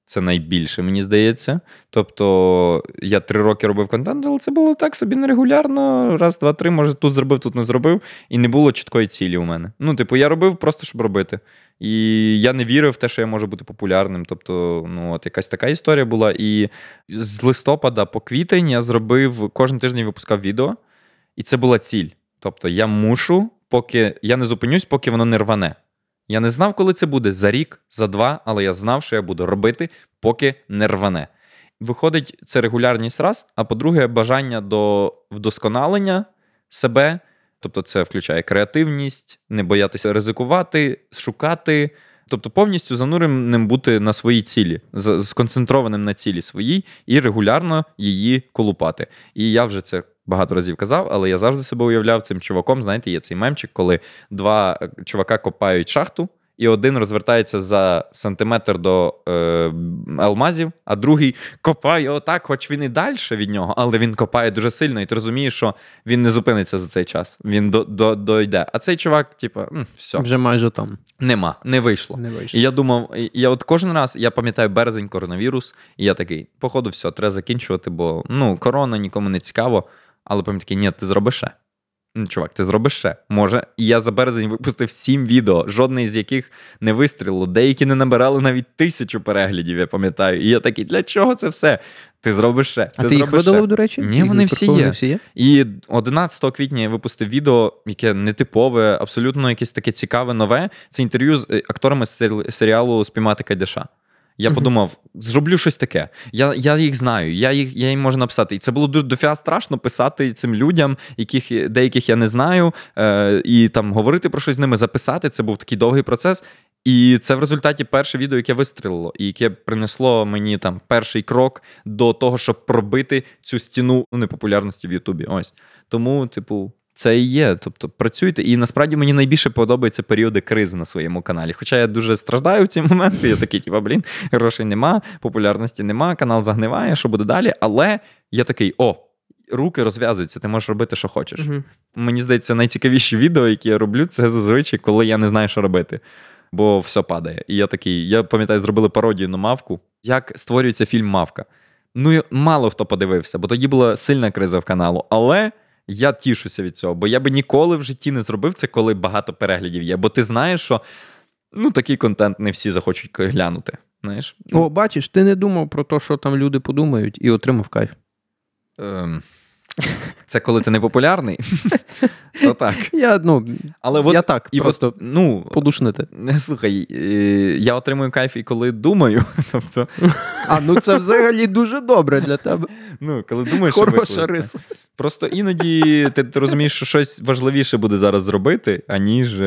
це найбільше, мені здається. Тобто, я три роки робив контент, але це було так собі нерегулярно. Раз, два, три, може, тут зробив, тут не зробив. І не було чіткої цілі у мене. Ну, типу, я робив просто, щоб робити. І я не вірив в те, що я можу бути популярним. Тобто, ну, от якась така історія була. І з листопада по квітень я зробив, кожен тиждень випускав відео. І це була ціль. Тобто, я мушу, поки я не зупинюсь, поки воно не рване. Я не знав, коли це буде, за рік, за два, але я знав, що я буду робити, поки не рване. Виходить, це регулярність раз, а по-друге, бажання до вдосконалення себе, тобто це включає креативність, не боятися ризикувати, шукати, тобто повністю зануреним бути на своїй цілі, сконцентрованим на цілі своїй і регулярно її колупати. І я вже це багато разів казав, але я завжди себе уявляв цим чуваком. Знаєте, є цей мемчик, коли два чувака копають шахту, і один розвертається за сантиметр до е, алмазів, а другий копає отак, хоч він і далі від нього, але він копає дуже сильно, і ти розумієш, що він не зупиниться за цей час. Він до, до, дойде. А цей чувак, типу, все. Вже майже там. Нема, не вийшло. Не вийшло. І я думав, я от кожен раз, я пам'ятаю березень, коронавірус, і я такий, походу, все, треба закінчувати, бо, ну, корона, нікому не цікаво. Але потім такий, ні, ти зробиш ще. Ну, чувак, ти зробиш ще. Може. І я за березень випустив сім відео, жодне з яких не вистрілило. Деякі не набирали навіть тисячу переглядів, я пам'ятаю. І я такий, для чого це все? Ти зробиш ще. Ти а ти їх видалив, до речі? Ні, вони всі є. всі є. І одинадцятого квітня я випустив відео, яке нетипове, абсолютно якесь таке цікаве, нове. Це інтерв'ю з акторами серіалу «Спіймати Кайдаша». Я подумав, зроблю щось таке. Я, я їх знаю, я, їх, я їм можу написати. І це було до фіга страшно писати цим людям, яких, деяких я не знаю, е, і там говорити про щось з ними, записати. Це був такий довгий процес. І це в результаті перше відео, яке вистрілило, і яке принесло мені там перший крок до того, щоб пробити цю стіну непопулярності в Ютубі. Ось. Тому, типу... Це і є. Тобто працюйте. І насправді мені найбільше подобаються періоди кризи на своєму каналі. Хоча я дуже страждаю в ці моменти. Я такий, типа, блін, грошей нема, популярності нема, канал загниває, що буде далі. Але я такий, о, руки розв'язуються, ти можеш робити, що хочеш. Угу. Мені здається, найцікавіші відео, які я роблю, це зазвичай, коли я не знаю, що робити. Бо все падає. І я такий, я пам'ятаю, зробили пародію на «Мавку». Як створюється фільм «Мавка». Ну, мало хто подивився, бо тоді була сильна криза в каналу. Але... Я тішуся від цього, бо я би ніколи в житті не зробив це, коли багато переглядів є. Бо ти знаєш, що ну, такий контент не всі захочуть глянути. Знаєш? О, бачиш, ти не думав про те, що там люди подумають, і отримав кайф. Ем... Це коли ти непопулярний, то так. Я, ну, але от, я так, і просто от, ну, подушнити. Слухай, я отримую кайф і коли думаю. Тобто... А, ну це взагалі дуже добре для тебе. Ну, коли думаєш, хороша риса. Просто іноді ти, ти розумієш, що щось важливіше буде зараз зробити, аніж,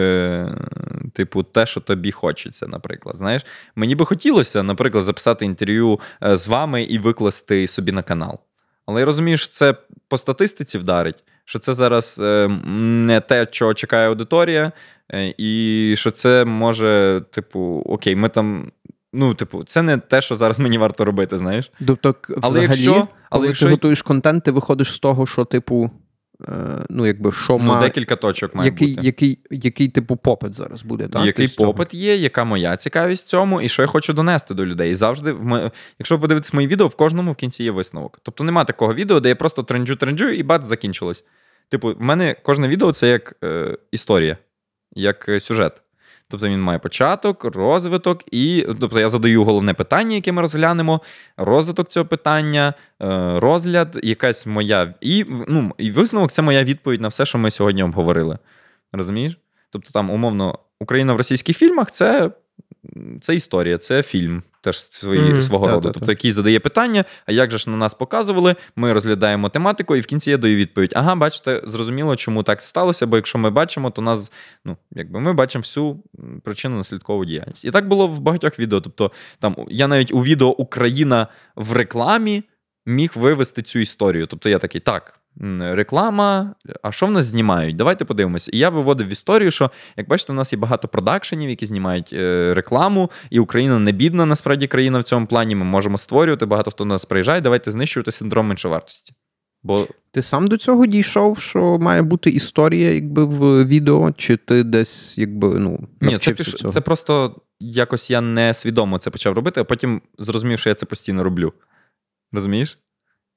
типу, те, що тобі хочеться, наприклад. Знаєш, мені би хотілося, наприклад, записати інтерв'ю з вами і викласти собі на канал. Але я розумію, що це по статистиці вдарить, що це зараз не те, чого чекає аудиторія, і що це може, типу, окей, ми там, ну, типу, це не те, що зараз мені варто робити, знаєш. Тобто, але взагалі, якщо, але коли якщо... ти готуєш контент, ти виходиш з того, що, типу, ну, якби, що ну, має... декілька точок має який, бути. Який, який, типу, попит зараз буде, так? Який тобто, попит є, яка моя цікавість в цьому, і що я хочу донести до людей. І завжди, якщо подивитися мої відео, в кожному в кінці є висновок. Тобто, нема такого відео, де я просто тренджу-тренджу, і бац, закінчилось. Типу, в мене кожне відео – це як е, історія, як сюжет. Тобто, він має початок, розвиток, і тобто, я задаю головне питання, яке ми розглянемо, розвиток цього питання, розгляд, якась моя... І, ну, і висновок – це моя відповідь на все, що ми сьогодні обговорили. Розумієш? Тобто, там, умовно, Україна в російських фільмах – це, це історія, це фільм теж свої, mm-hmm. свого роду. Тобто, який задає питання, а як же ж на нас показували, ми розглядаємо тематику, і в кінці я даю відповідь. Ага, бачите, зрозуміло, чому так сталося, бо якщо ми бачимо, то нас, ну, якби ми бачимо всю причинно-наслідкову діяльність. І так було в багатьох відео. Тобто, там, я навіть у відео «Україна в рекламі» міг вивести цю історію. Тобто, я такий, так, реклама, а що в нас знімають? Давайте подивимося. І я виводив в історію, що, як бачите, в нас є багато продакшенів, які знімають рекламу, і Україна не бідна, насправді, країна в цьому плані. Ми можемо створювати, багато хто до нас приїжджає, давайте знищувати синдром меншовартості. Бо... Ти сам до цього дійшов, що має бути історія, якби, в відео, чи ти десь, якби, ну, навчився? Ні, це, піш... цього? Це просто якось я несвідомо це почав робити, а потім зрозумів, що я це постійно роблю. Розумієш?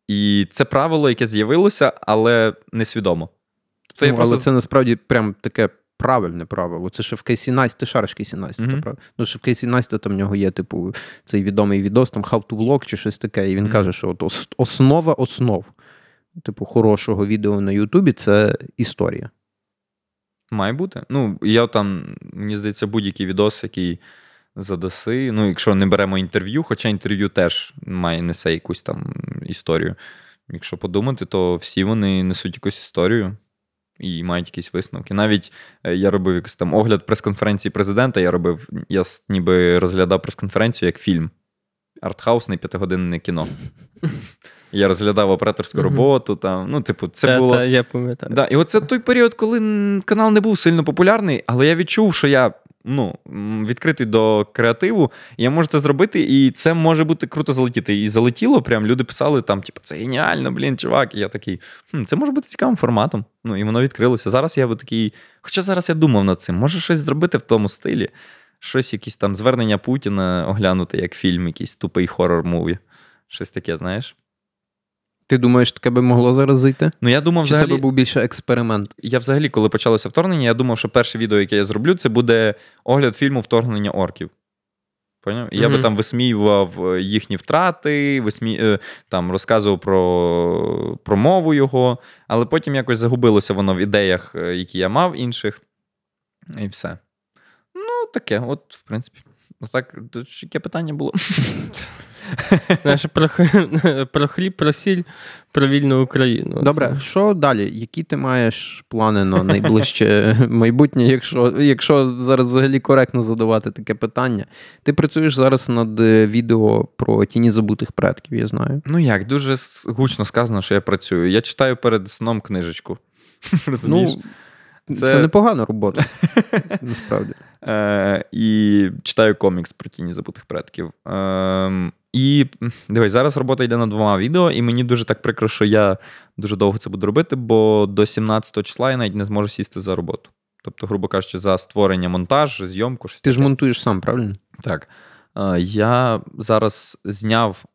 І це правило, яке з'явилося, але несвідомо. Тобто, ну, я просто... Але це насправді прям таке правильне правило. Це ще в Кейсі Насті, ти шариш Кейсі Насті, mm-hmm. правда? Ну, що в Кейсі Насті там в нього є, типу, цей відомий відос, там How to Vlog чи щось таке, і він mm-hmm. каже, що от основа основ, типу, хорошого відео на Ютубі – це історія. Має бути. Ну, я там, мені здається, будь-який відос, який... задаси, ну, якщо не беремо інтерв'ю, хоча інтерв'ю теж має, несе якусь там історію. Якщо подумати, то всі вони несуть якусь історію і мають якісь висновки. Навіть я робив якийсь там огляд прес-конференції президента, я робив, я ніби розглядав прес-конференцію як фільм. Артхаусне п'ятигодинне кіно. Я розглядав операторську роботу, там, ну, типу, це, це було... Та, я пам'ятаю. Да, і оце той період, коли канал не був сильно популярний, але я відчув, що я ну, відкритий до креативу, я можу це зробити, і це може бути круто залетіти. І залетіло, прям люди писали там, типу, це геніально, блін, чувак. І я такий, хм, це може бути цікавим форматом. Ну, і воно відкрилося. Зараз я би такий, хоча зараз я думав над цим, може щось зробити в тому стилі. Щось, якісь там звернення Путіна оглянути, як фільм, якийсь тупий хоррор-муві. Щось таке, знаєш. Ти думаєш, таке би могло зараз зайти? Ну, я думав, чи взагалі... це би був більше експеримент? Я взагалі, коли почалося вторгнення, я думав, що перше відео, яке я зроблю, це буде огляд фільму «Вторгнення орків». Поняв? І mm-hmm. я би там висміював їхні втрати, висмі... там, розказував про... про мову його, але потім якось загубилося воно в ідеях, які я мав інших. І все. Ну, таке, от, в принципі. Отак, яке питання було? Наше про, про хліб, про сіль, про вільну Україну. Добре, що далі? Які ти маєш плани на найближче майбутнє, якщо, якщо зараз взагалі коректно задавати таке питання? Ти працюєш зараз над відео про тіні забутих предків, я знаю. Ну як, дуже гучно сказано, що я працюю. Я читаю перед сном книжечку. Розумієш? Це, це непогана робота, насправді. Е, і читаю комікс про тіні забутих предків. Е, і, дивись, зараз робота йде над двома відео, і мені дуже так прикро, що я дуже довго це буду робити, бо до сімнадцятого числа я навіть не зможу сісти за роботу. Тобто, грубо кажучи, за створення, монтаж, зйомку. Ти ж монтуєш сам, правильно? Так. Я зараз зняв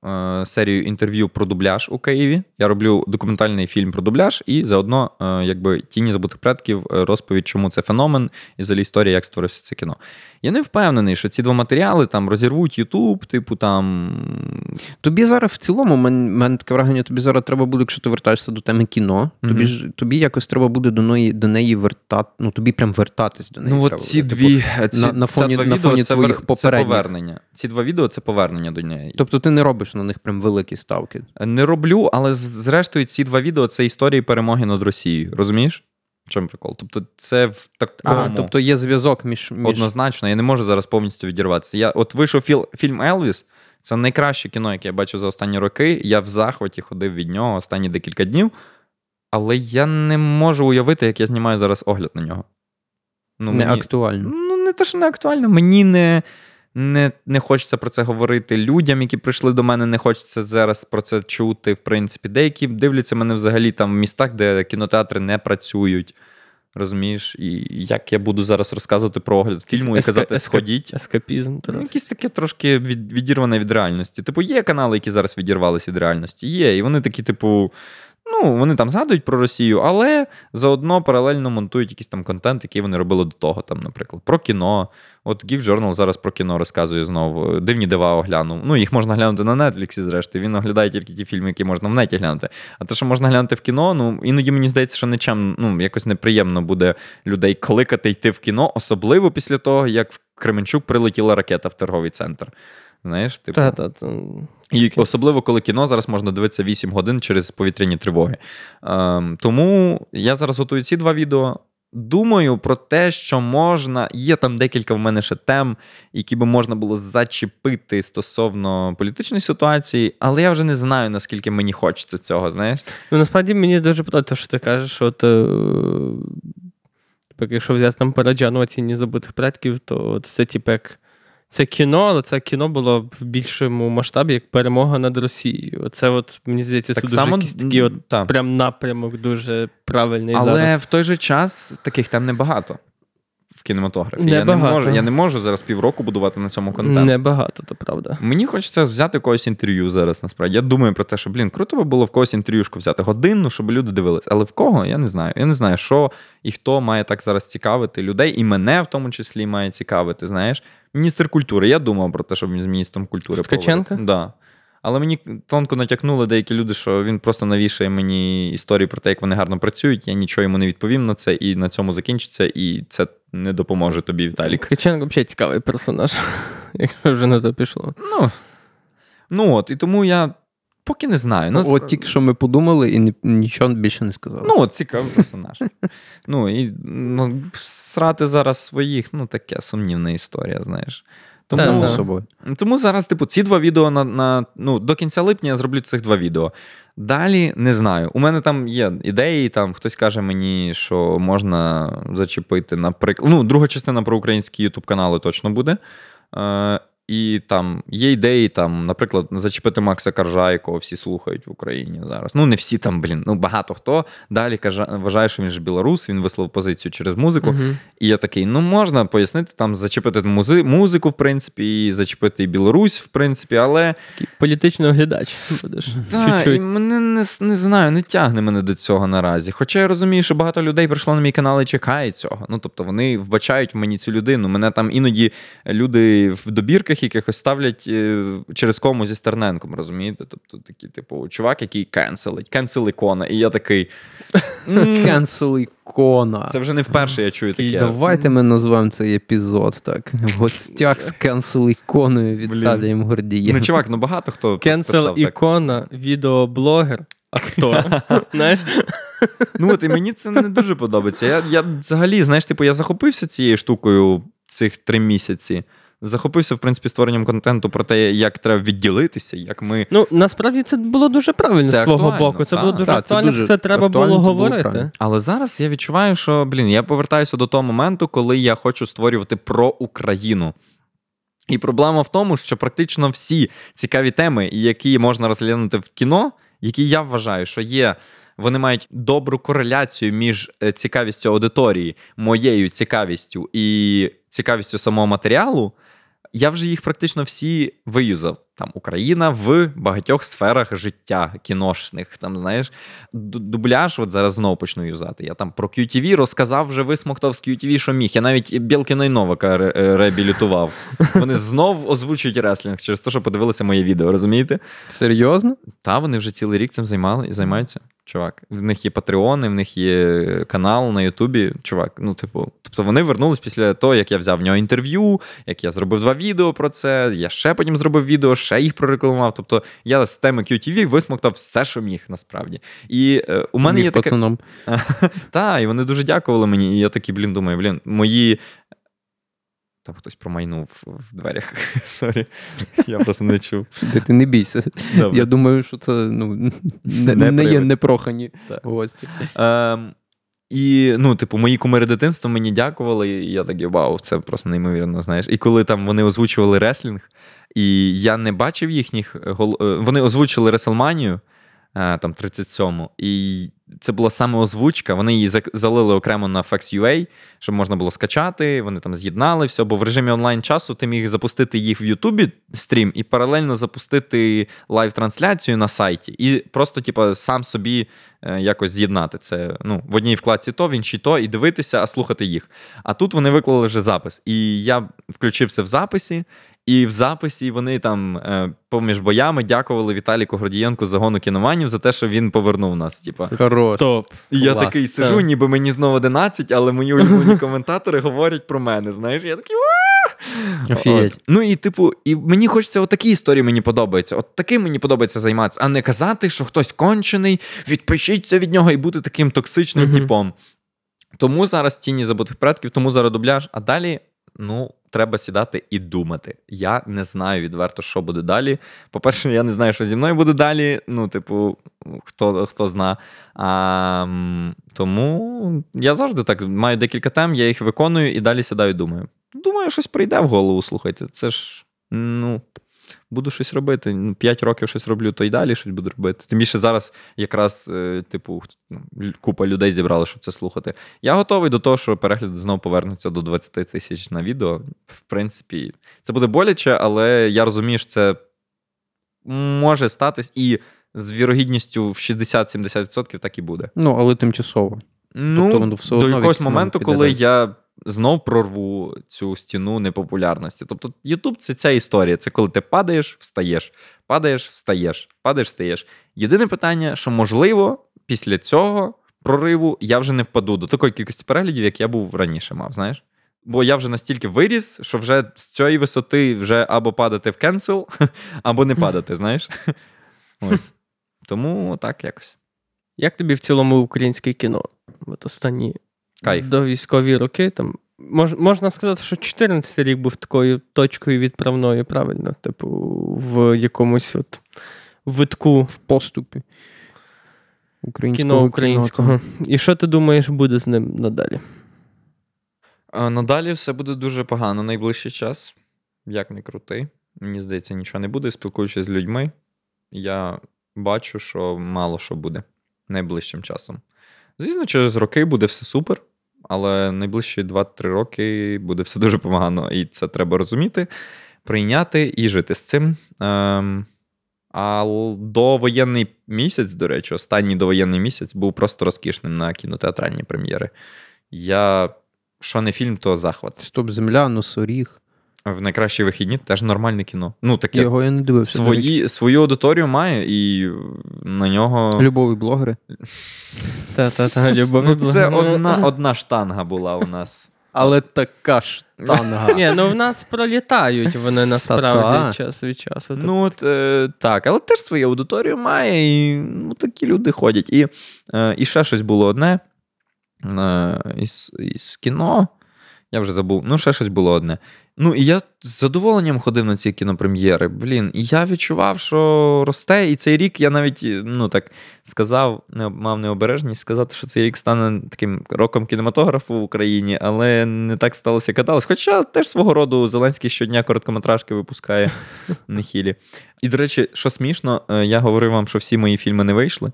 серію інтерв'ю про дубляж у Києві. Я роблю документальний фільм про дубляж і заодно якби «Тіні забутих предків», розповідь, чому це феномен і взагалі історія, як створився це кіно. Я не впевнений, що ці два матеріали там розірвуть YouTube, типу там... Тобі зараз в цілому, мене таке враження, тобі зараз треба буде, якщо ти вертаєшся до теми кіно, тобі, mm-hmm. тобі якось треба буде до неї, до неї вертати, ну тобі прям вертатись до неї. Ну от ці дві, ці, на, на фоні, на фоні це, твоїх попередніх. Це повернення. Ці два відео – це повернення до неї. Тобто ти не робиш на них прям великі ставки? Не роблю, але зрештою ці два відео – це історії перемоги над Росією. Розумієш? В чому прикол? Тобто це в такому... А, тобто є зв'язок між... між... Однозначно, я не можу зараз повністю відірватися. Я... От вийшов філ... фільм «Елвіс». Це найкраще кіно, яке я бачив за останні роки. Я в захваті ходив від нього останні декілька днів. Але я не можу уявити, як я знімаю зараз огляд на нього. Ну, не мені... актуально. Ну, не те, що не актуально. Мені не... Не, не хочеться про це говорити людям, які прийшли до мене, не хочеться зараз про це чути, в принципі. Деякі дивляться мене взагалі там в містах, де кінотеатри не працюють. Розумієш? І як я буду зараз розказувати про огляд фільму і казати «сходіть». Ескапізм. Якісь таке трошки від, відірване від реальності. Типу, є канали, які зараз відірвалися від реальності? Є. І вони такі, типу, ну, вони там згадують про Росію, але заодно паралельно монтують якийсь там контент, який вони робили до того, там, наприклад, про кіно. От Geek Journal зараз про кіно розказує знову. «Дивні дива» оглянув. Ну, їх можна глянути на Нетфліксі, зрештою. Він оглядає тільки ті фільми, які можна в неті глянути. А те, що можна глянути в кіно, ну, іноді мені здається, що нічим, ну, якось неприємно буде людей кликати йти в кіно, особливо після того, як в Кременчук прилетіла ракета в торговий центр. Знаєш, типу. Та, та, та. І особливо, коли кіно зараз можна дивитися вісім годин через повітряні тривоги. Ем, тому я зараз готую ці два відео. Думаю про те, що можна... Є там декілька в мене ще тем, які би можна було зачепити стосовно політичної ситуації, але я вже не знаю, наскільки мені хочеться цього, знаєш. Ну, насправді, мені дуже подобається, що ти кажеш, що ти... якщо взяти там Параджанова «Тіні забутих предків», то це типу як... Це кіно, але це кіно було в більшому масштабі, як перемога над Росією. Це от, мені здається, це так дуже само, якийсь такий от, та. Прям напрямок дуже правильний але зараз. Але в той же час таких тем небагато в кінематографі. Не я, багато. Не можу, я не можу зараз півроку будувати на цьому контент. Небагато, то правда. Мені хочеться взяти когось інтерв'ю зараз, насправді. Я думаю про те, що, блін, круто би було в когось інтерв'юшку взяти годинну, щоб люди дивились. Але в кого? Я не знаю. Я не знаю, що і хто має так зараз цікавити людей, і мене в тому числі має цікавити, знаєш. Міністр культури. Я думав про те, щоб з міністром культури поговорити. Шткаченко? Так. Да. Але мені тонко натякнули деякі люди, що він просто навішає мені історії про те, як вони гарно працюють. Я нічого йому не відповім на це, і на цьому закінчиться, і це не допоможе тобі, Віталік. Шткаченко взагалі цікавий персонаж, якщо вже на це пішло. Ну, ну от, і тому я поки не знаю. Ну, нас... От тільки що ми подумали і нічого більше не сказали. Ну, от цікавий персонаж. Ну, і ну, срати зараз своїх, ну, таке сумнівна історія, знаєш. Тому, да, собою. Тому зараз, типу, ці два відео на, на ну, до кінця липня я зроблю цих два відео. Далі не знаю. У мене там є ідеї, там хтось каже мені, що можна зачепити, наприклад, ну, друга частина про українські ютуб-канали точно буде. Е, і там є ідеї, там, наприклад, зачепити Макса Каржа, якого всі слухають в Україні зараз. Ну, не всі там, блін, ну, багато хто. Далі каже, вважає, що він ж білорус, він висловив позицію через музику. Uh-huh. І я такий, ну, можна пояснити, там, зачепити музи- музику, в принципі, і зачепити і Білорусь, в принципі, але... Політичний оглядач. Так, і мене, не, не знаю, не тягне мене до цього наразі. Хоча я розумію, що багато людей прийшло на мій канал і чекає цього. Ну, тобто, вони вбачають в мені цю людину. Мене там іноді люди в добірках якихось ставлять через кому зі Стерненком, розумієте? Тобто такий, типу, чувак, який кенселить, кенсел-ікона. І я такий... Кенсел-ікона. Це вже не вперше я чую таке. Давайте ми назвемо цей епізод так. В гостях з кенсел-іконою Віталієм Гордієнком. Ну, чувак, ну багато хто писав так. Кенсел-ікона, відеоблогер, актор. Знаєш? Ну от, і мені це не дуже подобається. Я, я взагалі, знаєш, типу, я захопився цією штукою цих три місяці. Захопився, в принципі, створенням контенту про те, як треба відділитися, як ми... Ну, насправді, це було дуже правильно це з твого боку. Це та, було дуже та, актуально, це, дуже це треба було говорити. Було Але зараз я відчуваю, що, блін, я повертаюся до того моменту, коли я хочу створювати про Україну. І проблема в тому, що практично всі цікаві теми, які можна розглянути в кіно, які я вважаю, що є... Вони мають добру кореляцію між цікавістю аудиторії, моєю цікавістю і цікавістю самого матеріалу. я вже їх практично всі виюзав. Там Україна в багатьох сферах життя кіношних. Там, знаєш, дубляж, от зараз знову почну юзати. Я там про кью ті ві розказав, вже висмоктав з кью ті ві, що міг. Я навіть Білкіна і Новака ре- реабілітував. Вони знов озвучують реслінг через те, що подивилися моє відео, розумієте? Серйозно? Та, вони вже цілий рік цим займали і займаються. Чувак, в них є патреони, в них є канал на Ютубі. Чувак, ну, типу, тобто вони вернулись після того, як я взяв в нього інтерв'ю, як я зробив два відео про це, я ще потім зробив відео, ще їх прорекламував. Тобто я з теми кью ті ві висмоктав все, що міг, насправді. І е, у мене міг є таке... Та, і вони дуже дякували мені, і я такий, блін, думаю, блін, мої... Там хтось промайнув в дверях. Сорі, я просто не чув. Ти не бійся. Добре. Я думаю, що це ну, не, не, не є непрохані так. гості. Ем, і, ну, типу, мої кумири дитинства мені дякували, і я такий, вау, це просто неймовірно, знаєш. І коли там вони озвучували реслінг, і я не бачив їхніх... Гол... Вони озвучили Реслманію, там, тридцять сьому, і... Це була саме озвучка, вони її залили окремо на Факс точка ю а, щоб можна було скачати, вони там з'єднали все, бо в режимі онлайн-часу ти міг запустити їх в Ютубі стрім і паралельно запустити лайв-трансляцію на сайті і просто типу, сам собі якось з'єднати це. Ну, в одній вкладці то, в іншій то, і дивитися, а слухати їх. А тут вони виклали вже запис. І я включився в записі, і в записі вони там поміж боями дякували Віталіку Гордієнку з Загону кіноманів за те, що він повернув нас. Типу. Хорош. Топ. І я клас. Такий сижу, ніби мені знову одинадцять, але мої улюблені коментатори говорять про мене, знаєш. Я такий... Офігеть. Ну і типу, і мені хочеться, от такі історії мені подобаються. От таким мені подобається займатися, а не казати, що хтось кончений, відпишіться від нього і бути таким токсичним mm-hmm. типом. Тому зараз тіні забутих предків, тому зараз дубляж, а далі, ну... Треба сідати і думати. Я не знаю відверто, що буде далі. По-перше, я не знаю, що зі мною буде далі. Ну, типу, хто, хто зна. А, тому я завжди так маю декілька тем, я їх виконую і далі сідаю і думаю. Думаю, щось прийде в голову, слухайте. Це ж, ну, буду щось робити. П'ять років щось роблю, то й далі щось буду робити. Тим більше зараз якраз, типу, купа людей зібрала, щоб це слухати. Я готовий до того, що перегляд знову повернуться до двадцять тисяч на відео. В принципі, це буде боляче, але я розумію, що це може статись і з вірогідністю в шістдесят-сімдесят відсотків так і буде. Ну, але тимчасово. Ну, тобто, все до якогось моменту, коли далі. Я... знов прорву цю стіну непопулярності. Тобто YouTube – це ця історія. Це коли ти падаєш, встаєш. Падаєш, встаєш. Падаєш, встаєш. Єдине питання, що, можливо, після цього прориву я вже не впаду до такої кількості переглядів, як я був раніше мав, знаєш? Бо я вже настільки виріс, що вже з цієї висоти вже або падати в кенсел, або не падати, знаєш? Ось. Тому так якось. Як тобі в цілому українське кіно? От останні... Кайф. До військові роки, там, мож, можна сказати, що чотирнадцятий рік був такою точкою відправною, правильно, типу, в якомусь от витку, в поступі українського кіно українського. І що ти думаєш буде з ним надалі? А надалі все буде дуже погано найближчий час, як не крути. Мені здається, нічого не буде. Спілкуючись з людьми, я бачу, що мало що буде найближчим часом. Звісно, через роки буде все супер, але найближчі два-три роки буде все дуже погано. І це треба розуміти, прийняти і жити з цим. Ем, а довоєнний місяць, до речі, останній довоєнний місяць був просто розкішним на кінотеатральні прем'єри. Я, що не фільм, то захват. Стоп, земля, носоріг. В найкращі вихідні теж нормальне кіно. Ну, таке, його я не дивився. Свої, свою аудиторію має, і на нього... Любові блогери. Та-та-та, любові блогери. Це одна, одна штанга була у нас. Але така штанга. Ні, ну в нас пролітають вони насправді час від часу. Ну, от так, але теж свою аудиторію має, і такі люди ходять. І ще щось було одне із кіно. Я вже забув. Ну, ще щось було одне. Ну, і я з задоволенням ходив на ці кінопрем'єри. Блін, і я відчував, що росте. І цей рік я навіть, ну, так сказав, не, мав необережність сказати, що цей рік стане таким роком кінематографу в Україні, але не так сталося, як каталось. Хоча теж свого роду Зеленський щодня короткометражки випускає на хілі. І, до речі, що смішно, я говорив вам, що всі мої фільми не вийшли.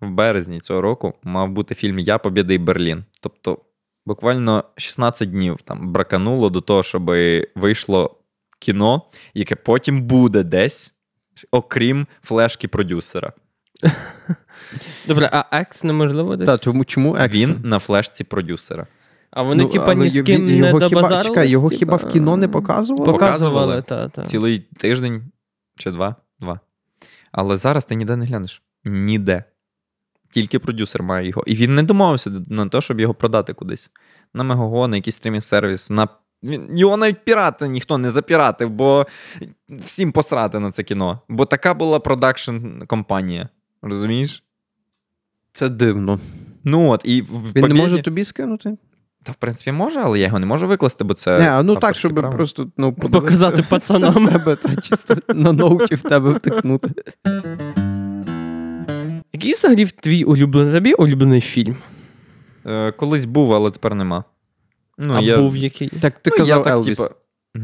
В березні цього року мав бути фільм «Я, Побєда і Берлін». Тобто, буквально шістнадцять днів там бракануло до того, щоб вийшло кіно, яке потім буде десь, окрім флешки продюсера. Добре, а екс неможливо десь? Так, тому чому екс? Він на флешці продюсера. А вони, ну, типа, ні з ким не добазарились? Чекай, його типа... хіба в кіно не показували? Показували, так. Та. Цілий тиждень чи два. Два. Але зараз ти ніде не глянеш. Ніде. Тільки продюсер має його. І він не домовився на те, щоб його продати кудись. На Мегого, на якийсь стрімінг-сервіс, на... Його навіть пірати ніхто не запіратив, бо всім посрати на це кіно. Бо така була продакшн-компанія. Розумієш? Це дивно. Ну от, і в він побіді... не може тобі скинути? Та, в принципі, може, але я його не можу викласти, бо це... Не, ну так, щоб право. Просто, ну, показати пацанам. На тебе, та, чисто на ноуті в тебе втикнути. Який взагалі твій улюблений, тобі улюблений фільм? Е, колись був, але тепер нема. Ну, а я... був який? Так, ти ну, казав так, Елвіс. Типа...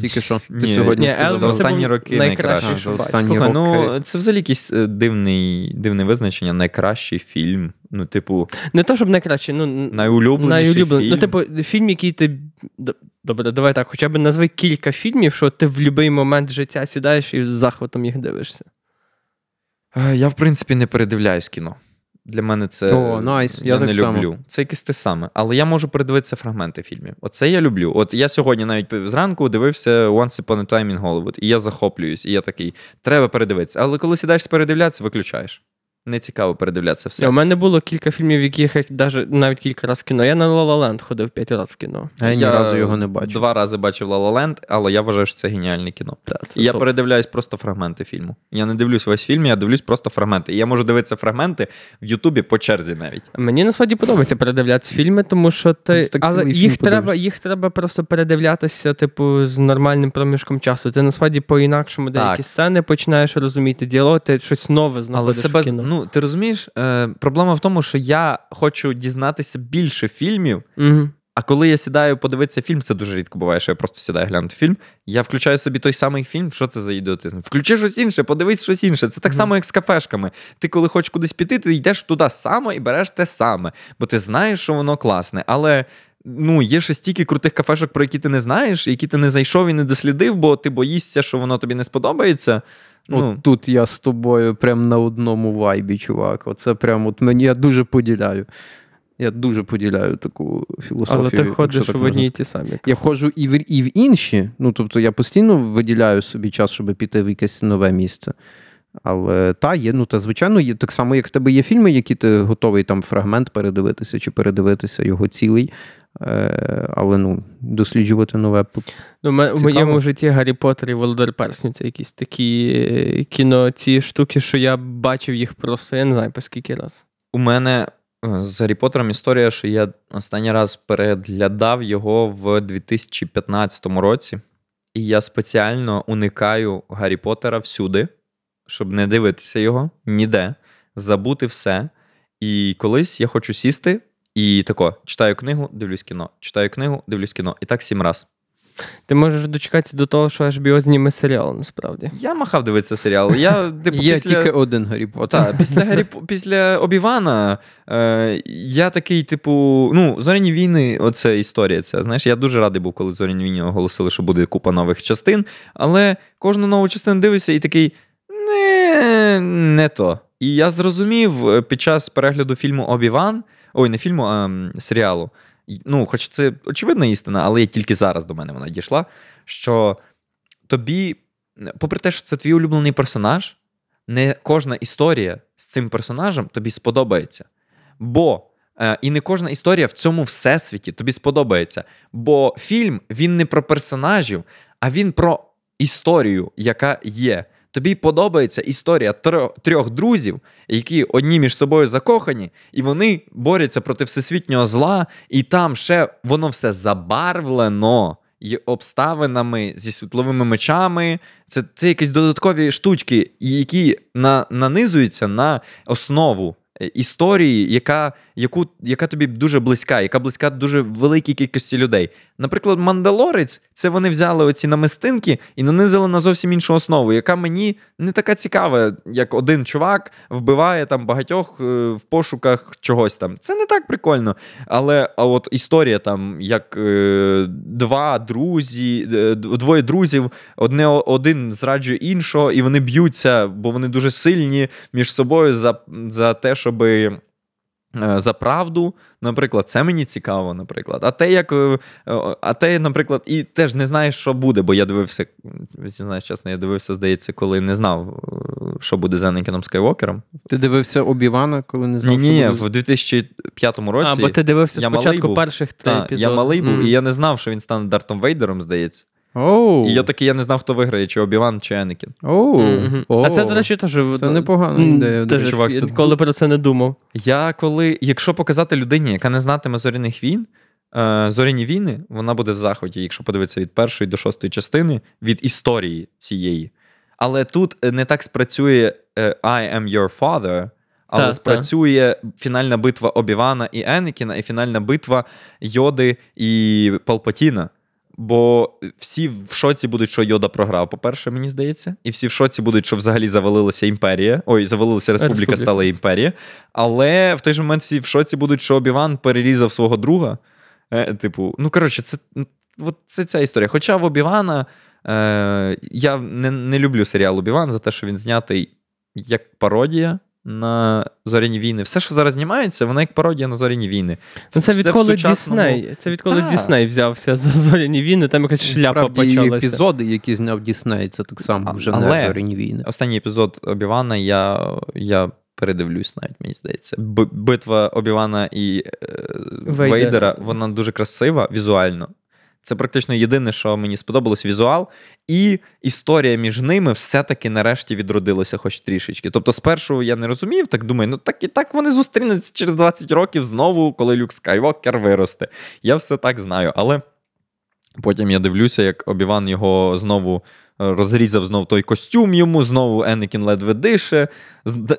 Тільки що? Ні, ти сьогодні ні, сказав. За останні роки найкращий. найкращий. А, останні Слухай, роки. Ну, це взагалі якесь дивний, дивне визначення. Найкращий фільм. Ну, типу... Не то, щоб найкращий, ну... Найулюбленіший найулюблений. фільм. Ну, типу, фільм, який ти... Добре, давай так, хоча б назви кілька фільмів, що ти в будь-який момент життя сідаєш і з захватом їх дивишся. Я, в принципі, не передивляюсь кіно. Для мене це О, найс. Я, я не люблю. Само. Це якесь те саме. Але я можу передивитися фрагменти фільмів. Оце я люблю. От я сьогодні навіть зранку дивився Once Upon a Time in Hollywood. І я захоплююсь. І я такий, треба передивитися. Але коли сідаєш передивлятися, виключаєш. Не цікаво передивлятися все. У мене було кілька фільмів, яких я навіть кілька разів в кіно. Я на La La Land ходив п'ять разів в кіно. Я, я ні разу його не бачив. Два рази бачив La La Land, але я вважаю, що це геніальне кіно. Так, це я топ. Передивляюсь просто фрагменти фільму. Я не дивлюсь весь фільм, я дивлюсь просто фрагменти. І я можу дивитися фрагменти в Ютубі по черзі навіть. Мені насправді подобається передивлятися фільми, тому що ти... Так, але їх треба, їх треба просто передивлятися, типу, з нормальним проміжком часу. Ти насправді по-інакшому деякі сцени починаєш розуміти, діалог, ти щось нове знаходиш в кіно. Ну, ти розумієш, е, проблема в тому, що я хочу дізнатися більше фільмів, mm-hmm. а коли я сідаю подивитися фільм, це дуже рідко буває, що я просто сідаю глянути фільм, я включаю собі той самий фільм, що це за ідіотизм? Включи щось інше, подивись щось інше. Це так mm-hmm. само, як з кафешками. Ти, коли хочеш кудись піти, ти йдеш туди саме і береш те саме, бо ти знаєш, що воно класне, але... Ну, є ще стільки крутих кафешок, про які ти не знаєш, які ти не зайшов і не дослідив, бо ти боїшся, що воно тобі не сподобається. Ну. От тут я з тобою прям на одному вайбі, чувак. Оце прям от мені, я дуже поділяю. Я дуже поділяю таку філософію. Але ти ходиш в одні і ті самі. Я ходжу і в, і в інші. Ну, тобто я постійно виділяю собі час, щоб піти в якесь нове місце. Але та є, ну та звичайно, є так само, як в тебе є фільми, які ти готовий там фрагмент передивитися чи передивитися його цілий. Е, але ну, досліджувати нове. Ну, ми, в моєму житті Гаррі Поттер і Володар Персню це якісь такі кіно, ці штуки, що я бачив їх просто, я не знаю, по скільки раз. У мене з Гаррі Поттером історія, що я останній раз переглядав його в дві тисячі п'ятнадцятому році, і я спеціально уникаю Гаррі Поттера всюди, щоб не дивитися його ніде, забути все. І колись я хочу сісти і тако, читаю книгу, дивлюсь кіно, читаю книгу, дивлюсь кіно. І так сім раз. Ти можеш дочекатися до того, що ейч бі о зніме серіал, насправді. Я махав дивитися серіал. Я, типу, є після... тільки один Гаррі Поттер. Так, після, Гаррі... після Обі-Вана е... я такий, типу, ну, Зоряні війни, оце історія ця, знаєш, я дуже радий був, коли Зоряні війни оголосили, що буде купа нових частин, але кожну нову частину дивишся і такий, не, не то. І я зрозумів під час перегляду фільму «Обі-Ван», ой, не фільму, а серіалу, ну, хоч це очевидна істина, але я тільки зараз до мене вона дійшла, що тобі, попри те, що це твій улюблений персонаж, не кожна історія з цим персонажем тобі сподобається. Бо і не кожна історія в цьому всесвіті тобі сподобається. Бо фільм, він не про персонажів, а він про історію, яка є. Тобі подобається історія трьох друзів, які одні між собою закохані, і вони борються проти всесвітнього зла, і там ще воно все забарвлено і обставинами зі світловими мечами. Це, це якісь додаткові штучки, які на, нанизуються на основу історії, яка, яку, яка тобі дуже близька, яка близька дуже великій кількості людей. Наприклад, «Мандалорець» – це вони взяли оці намистинки і нанизили на зовсім іншу основу, яка мені не така цікава, як один чувак вбиває там багатьох в пошуках чогось там. Це не так прикольно. Але а от історія там, як е, два друзі, е, двоє друзів, одне, один зраджує іншого, і вони б'ються, бо вони дуже сильні між собою за, за те, щоби... за правду, наприклад, це мені цікаво, наприклад. А те, як, а те, наприклад, і теж не знаєш, що буде, бо я дивився, знаєш, чесно, я дивився, здається, коли не знав, що буде з Енакіном Скайвокером. Ти дивився Обі-Вана, коли не знав, ні, що ні, буде? Ні, в дві тисячі п'ятому році. А, бо ти дивився спочатку перших епізодів. Я малий був, mm. і я не знав, що він стане Дартом Вейдером, здається. Oh. І я такий, я не знав, хто виграє, чи Обі-Ван, чи Енакін. Oh. Mm-hmm. Oh. А це, до речі, теж... Це непогано. Де, теж, чувак, я це... ніколи про це не думав. Я коли... Якщо показати людині, яка не знатиме «Зоряних війн», «Зоряні війни», вона буде в захваті, якщо подивитися від першої до шостої частини, від історії цієї. Але тут не так спрацює «I am your father», але та, спрацює та. Фінальна битва Обі-Вана і Енакіна, і фінальна битва Йоди і Палпатіна. Бо всі в шоці будуть, що Йода програв, по-перше, мені здається. І всі в шоці будуть, що взагалі завалилася імперія. Ой, завалилася республіка, республіка, стала імперія. Але в той же момент всі в шоці будуть, що Обі-Ван перерізав свого друга. Е, типу, ну, коротше, це, от це ця історія. Хоча в Обі-Вана... Е, я не, не люблю серіал Обі-Ван за те, що він знятий як пародія на «Зоряні війни». Все, що зараз знімається, вона як пародія на «Зоряні війни». Це, це відколи сучасному... Дісней. Це відколи да. Дісней взявся за «Зоряні війни», там якась шляпа справді, почалася. Епізоди, які зняв Дісней, це так само вже але не «Зоряні війни». Останній епізод Обі-Вана я, я передивлюсь навіть, мені здається. Б- битва Обі-Вана і е- Вейдера. Вейдера, вона дуже красива візуально. Це практично єдине, що мені сподобалось, візуал. І історія між ними все-таки нарешті відродилася хоч трішечки. Тобто спершу я не розумів, так думаю, ну так і так вони зустрінуться через двадцять років знову, коли Люк Скайвокер виросте. Я все так знаю, але потім я дивлюся, як Обі-Ван його знову розрізав, знову той костюм йому, знову Енакін ледве дише.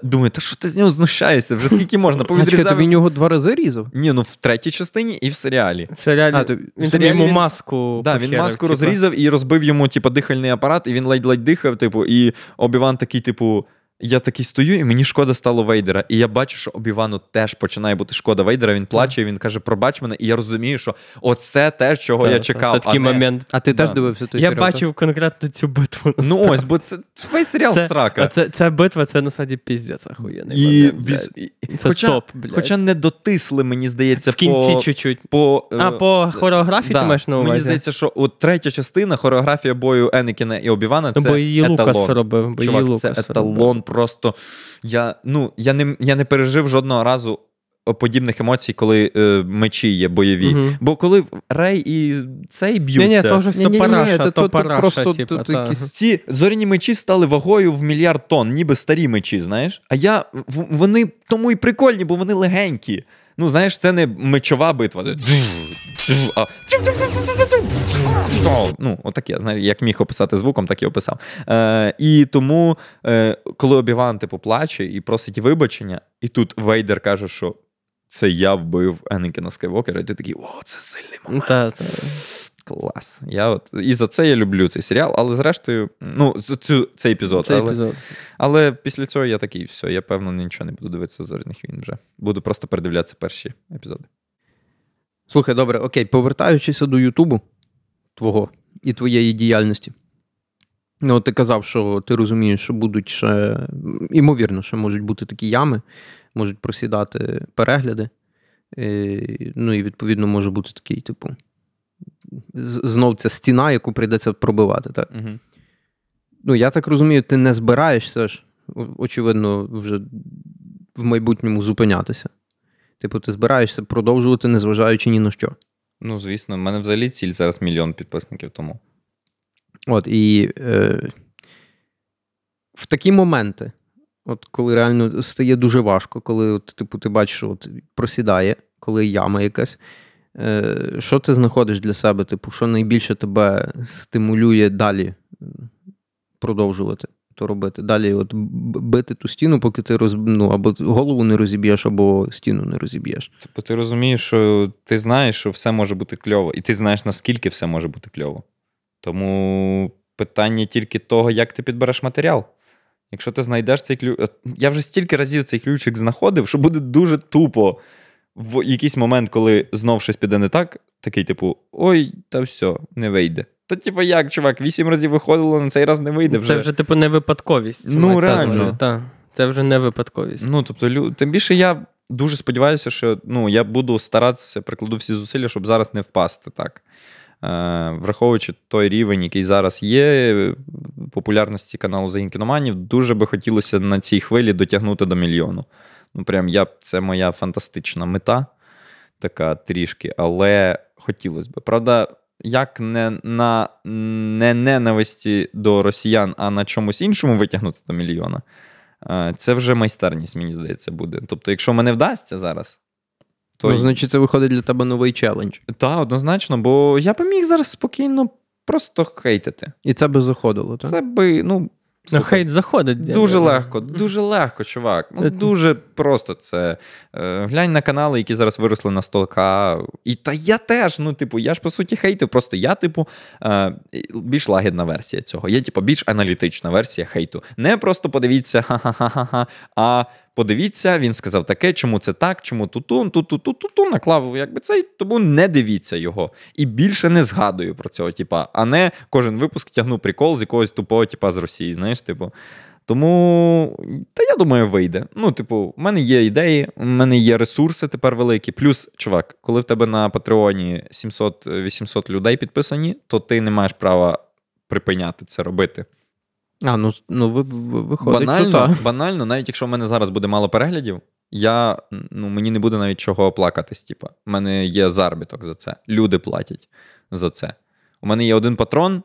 Думаю, та що ти з нього знущаєшся? Вже скільки можна? Повідрізав... А чекай, він його два рази різав? Ні, ну в третій частині і в серіалі. В серіалі, а, то... в серіалі він йому маску... Так, да, він маску розрізав і розбив йому типу, дихальний апарат, і він ледь-ледь дихав, типу, і Обі-Ван такий, типу, я такий стою, і мені шкода стало Вейдера. І я бачу, що Обі-Вану теж починає бути шкода Вейдера. Він плаче, він каже, пробач мене. І я розумію, що оце те, чого так, я чекав. Це такий а момент. Не... А ти да. теж дивився той я серіал? Я бачив так? конкретно цю битву. Ну ось, бо це весь серіал це, срака. Це, ця битва, це насправді піздець ахуєнний. І... Це хоча, топ, блядь. Хоча не дотисли, мені здається, в кінці по... чуть-чуть. По, а, е... по хореографії да. ти маєш на увазі? Мені здається, що от третя частина, хореографія бою Енакіна і Обі-Вана, це бо її Лукас робив. Чувак, це еталон. Просто я, ну, я, не, я не пережив жодного разу подібних емоцій, коли е, мечі є бойові. Угу. Бо коли Рей і цей б'ються... Ні-ні, то вже то параша, то параша. Ці зоряні мечі стали вагою в мільярд тонн, ніби старі мечі, знаєш? А я... Вони тому і прикольні, бо вони легенькі. Ну, знаєш, це не мечова битва. А... Ну, отаке, знаєш, як міг описати звуком, так і описав. Е, і тому, е, коли Обі-Ван, типу, плаче і просить вибачення, і тут Вейдер каже, що це я вбив Енакіна Скайвокера, і ти такий, о, це сильний момент. Та, та. Клас. Я от, і за це я люблю цей серіал, але зрештою, ну, цю, цей епізод. Цей але, епізод. Але після цього я такий, все, я, певно, нічого не буду дивитися «Зоряних війн» вже. Буду просто передивлятися перші епізоди. Слухай, добре, окей, повертаючись до Ютубу твого і твоєї діяльності. Ну, ти казав, що ти розумієш, що будуть ще, ймовірно, що можуть бути такі ями, можуть просідати перегляди, ну і, відповідно, може бути такий, типу, знов ця стіна, яку прийдеться пробивати, так? Угу. Ну, я так розумію, ти не збираєшся ж, очевидно, вже в майбутньому зупинятися. Типу, ти збираєшся продовжувати, незважаючи ні на що. Ну, звісно, в мене взагалі ціль зараз мільйон підписників тому. От, і е, в такі моменти, от коли реально стає дуже важко, коли от, типу, ти бачиш, що от, просідає, коли яма якась, е, що ти знаходиш для себе? Типу, що найбільше тебе стимулює далі продовжувати? то робити. Далі от бити ту стіну, поки ти роз... ну, або голову не розіб'єш, або стіну не розіб'єш. Тобто ти розумієш, що ти знаєш, що все може бути кльово. І ти знаєш, наскільки все може бути кльово. Тому питання тільки того, як ти підбереш матеріал. Якщо ти знайдеш цей ключ... Я вже стільки разів цей ключик знаходив, що буде дуже тупо. В якийсь момент, коли знов щось піде не так, такий типу, ой, та все, не вийде. Та типу як, чувак, вісім разів виходило, на цей раз не вийде вже. Це вже типу не випадковість. Ну, реально. Та, це вже не випадковість. Ну, тобто, тим більше я дуже сподіваюся, що ну, я буду старатися, прикладу всі зусилля, щоб зараз не впасти так. Враховуючи той рівень, який зараз є, популярності каналу «Загін Кіноманів», дуже би хотілося на цій хвилі дотягнути до мільйону. Ну, прям я, це моя фантастична мета, така трішки, але хотілося б. Правда, як не на не ненависті до росіян, а на чомусь іншому витягнути до мільйона, це вже майстерність, мені здається, буде. Тобто, якщо мене вдасться зараз, то... Ну, значить, це виходить для тебе новий челендж. Так, однозначно, бо я б міг зараз спокійно просто хейтити. І це би заходило, так? Це би, ну... Сука. Хейт заходить. Дуже легко, дуже легко, чувак. Ну, дуже просто це. Глянь на канали, які зараз виросли на сто тисяч. І та я теж, ну, типу, я ж, по суті, хейтив. Просто я, типу, більш лагідна версія цього. Я, типу, більш аналітична версія хейту. Не просто подивіться, ха-ха-ха-ха, а подивіться, він сказав таке, чому це так, чому ту-ту, ту-ту-ту-ту-ту, наклав, якби цей, тому не дивіться його. І більше не згадую про цього, типа, а не кожен випуск тягну прикол з якогось тупого, типа, з Росії, знаєш, типу. Тому, та я думаю, вийде. Ну, типу, в мене є ідеї, в мене є ресурси тепер великі. Плюс, чувак, коли в тебе на Патреоні сімсот-вісімсот людей підписані, то ти не маєш права припиняти це робити. А, ну, ну ви, ви, виходить, банально, що так. Банально, навіть якщо в мене зараз буде мало переглядів, я, ну, мені не буде навіть чого плакатись, типу. У мене є заробіток за це. Люди платять за це. У мене є один патрон,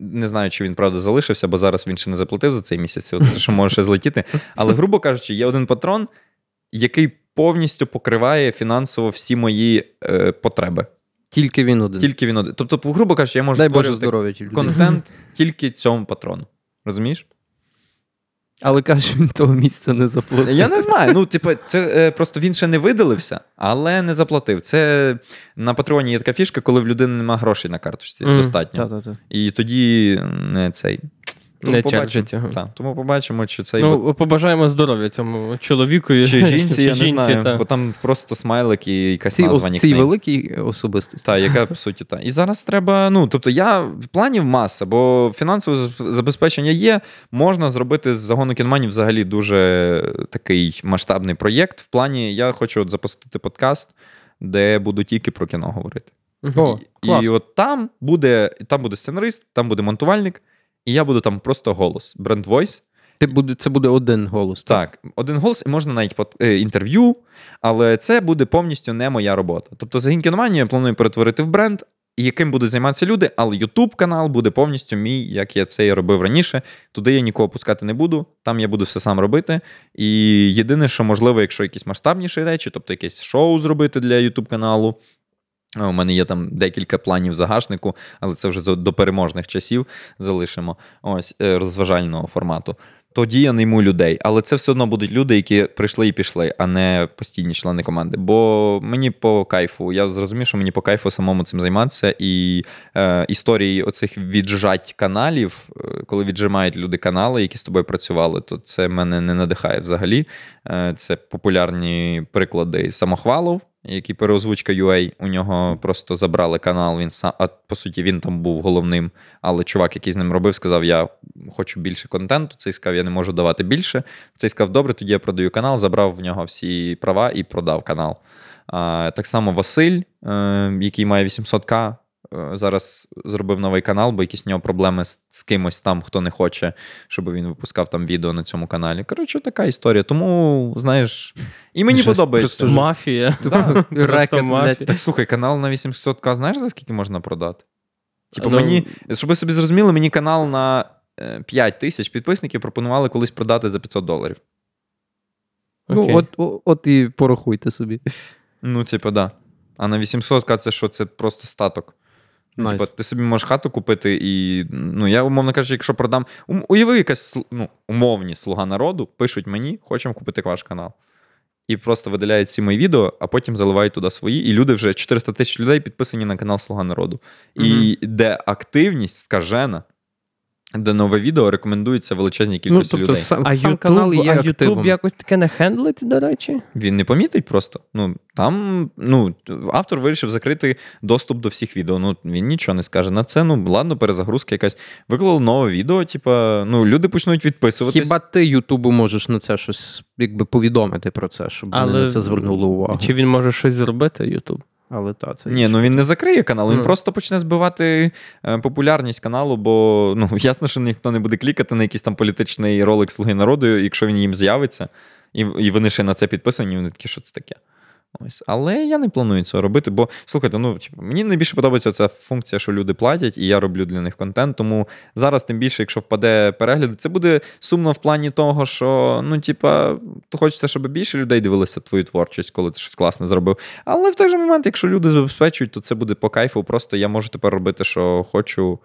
не знаю, чи він, правда, залишився, бо зараз він ще не заплатив за цей місяць, от, що може ще злетіти. Але, грубо кажучи, є один патрон, який повністю покриває фінансово всі мої е, потреби. Тільки він один. Тільки він один. Тобто, грубо кажучи, я можу Дай створювати здоров'я, контент тільки цьому патрону. Розумієш? Але, кажеш, він того місця не заплатив. Я не знаю. Ну, типу, це просто він ще не видалився, але не заплатив. Це на Патреоні є така фішка, коли в людини нема грошей на карточці mm, достатньо. Та, та, та. І тоді не цей... Тому, не побачимо. Так, тому побачимо, чи цей... Ну, бот... побажаємо здоров'я цьому чоловіку. Чи жінці, я не знаю. Та. Бо там просто смайлик і якась цій, назва. Цій великій особистості. Так, яка, по суті, так. І зараз треба, ну, тобто я, планів маса, бо фінансове забезпечення є, можна зробити з загону кіноманів взагалі дуже такий масштабний проєкт. В плані, я хочу от запустити подкаст, де буду тільки про кіно говорити. О, і, і от там буде, там буде сценарист, там буде монтувальник, і я буду там просто голос, бренд-войс. Це буде один голос. Так, так один голос, і можна навіть под, е, інтерв'ю, але це буде повністю не моя робота. Тобто «Загін Кіноманів» я планую перетворити в бренд, яким будуть займатися люди, але YouTube-канал буде повністю мій, як я це і робив раніше. Туди я нікого пускати не буду, там я буду все сам робити. І єдине, що можливо, якщо якісь масштабніші речі, тобто якесь шоу зробити для YouTube-каналу, у мене є там декілька планів загашнику, але це вже до переможних часів залишимо, ось, розважального формату. Тоді я найму людей, але це все одно будуть люди, які прийшли і пішли, а не постійні члени команди. Бо мені по кайфу, я зрозумів, що мені по кайфу самому цим займатися, і е, історії оцих віджать каналів, коли віджимають люди канали, які з тобою працювали, то це мене не надихає взагалі. Е, це популярні приклади Самохвалов, який переозвучка ю ей, у нього просто забрали канал, він сам, а по суті він там був головним, але чувак, який з ним робив, сказав, я хочу більше контенту, цей сказав, я не можу давати більше, цей сказав, добре, тоді я продаю канал, забрав в нього всі права і продав канал. А, так само Василь, е, який має вісімсот тисяч, зараз зробив новий канал, бо якісь в нього проблеми з, з кимось там, хто не хоче, щоб він випускав там відео на цьому каналі. Коротше, така історія. Тому, знаєш, і мені Жест, подобається. Просто мафія. Да, рекет, блядь. Так, слухай, канал на вісімсот тисяч, знаєш, за скільки можна продати? Типу, ну, мені, щоб ви собі зрозуміли, мені канал на п'ять тисяч підписників пропонували колись продати за п'ятсот доларів. Ну, от, от, от і порахуйте собі. Ну, типу, да. А на вісімсот тисяч це що? Це просто статок. Nice. Типа, ти собі можеш хату купити і, ну, я, умовно кажучи, якщо продам, уяви якась, ну, умовні «Слуга народу», пишуть мені, хочемо купити ваш канал. І просто видаляють ці мої відео, а потім заливають туди свої, і люди вже, чотириста тисяч людей підписані на канал «Слуга народу». Mm-hmm. І де активність скажена, де нове відео рекомендується величезній кількості ну, тобто, людей. Сам, а сам канал є а активом. YouTube якось таке не хендлить, до речі? Він не помітить просто. Ну, там, ну, автор вирішив закрити доступ до всіх відео. Ну, він нічого не скаже на це. Ну, ладно, перезагрузка якась. Виклав нове відео, типа, ну, люди почнуть відписуватись. Хіба ти Ютубу можеш на це щось, якби, повідомити про це, щоб Але... вони на це звернули увагу? Чи він може щось зробити, Ютуб? Але та, це Ні, ну він не закриє канал, він mm. просто почне збивати популярність каналу, бо, ну, ясно, що ніхто не буде клікати на якийсь там політичний ролик «Слуги народу», якщо він їм з'явиться, і, і вони ще на це підписані, вони такі, що це таке. Ось. Але я не планую цього робити, бо, слухайте, ну, типу, мені найбільше подобається ця функція, що люди платять, і я роблю для них контент, тому зараз тим більше, якщо впаде перегляд, це буде сумно в плані того, що, ну, типа, хочеться, щоб більше людей дивилися твою творчість, коли ти щось класне зробив. Але в той же момент, якщо люди забезпечують, то це буде по кайфу, просто я можу тепер робити, що хочу,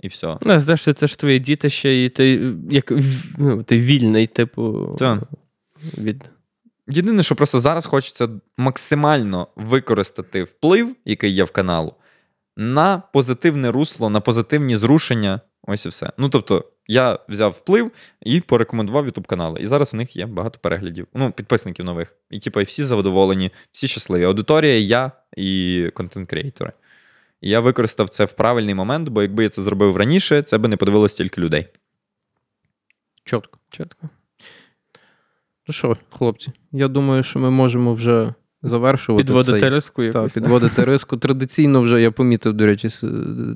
і все. Ну, знаєш, це ж твої діти ще, і ти, як, ну, ти вільний, типу, так. від... Єдине, що просто зараз хочеться максимально використати вплив, який є в каналу, на позитивне русло, на позитивні зрушення. Ось і все. Ну, тобто, я взяв вплив і порекомендував YouTube-канали. І зараз в них є багато переглядів. Ну, підписників нових. І, типу, і всі задоволені, всі щасливі. Аудиторія, я і контент-креатори. І я використав це в правильний момент, бо якби я це зробив раніше, це би не подивилось стільки людей. Чітко. Чітко. Ну що, хлопці, я думаю, що ми можемо вже завершувати. Підводити риску якось. Так, підводити риску. Традиційно вже, я помітив, до речі,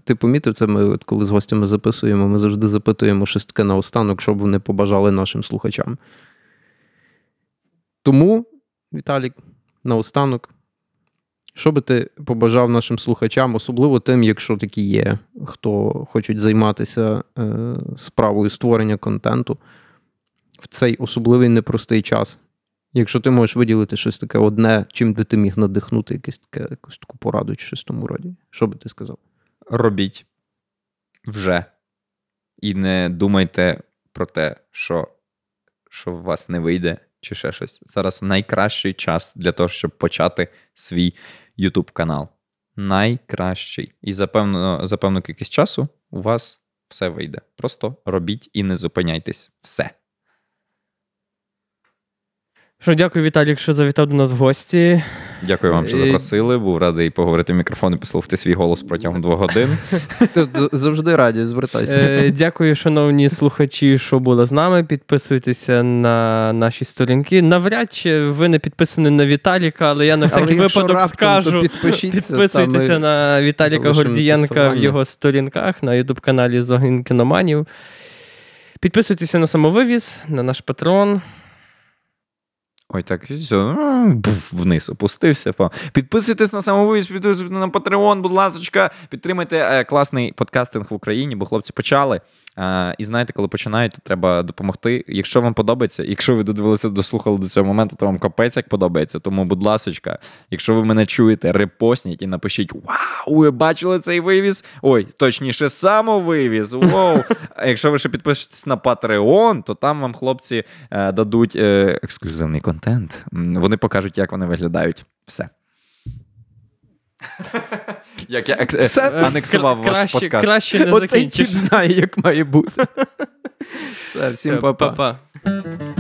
ти помітив це, ми от коли з гостями записуємо, ми завжди запитуємо щось таке наостанок, щоб вони побажали нашим слухачам. Тому, Віталік, наостанок, що би ти побажав нашим слухачам, особливо тим, якщо такі є, хто хочуть займатися е, справою створення контенту, в цей особливий непростий час. Якщо ти можеш виділити щось таке одне, чим би ти міг надихнути якесь таке, якусь таку пораду чи щось в тому роді, що би ти сказав? Робіть вже. І не думайте про те, що, що у вас не вийде, чи ще щось. Зараз найкращий час для того, щоб почати свій YouTube-канал. Найкращий. І за певну, за певну кількість часу у вас все вийде. Просто робіть і не зупиняйтесь. Все. Що, дякую, Віталік, що завітав до нас в гості. Дякую вам, що запросили. Був радий поговорити в мікрофон і послухати свій голос протягом двох годин. Завжди раді, звертайся. Дякую, шановні слухачі, що були з нами. Підписуйтеся на наші сторінки. Навряд чи ви не підписані на Віталіка, але я на всякий випадок скажу. Підписуйтеся на Віталіка Гордієнка в його сторінках, на YouTube-каналі «Загін Кіноманів». Підписуйтеся на самовивіз, на наш Patreon. Ой, так, все, вниз опустився. Підписуйтесь на самовивіз, підписуйтесь на Patreon, будь ласочка. Підтримайте класний подкастинг в Україні, бо хлопці почали. І знаєте, коли починають, то треба допомогти. Якщо вам подобається, якщо ви додивилися, дослухали до цього моменту, то вам капець як подобається. Тому, будь ласочка, якщо ви мене чуєте, репостніть і напишіть: «Вау, ви бачили цей вивіз?» Ой, точніше, самовивіз. Вау! А якщо ви ще підпишетесь на Patreon, то там вам хлопці дадуть ексклюзивний контент. Вони покажуть, як вони виглядають. Все. Як я екс... Все... анексував Кра- ваш краще, подкаст. Краще не закінчиш. Оцей тіп знає, як має бути. Все, всім па-па.